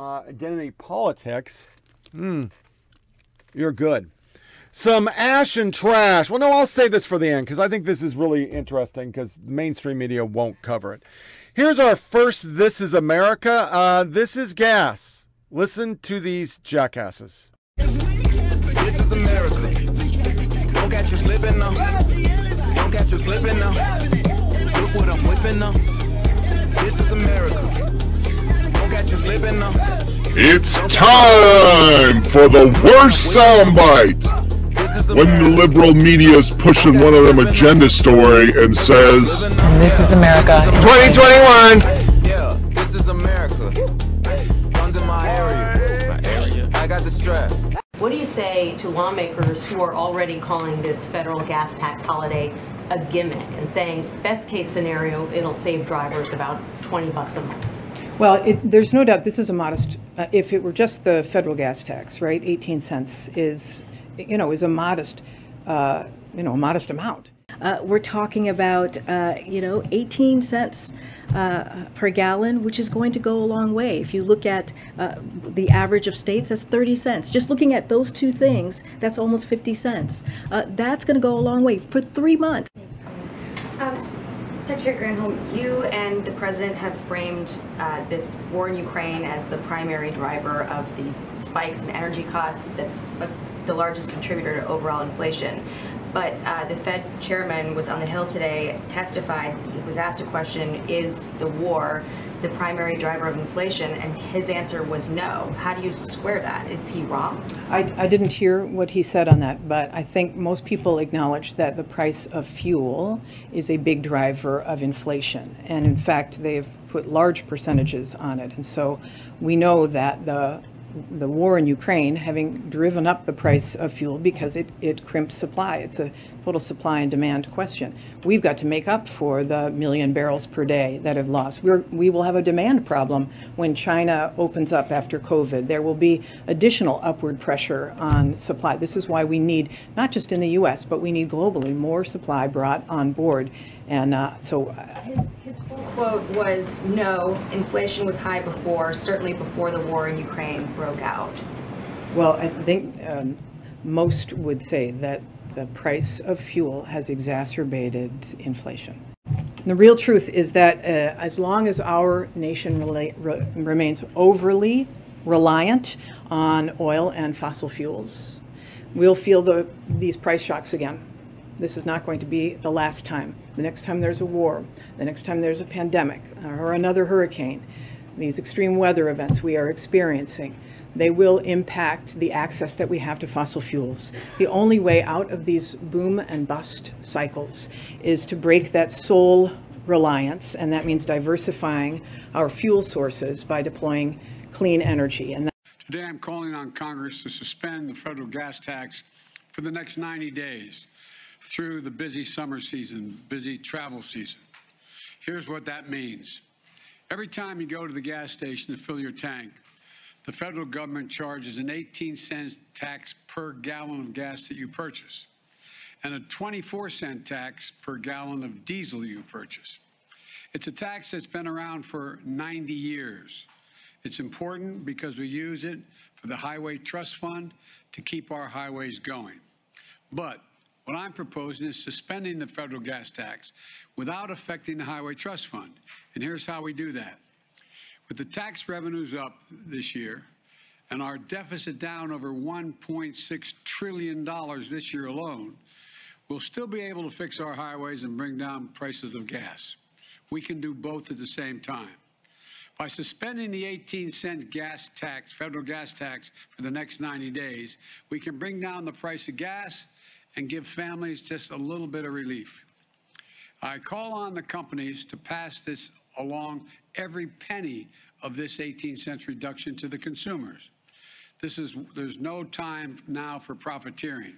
identity politics, you're good. Some ash and trash. Well, no, I'll save this for the end because I think this is really interesting because the mainstream media won't cover it. Here's our first This Is America. This is gas. Listen to these jackasses. This is America. Don't catch you slipping now. Don't catch you slipping now. Look what I'm whipping now. This is America. Don't catch you slipping now. It's time for the worst soundbite. When the liberal media is pushing one of them agenda story and says, "This is America, 2021." Yeah, this is America. Guns in my area. I got the strap. What do you say to lawmakers who are already calling this federal gas tax holiday a gimmick and saying, best case scenario, it'll save drivers about $20 a month? Well, there's no doubt this is a modest. If it were just the federal gas tax, right, 18 cents is. Is a modest, modest amount. We're talking about, 18 cents per gallon, which is going to go a long way. If you look at the average of states, that's 30 cents. Just looking at those two things, that's almost 50 cents. That's going to go a long way for 3 months. Secretary Granholm, you and the president have framed this war in Ukraine as the primary driver of the spikes in energy costs. That's the largest contributor to overall inflation. But the Fed chairman was on the Hill today, testified. He was asked a question, is the war the primary driver of inflation? And his answer was no. How do you square that? Is he wrong? I didn't hear what he said on that, but I think most people acknowledge that the price of fuel is a big driver of inflation. And in fact, they've put large percentages on it. And so we know that the war in Ukraine, having driven up the price of fuel because it crimps supply. It's a total supply and demand question. We've got to make up for the million barrels per day that have lost. We will have a demand problem when China opens up after COVID. There will be additional upward pressure on supply. This is why we need, not just in the U.S., but we need globally more supply brought on board. And so his full quote was, no, inflation was high before, certainly before the war in Ukraine broke out. Well, I think most would say that the price of fuel has exacerbated inflation. The real truth is that as long as our nation remains overly reliant on oil and fossil fuels, we'll feel these price shocks again. This is not going to be the last time. The next time there's a war, the next time there's a pandemic or another hurricane, these extreme weather events we are experiencing, they will impact the access that we have to fossil fuels. The only way out of these boom and bust cycles is to break that sole reliance, and that means diversifying our fuel sources by deploying clean energy. And today I'm calling on Congress to suspend the federal gas tax for the next 90 days through the busy summer season, busy travel season. Here's what that means. Every time you go to the gas station to fill your tank, the federal government charges an 18-cent tax per gallon of gas that you purchase and a 24-cent tax per gallon of diesel you purchase. It's a tax that's been around for 90 years. It's important because we use it for the Highway Trust Fund to keep our highways going. But what I'm proposing is suspending the federal gas tax without affecting the Highway Trust Fund. And here's how we do that. With the tax revenues up this year and our deficit down over $1.6 trillion this year alone, we'll still be able to fix our highways and bring down prices of gas. We can do both at the same time. By suspending the 18-cent gas tax, federal gas tax, for the next 90 days, we can bring down the price of gas and give families just a little bit of relief. I call on the companies to pass this along every penny of this 18-cent reduction to the consumers. There's no time now for profiteering.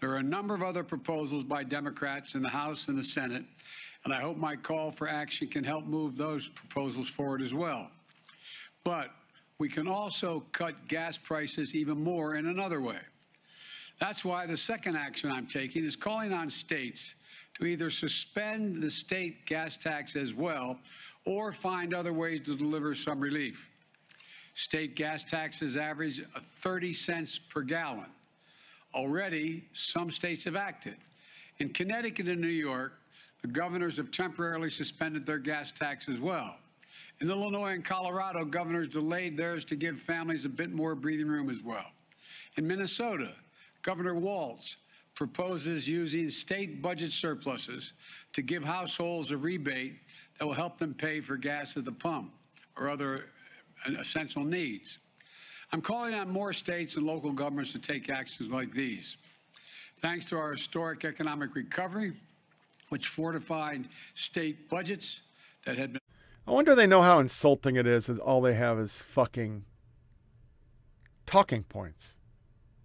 There are a number of other proposals by Democrats in the House and the Senate, and I hope my call for action can help move those proposals forward as well. But we can also cut gas prices even more in another way. That's why the second action I'm taking is calling on states to either suspend the state gas tax as well or find other ways to deliver some relief. State gas taxes average 30 cents per gallon. Already, some states have acted. In Connecticut and New York, the governors have temporarily suspended their gas tax as well. In Illinois and Colorado, governors delayed theirs to give families a bit more breathing room as well. In Minnesota, Governor Walz proposes using state budget surpluses to give households a rebate that will help them pay for gas at the pump or other essential needs. I'm calling on more states and local governments to take actions like these. Thanks to our historic economic recovery, which fortified state budgets that had been... I wonder if they know how insulting it is that all they have is fucking talking points.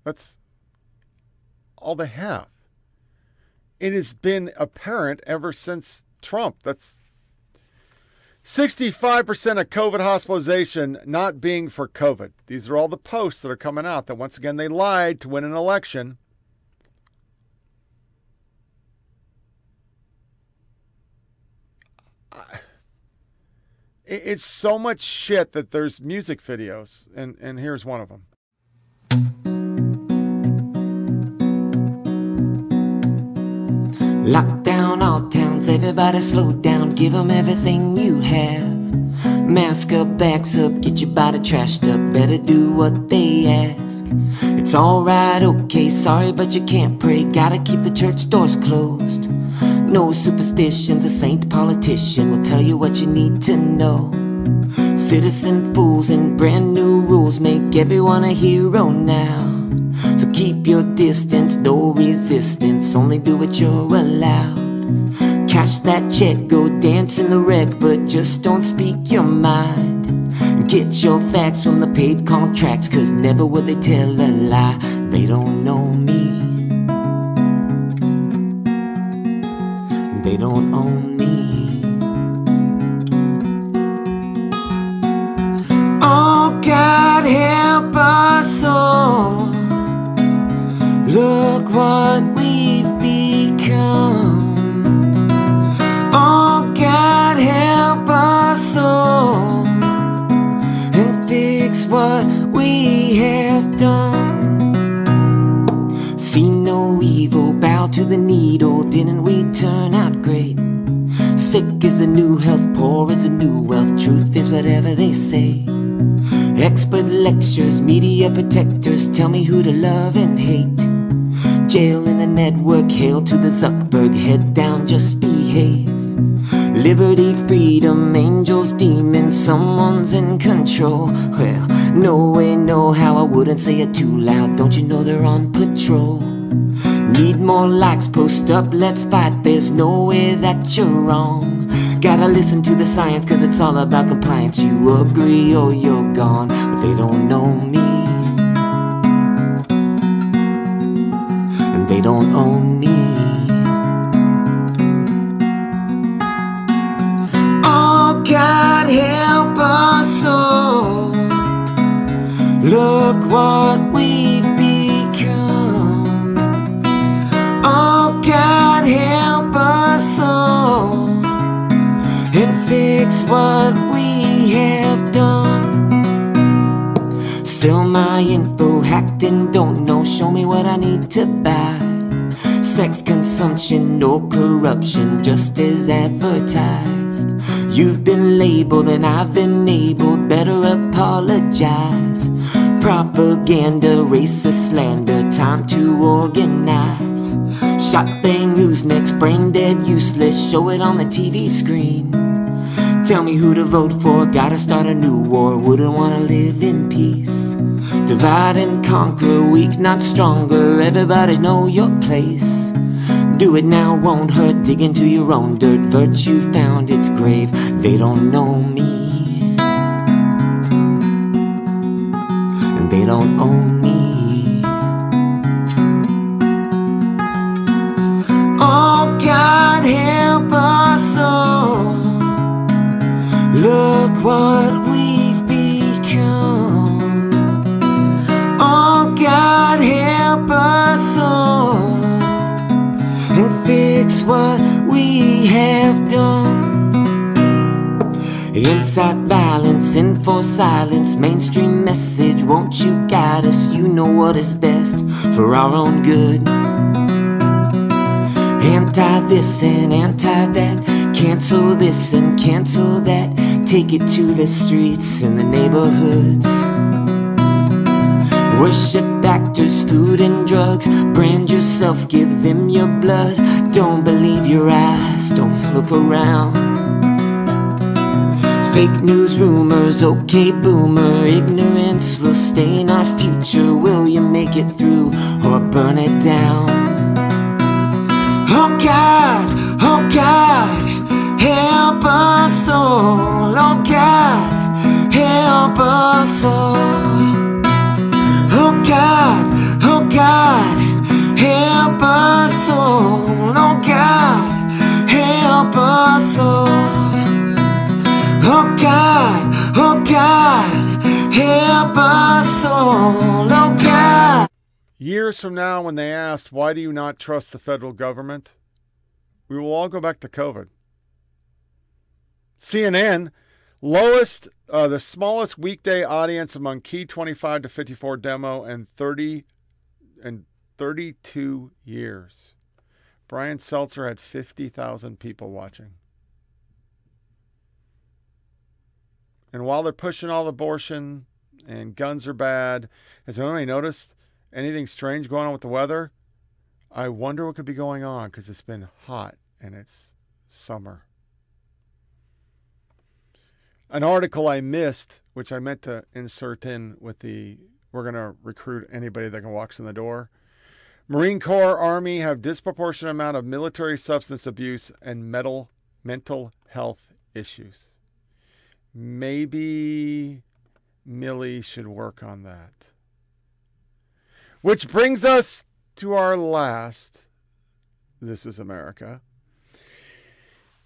That's all they have. It has been apparent ever since Trump. That's 65% of COVID hospitalization not being for COVID. These are all the posts that are coming out that once again they lied to win an election. It's so much shit that there's music videos, and here's one of them. Lock down all towns, everybody slow down, give them everything you have. Mask up, backs up, get your body trashed up, better do what they ask. It's alright, okay, sorry, but you can't pray. Gotta keep the church doors closed. No superstitions, a saint politician will tell you what you need to know. Citizen fools and brand new rules make everyone a hero now. So keep your distance, no resistance, only do what you're allowed. Cash that check, go dance in the wreck, but just don't speak your mind. Get your facts from the paid contracts, cause never will they tell a lie. They don't know me. They don't own me. Oh God, help us all. Look what we've become. Oh God, help us all and fix what we have done. See no evil, bow to the needle. Didn't we turn out great? Sick is the new health, poor is the new wealth. Truth is whatever they say. Expert lectures, media protectors, tell me who to love and hate. Jail in the network, hail to the Zuckerberg, head down, just behave. Liberty, freedom, angels, demons, someone's in control. Well, no way, no how, I wouldn't say it too loud. Don't you know they're on patrol? Need more likes, post up, let's fight. There's no way that you're wrong. Gotta listen to the science, cause it's all about compliance. You agree or you're gone, but they don't know me. And they don't own me. God help us all. Look what we've become. Oh God help us all and fix what we have done. Sell my info, hacked and don't know. Show me what I need to buy. Sex consumption, no corruption, just as advertised. You've been labeled and I've enabled, better apologize. Propaganda, racist slander, time to organize. Shot bang, who's next, brain dead, useless, show it on the TV screen. Tell me who to vote for, gotta start a new war, wouldn't wanna live in peace. Divide and conquer, weak not stronger, everybody know your place. Do it now, won't hurt, dig into your own dirt. Virtue found its grave, they don't know me. And they don't own me. Oh God help us all. Look what we've become. Oh God help us all and fix what we have done. Inside violence, in for silence, mainstream message, won't you guide us? You know what is best for our own good. Anti this and anti that, cancel this and cancel that, take it to the streets and the neighborhoods. Worship actors, food and drugs, brand yourself, give them your blood. Don't believe your eyes, don't look around. Fake news, rumors, okay boomer, ignorance will stain our future. Will you make it through or burn it down? Oh God, help us all. Oh God, help us all. Oh God, help us all. Oh God, help us all. Oh God, help us all. Oh God. Years from now, when they asked, why do you not trust the federal government? We will all go back to COVID. CNN, the smallest weekday audience among key 25 to 54 demo in 32 years. Brian Seltzer had 50,000 people watching. And while they're pushing all abortion and guns are bad, has anyone noticed anything strange going on with the weather? I wonder what could be going on because it's been hot and it's summer. An article I missed, which I meant to insert in with the, we're going to recruit anybody that can walk in the door. Marine Corps, Army have disproportionate amount of military substance abuse and mental health issues. Maybe Millie should work on that. Which brings us to our last This Is America.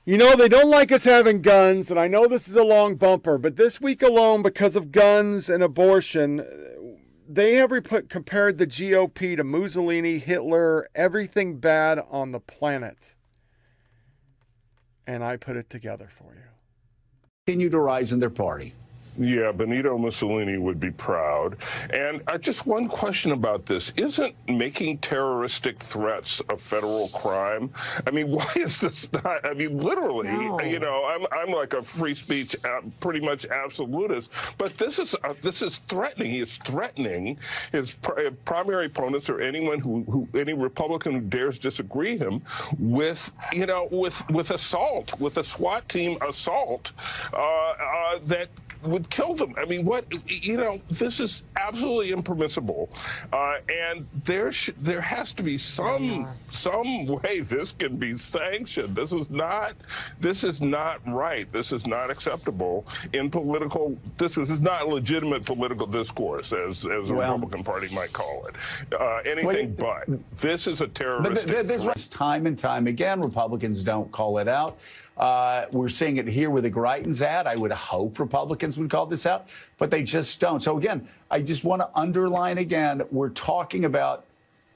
You know, they don't like us having guns, and I know this is a long bumper, but this week alone, because of guns and abortion, they have compared the GOP to Mussolini, Hitler, everything bad on the planet. And I put it together for you. Continue to rise in their party. Yeah, Benito Mussolini would be proud. And just one question about this. Isn't making terroristic threats a federal crime? I mean, why is this not? I mean, literally, no. You know, I'm like a free speech, pretty much absolutist. But this is threatening. It's threatening his primary opponents or anyone who any Republican who dares disagree him with, you know, with assault, with a SWAT team assault that would kill them. I mean, what, you know, this is absolutely impermissible. And there has to be some way this can be sanctioned. This is not right. This is not acceptable in political. This is not legitimate political discourse, as the Republican Party might call it. But this is a terrorist. This time and time again, Republicans don't call it out. We're seeing it here with the Greitens ad. I would hope Republicans would call this out, but they just don't. So, again, I just want to underline again, we're talking about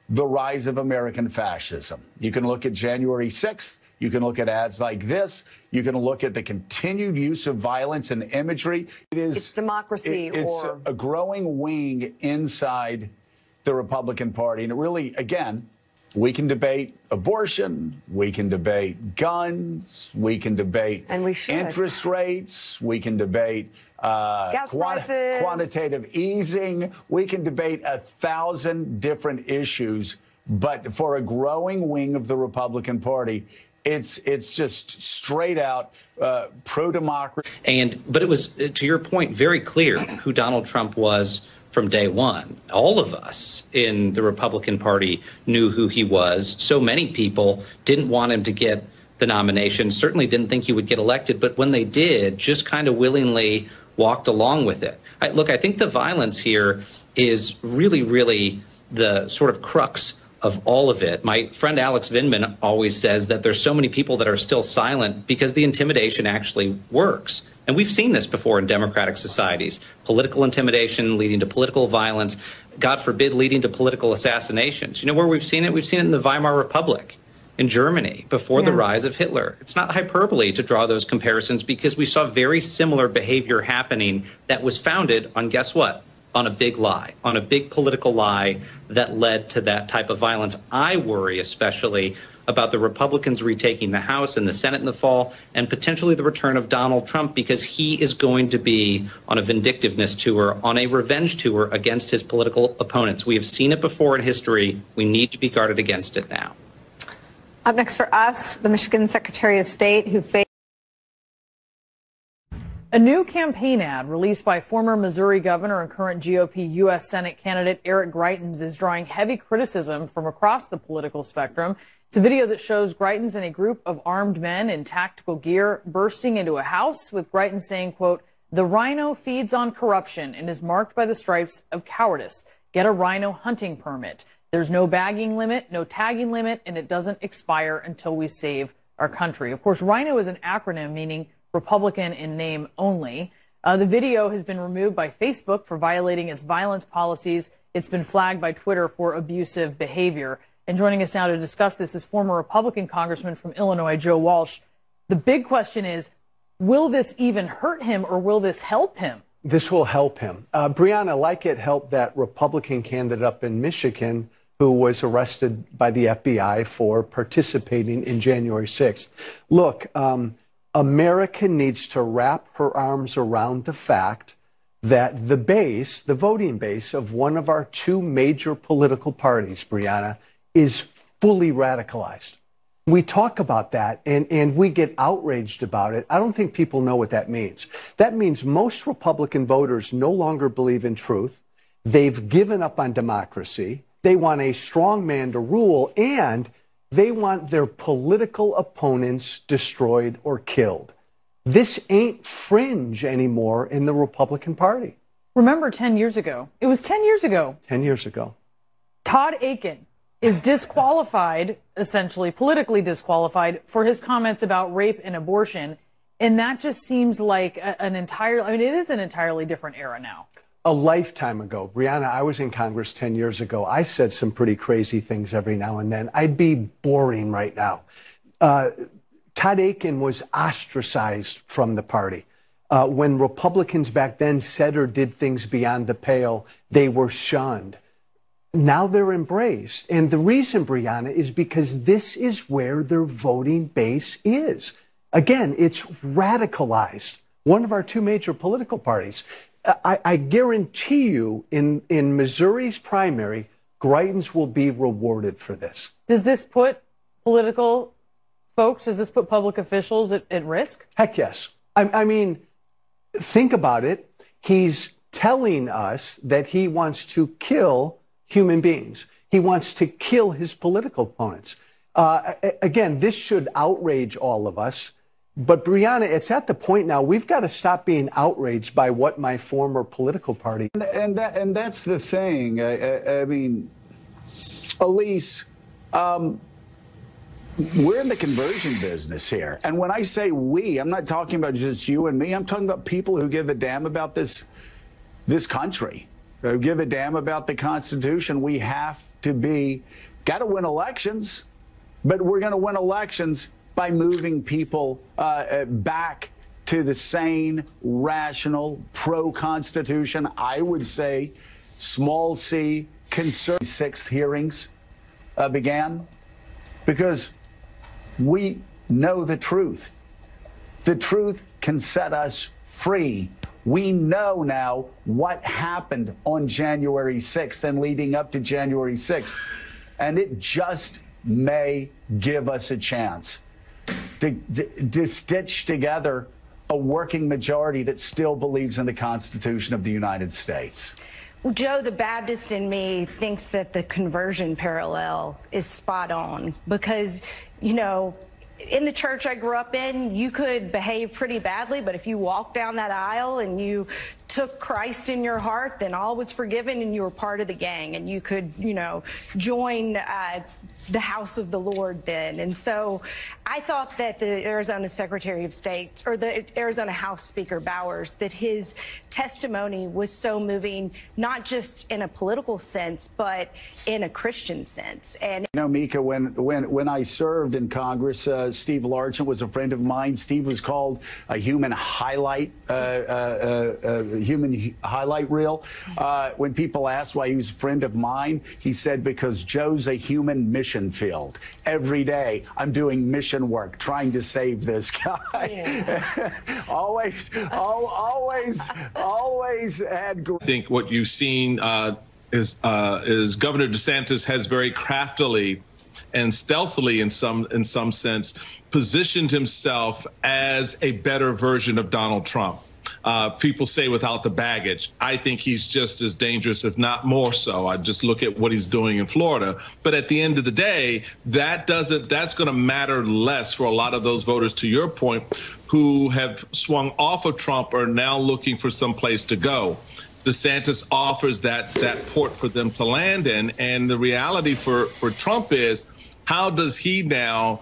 the rise of American fascism. You can look at January 6th. You can look at ads like this. You can look at the continued use of violence and imagery. It's democracy. It's a growing wing inside the Republican Party. And it really, again, we can debate abortion, we can debate guns, we can debate interest rates, we can debate quantitative easing, we can debate 1,000 different issues, but for a growing wing of the Republican Party, it's just straight out pro-democracy. But it was, to your point, very clear who Donald Trump was from day one. All of us in the Republican Party knew who he was. So many people didn't want him to get the nomination, certainly didn't think he would get elected. But when they did, just kind of willingly walked along with it. I think the violence here is really, really the sort of crux of all of it. My friend Alex Vindman always says that there's so many people that are still silent because the intimidation actually works. And we've seen this before in democratic societies, political intimidation leading to political violence, God forbid, leading to political assassinations. You know where we've seen it in the Weimar Republic, in Germany, before the rise of Hitler. It's not hyperbole to draw those comparisons because we saw very similar behavior happening that was founded on, guess what? On a big lie, on a big political lie that led to that type of violence. I worry especially about the Republicans retaking the House and the Senate in the fall and potentially the return of Donald Trump because he is going to be on a vindictiveness tour, on a revenge tour against his political opponents. We have seen it before in history. We need to be guarded against it now. Up next for us, the Michigan Secretary of State who faced a new campaign ad released by former Missouri governor and current GOP U.S. Senate candidate Eric Greitens is drawing heavy criticism from across the political spectrum. It's a video that shows Greitens and a group of armed men in tactical gear bursting into a house, with Greitens saying, quote, "The rhino feeds on corruption and is marked by the stripes of cowardice. Get a rhino hunting permit. There's no bagging limit, no tagging limit, and it doesn't expire until we save our country." Of course, rhino is an acronym meaning Republican in name only. The video has been removed by Facebook for violating its violence policies. It's been flagged by Twitter for abusive behavior. And joining us now to discuss this is former Republican Congressman from Illinois, Joe Walsh. The big question is, will this even hurt him or will this help him? This will help him. Breonna, like it helped that Republican candidate up in Michigan who was arrested by the FBI for participating in January 6th. Look, America needs to wrap her arms around the fact that the base, the voting base of one of our two major political parties, Brianna, is fully radicalized. We talk about that and we get outraged about it. I don't think people know what that means. That means most Republican voters no longer believe in truth. They've given up on democracy. They want a strong man to rule, and they want their political opponents destroyed or killed. This ain't fringe anymore in the Republican Party. Remember 10 years ago. It was 10 years ago. 10 years ago. Todd Akin is disqualified, essentially politically disqualified, for his comments about rape and abortion. And that just seems like it is an entirely different era now. A lifetime ago. Brianna, I was in Congress 10 years ago. I said some pretty crazy things every now and then. I'd be boring right now. Todd Akin was ostracized from the party. When Republicans back then said or did things beyond the pale, they were shunned. Now they're embraced. And the reason, Brianna, is because this is where their voting base is. Again, it's radicalized. One of our two major political parties. I guarantee you in Missouri's primary, Greitens will be rewarded for this. Does this put political folks, does this put public officials at risk? Heck yes. I mean, think about it. He's telling us that he wants to kill human beings. He wants to kill his political opponents. Again, this should outrage all of us. But, Brianna, it's at the point now we've got to stop being outraged by what my former political party... And that's the thing. I mean, Elise, we're in the conversion business here. And when I say we, I'm not talking about just you and me. I'm talking about people who give a damn about this country, who give a damn about the Constitution. We have to got to win elections, but we're going to win elections by moving people back to the sane, rational, pro-Constitution, I would say, small c, conservative. Sixth hearings began because we know the truth. The truth can set us free. We know now what happened on January 6th and leading up to January 6th, and it just may give us a chance to stitch together a working majority that still believes in the Constitution of the United States. Joe, the Baptist in me thinks that the conversion parallel is spot on because, you know, in the church I grew up in, you could behave pretty badly, but if you walked down that aisle and you took Christ in your heart, then all was forgiven and you were part of the gang and you could, you know, join the house of the Lord then. And so I thought that the Arizona Secretary of State or the Arizona House Speaker Bowers, that his testimony was so moving, not just in a political sense, but in a Christian sense. And you know, Mika, when I served in Congress, Steve Largent was a friend of mine. Steve was called a human highlight reel. When people asked why he was a friend of mine, he said, because Joe's a human mission field. Every day I'm doing mission work, trying to save this guy. Yeah. always had. I think what you've seen is Governor DeSantis has very craftily and stealthily in some sense positioned himself as a better version of Donald Trump. People say without the baggage. I think he's just as dangerous, if not more so. I just look at what he's doing in Florida. But at the end of the day, that's going to matter less for a lot of those voters, to your point, who have swung off of Trump are now looking for some place to go. DeSantis offers that port for them to land in. And the reality for Trump is, how does he now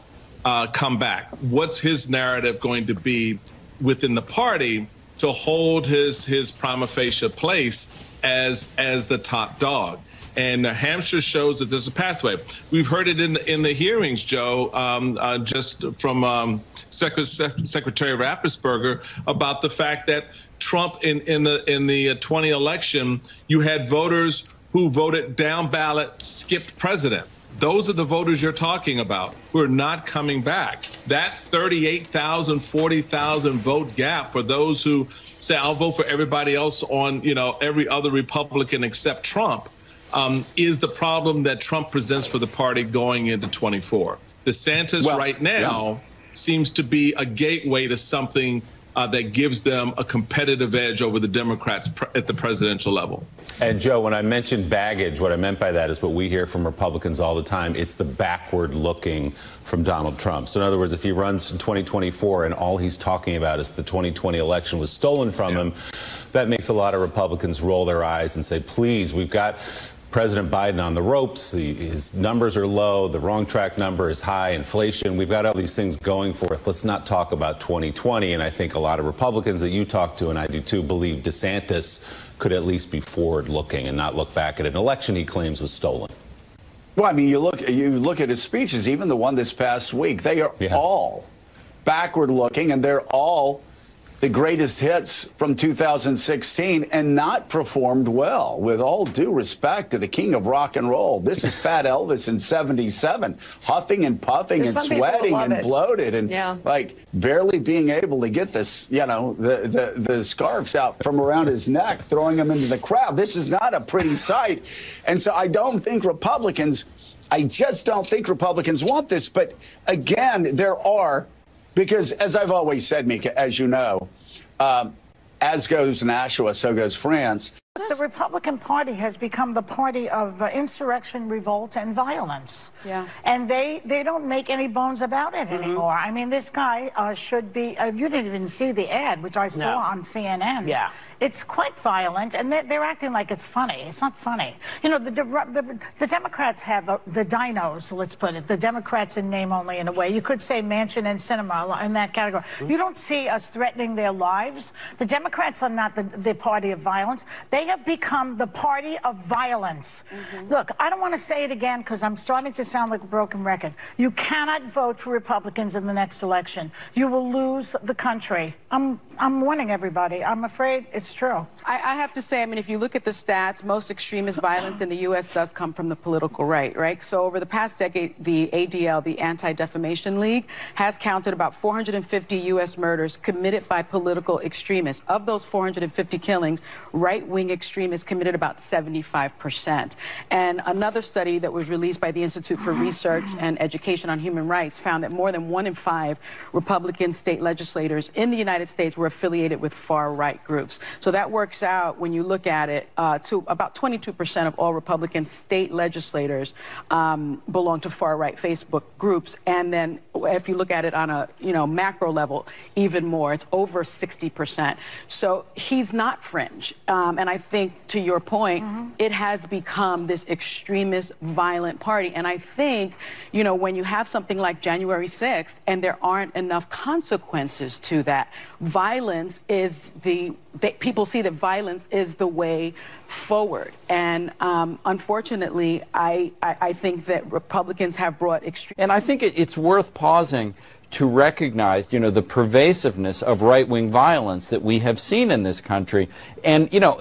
come back? What's his narrative going to be within the party to hold his prima facie place as the top dog? And New Hampshire shows that there's a pathway. We've heard it in the hearings, Joe, just from Secretary Raffensperger about the fact that Trump in the 20 election, you had voters who voted down ballot, skipped president. Those are the voters you're talking about who are not coming back. That 38,000, 40,000 vote gap for those who say, I'll vote for everybody else on, you know, every other Republican except Trump, is the problem that Trump presents for the party going into 24. DeSantis right now seems to be a gateway to something that gives them a competitive edge over the Democrats at the presidential level. And, Joe, when I mentioned baggage, what I meant by that is what we hear from Republicans all the time. It's the backward looking from Donald Trump. So, in other words, if he runs in 2024 and all he's talking about is the 2020 election was stolen from him, that makes a lot of Republicans roll their eyes and say, please, we've got President Biden on the ropes. His numbers are low. The wrong track number is high. Inflation. We've got all these things going for us. Let's not talk about 2020. And I think a lot of Republicans that you talk to, and I do too, believe DeSantis could at least be forward looking and not look back at an election he claims was stolen. Well, I mean, you look at his speeches, even the one this past week, they are all backward looking, and they're all the greatest hits from 2016 and not performed well. With all due respect to the king of rock and roll, this is Fat Elvis in 77, huffing and puffing and sweating and bloated and like barely being able to get this, you know, the scarves out from around his neck, throwing them into the crowd. This is not a pretty sight. And so I just don't think Republicans want this. But again, there are, because as I've always said, Mika, as you know, as goes Nashua, so goes France. The Republican Party has become the party of insurrection, revolt, and violence. Yeah. And they don't make any bones about it anymore. I mean, this guy should be, you didn't even see the ad, which I saw on CNN. Yeah. It's quite violent, and they're acting like it's funny. It's not funny. You know, the Democrats have the dinos, let's put it, the Democrats in name only, in a way. You could say Manchin and Sinema in that category. You don't see us threatening their lives. The Democrats are not the party of violence. They have become the party of violence. Look, I don't want to say it again because I'm starting to sound like a broken record. You cannot vote for Republicans in the next election. You will lose the country. I'm warning everybody. I'm afraid it's true. I have to say, I mean, if you look at the stats, most extremist violence in the U.S. does come from the political right, right? So over the past decade, the ADL, the Anti-Defamation League, has counted about 450 U.S. murders committed by political extremists. Of those 450 killings, right-wing extremists committed about 75%. And another study that was released by the Institute for Research and Education on Human Rights found that more than 1 in 5 Republican state legislators in the United States were affiliated with far-right groups. So that works out, when you look at it, to about 22% of all Republican state legislators belong to far-right Facebook groups. And then if you look at it on a, you know, macro level, even more, it's over 60%. So he's not fringe. And I think, to your point, it has become this extremist, violent party. And I think, you know, when you have something like January 6th and there aren't enough consequences to that, violence is the... People see that violence is the way forward. And unfortunately, I think that Republicans have brought extreme... And I think it's worth pausing to recognize, you know, the pervasiveness of right-wing violence that we have seen in this country. And, you know,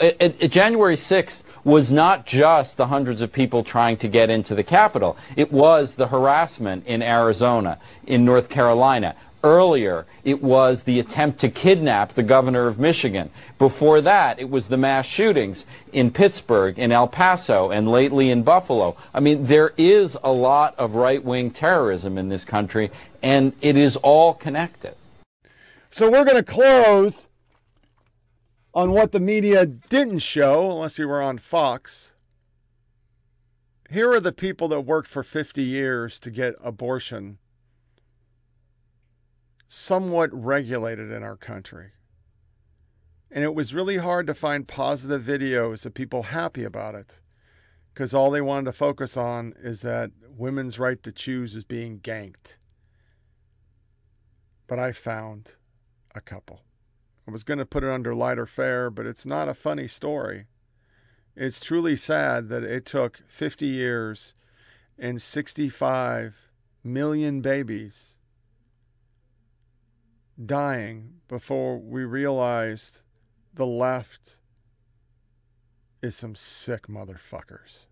January 6th was not just the hundreds of people trying to get into the Capitol. It was the harassment in Arizona, in North Carolina. Earlier, it was the attempt to kidnap the governor of Michigan. Before that, it was the mass shootings in Pittsburgh, in El Paso, and lately in Buffalo. I mean, there is a lot of right-wing terrorism in this country, and it is all connected. So we're going to close on what the media didn't show, unless you were on Fox. Here are the people that worked for 50 years to get abortion somewhat regulated in our country. And it was really hard to find positive videos of people happy about it, because all they wanted to focus on is that women's right to choose is being ganked. But I found a couple. I was going to put it under lighter fare, but it's not a funny story. It's truly sad that it took 50 years and 65 million babies dying before we realized the left is some sick motherfuckers.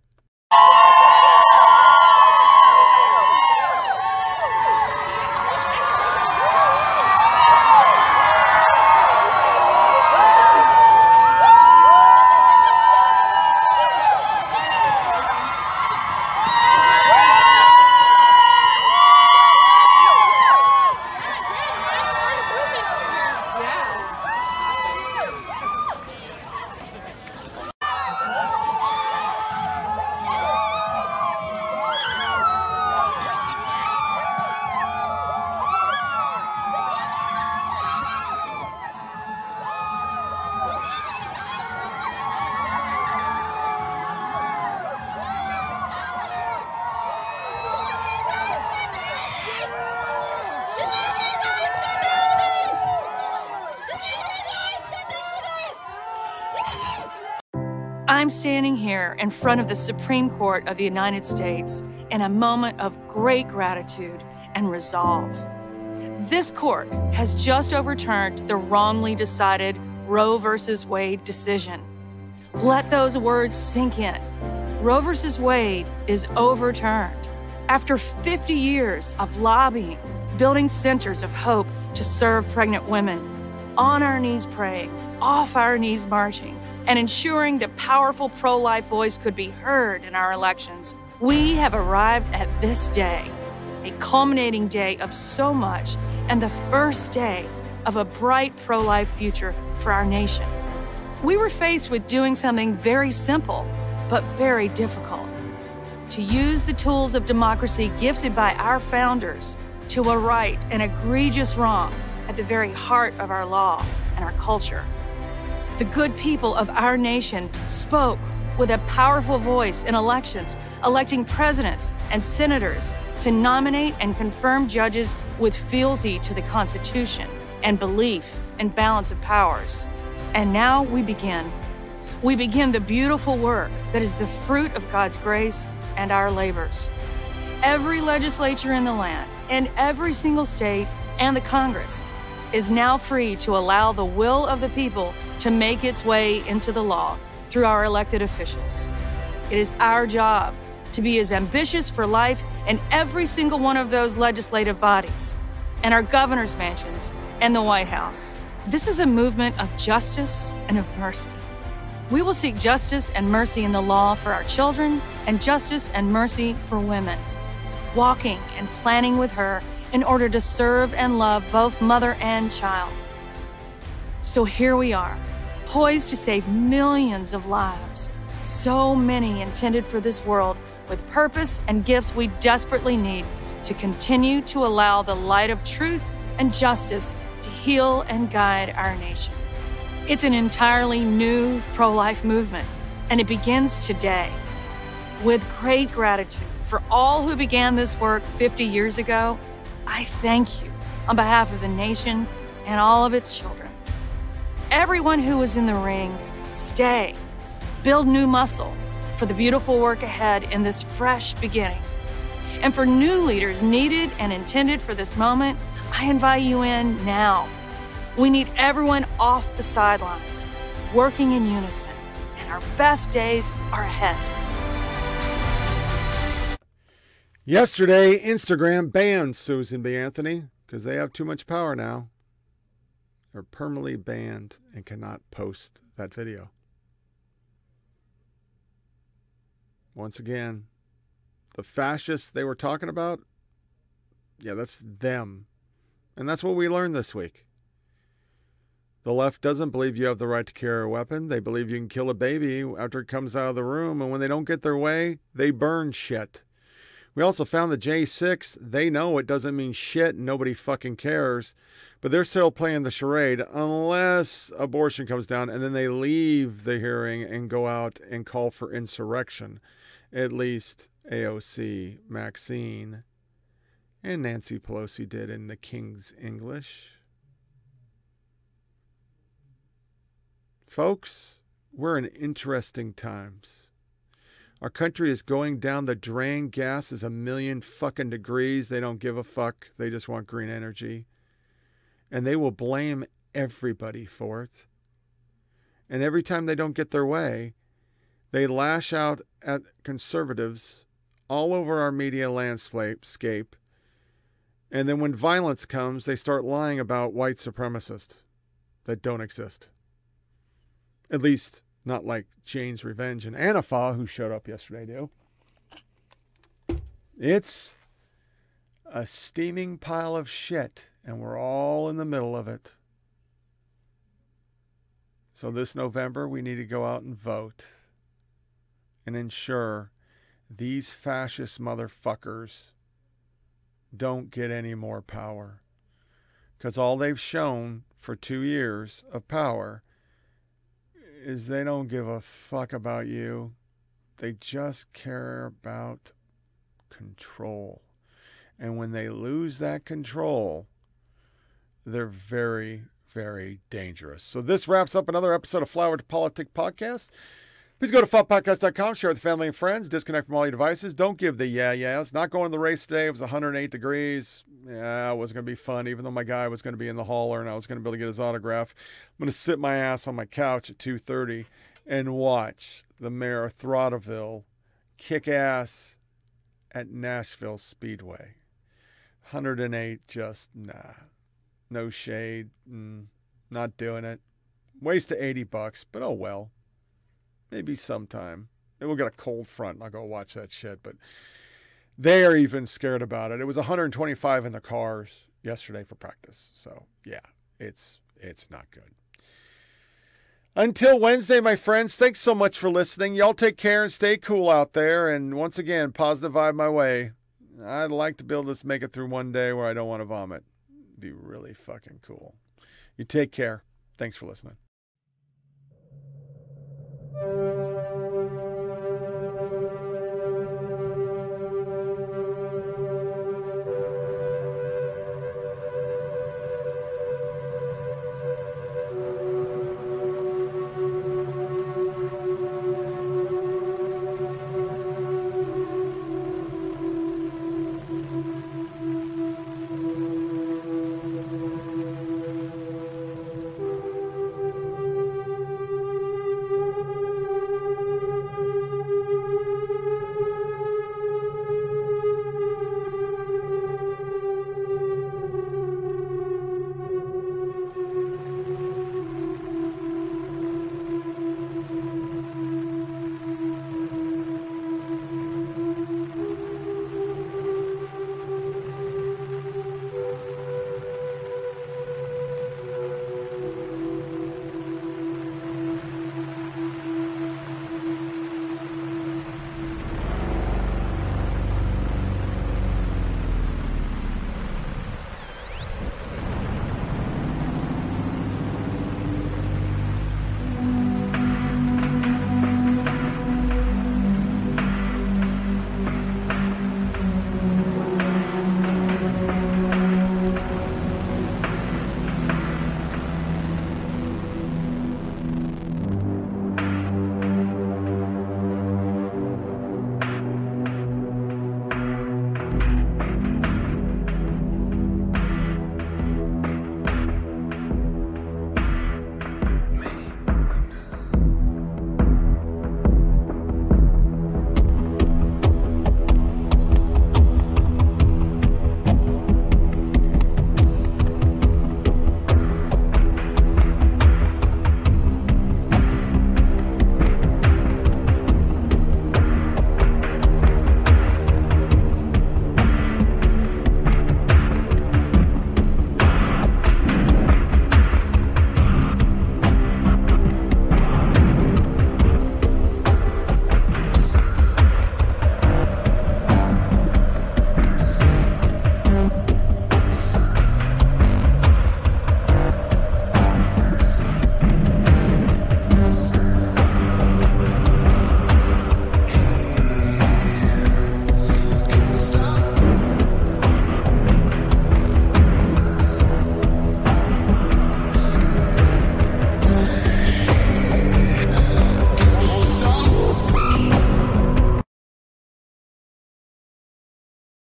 I'm standing here in front of the Supreme Court of the United States in a moment of great gratitude and resolve. This court has just overturned the wrongly decided Roe v. Wade decision. Let those words sink in. Roe v. Wade is overturned. After 50 years of lobbying, building centers of hope to serve pregnant women, on our knees praying, off our knees marching, and ensuring the powerful pro-life voice could be heard in our elections, we have arrived at this day, a culminating day of so much and the first day of a bright pro-life future for our nation. We were faced with doing something very simple, but very difficult: to use the tools of democracy gifted by our founders to right an egregious wrong at the very heart of our law and our culture. The good people of our nation spoke with a powerful voice in elections, electing presidents and senators to nominate and confirm judges with fealty to the Constitution and belief in balance of powers. And now we begin. We begin the beautiful work that is the fruit of God's grace and our labors. Every legislature in the land, in every single state, and the Congress is now free to allow the will of the people to make its way into the law through our elected officials. It is our job to be as ambitious for life in every single one of those legislative bodies, in our governor's mansions, and the White House. This is a movement of justice and of mercy. We will seek justice and mercy in the law for our children, and justice and mercy for women, walking and planning with her in order to serve and love both mother and child. So here we are, poised to save millions of lives, so many intended for this world, with purpose and gifts we desperately need to continue to allow the light of truth and justice to heal and guide our nation. It's an entirely new pro-life movement, and it begins today. With great gratitude for all who began this work 50 years ago, I thank you on behalf of the nation and all of its children. Everyone who is in the ring, stay, build new muscle for the beautiful work ahead in this fresh beginning. And for new leaders needed and intended for this moment, I invite you in now. We need everyone off the sidelines, working in unison, and our best days are ahead. Yesterday, Instagram banned Susan B. Anthony because they have too much power now. They're permanently banned and cannot post that video. Once again, the fascists they were talking about, yeah, that's them. And that's what we learned this week. The left doesn't believe you have the right to carry a weapon. They believe you can kill a baby after it comes out of the room. And when they don't get their way, they burn shit. We also found the J6, they know it doesn't mean shit, nobody fucking cares, but they're still playing the charade unless abortion comes down, and then they leave the hearing and go out and call for insurrection. At least AOC, Maxine, and Nancy Pelosi did in the King's English. Folks, we're in interesting times. Our country is going down the drain. Gas is 1 million fucking degrees. They don't give a fuck. They just want green energy. And they will blame everybody for it. And every time they don't get their way, they lash out at conservatives all over our media landscape. And then when violence comes, they start lying about white supremacists that don't exist. At least not like Jane's Revenge and Antifa, who showed up yesterday, do. It's a steaming pile of shit, and we're all in the middle of it. So this November, we need to go out and vote and ensure these fascist motherfuckers don't get any more power. Because all they've shown for 2 years of power is they don't give a fuck about you. They just care about control. And when they lose that control, they're very, very dangerous. So this wraps up another episode of Flyover Politics Podcast. Please go to FuffPodcast.com, share with family and friends, disconnect from all your devices. Don't give the it's not going to the race today. It was 108 degrees. Yeah, it wasn't going to be fun, even though my guy was going to be in the hauler and I was going to be able to get his autograph. I'm going to sit my ass on my couch at 2:30 and watch the mayor of Throttleville kick ass at Nashville Speedway. 108, just nah. No shade. Not doing it. Waste of $80, but oh well. Maybe sometime. Maybe we'll get a cold front and I'll go watch that shit, but they are even scared about it. It was 125 in the cars yesterday for practice. So, yeah, it's not good. Until Wednesday, my friends, thanks so much for listening. Y'all take care and stay cool out there. And once again, positive vibe my way. I'd like to be able to make it through one day where I don't want to vomit. It'd be really fucking cool. You take care. Thanks for listening.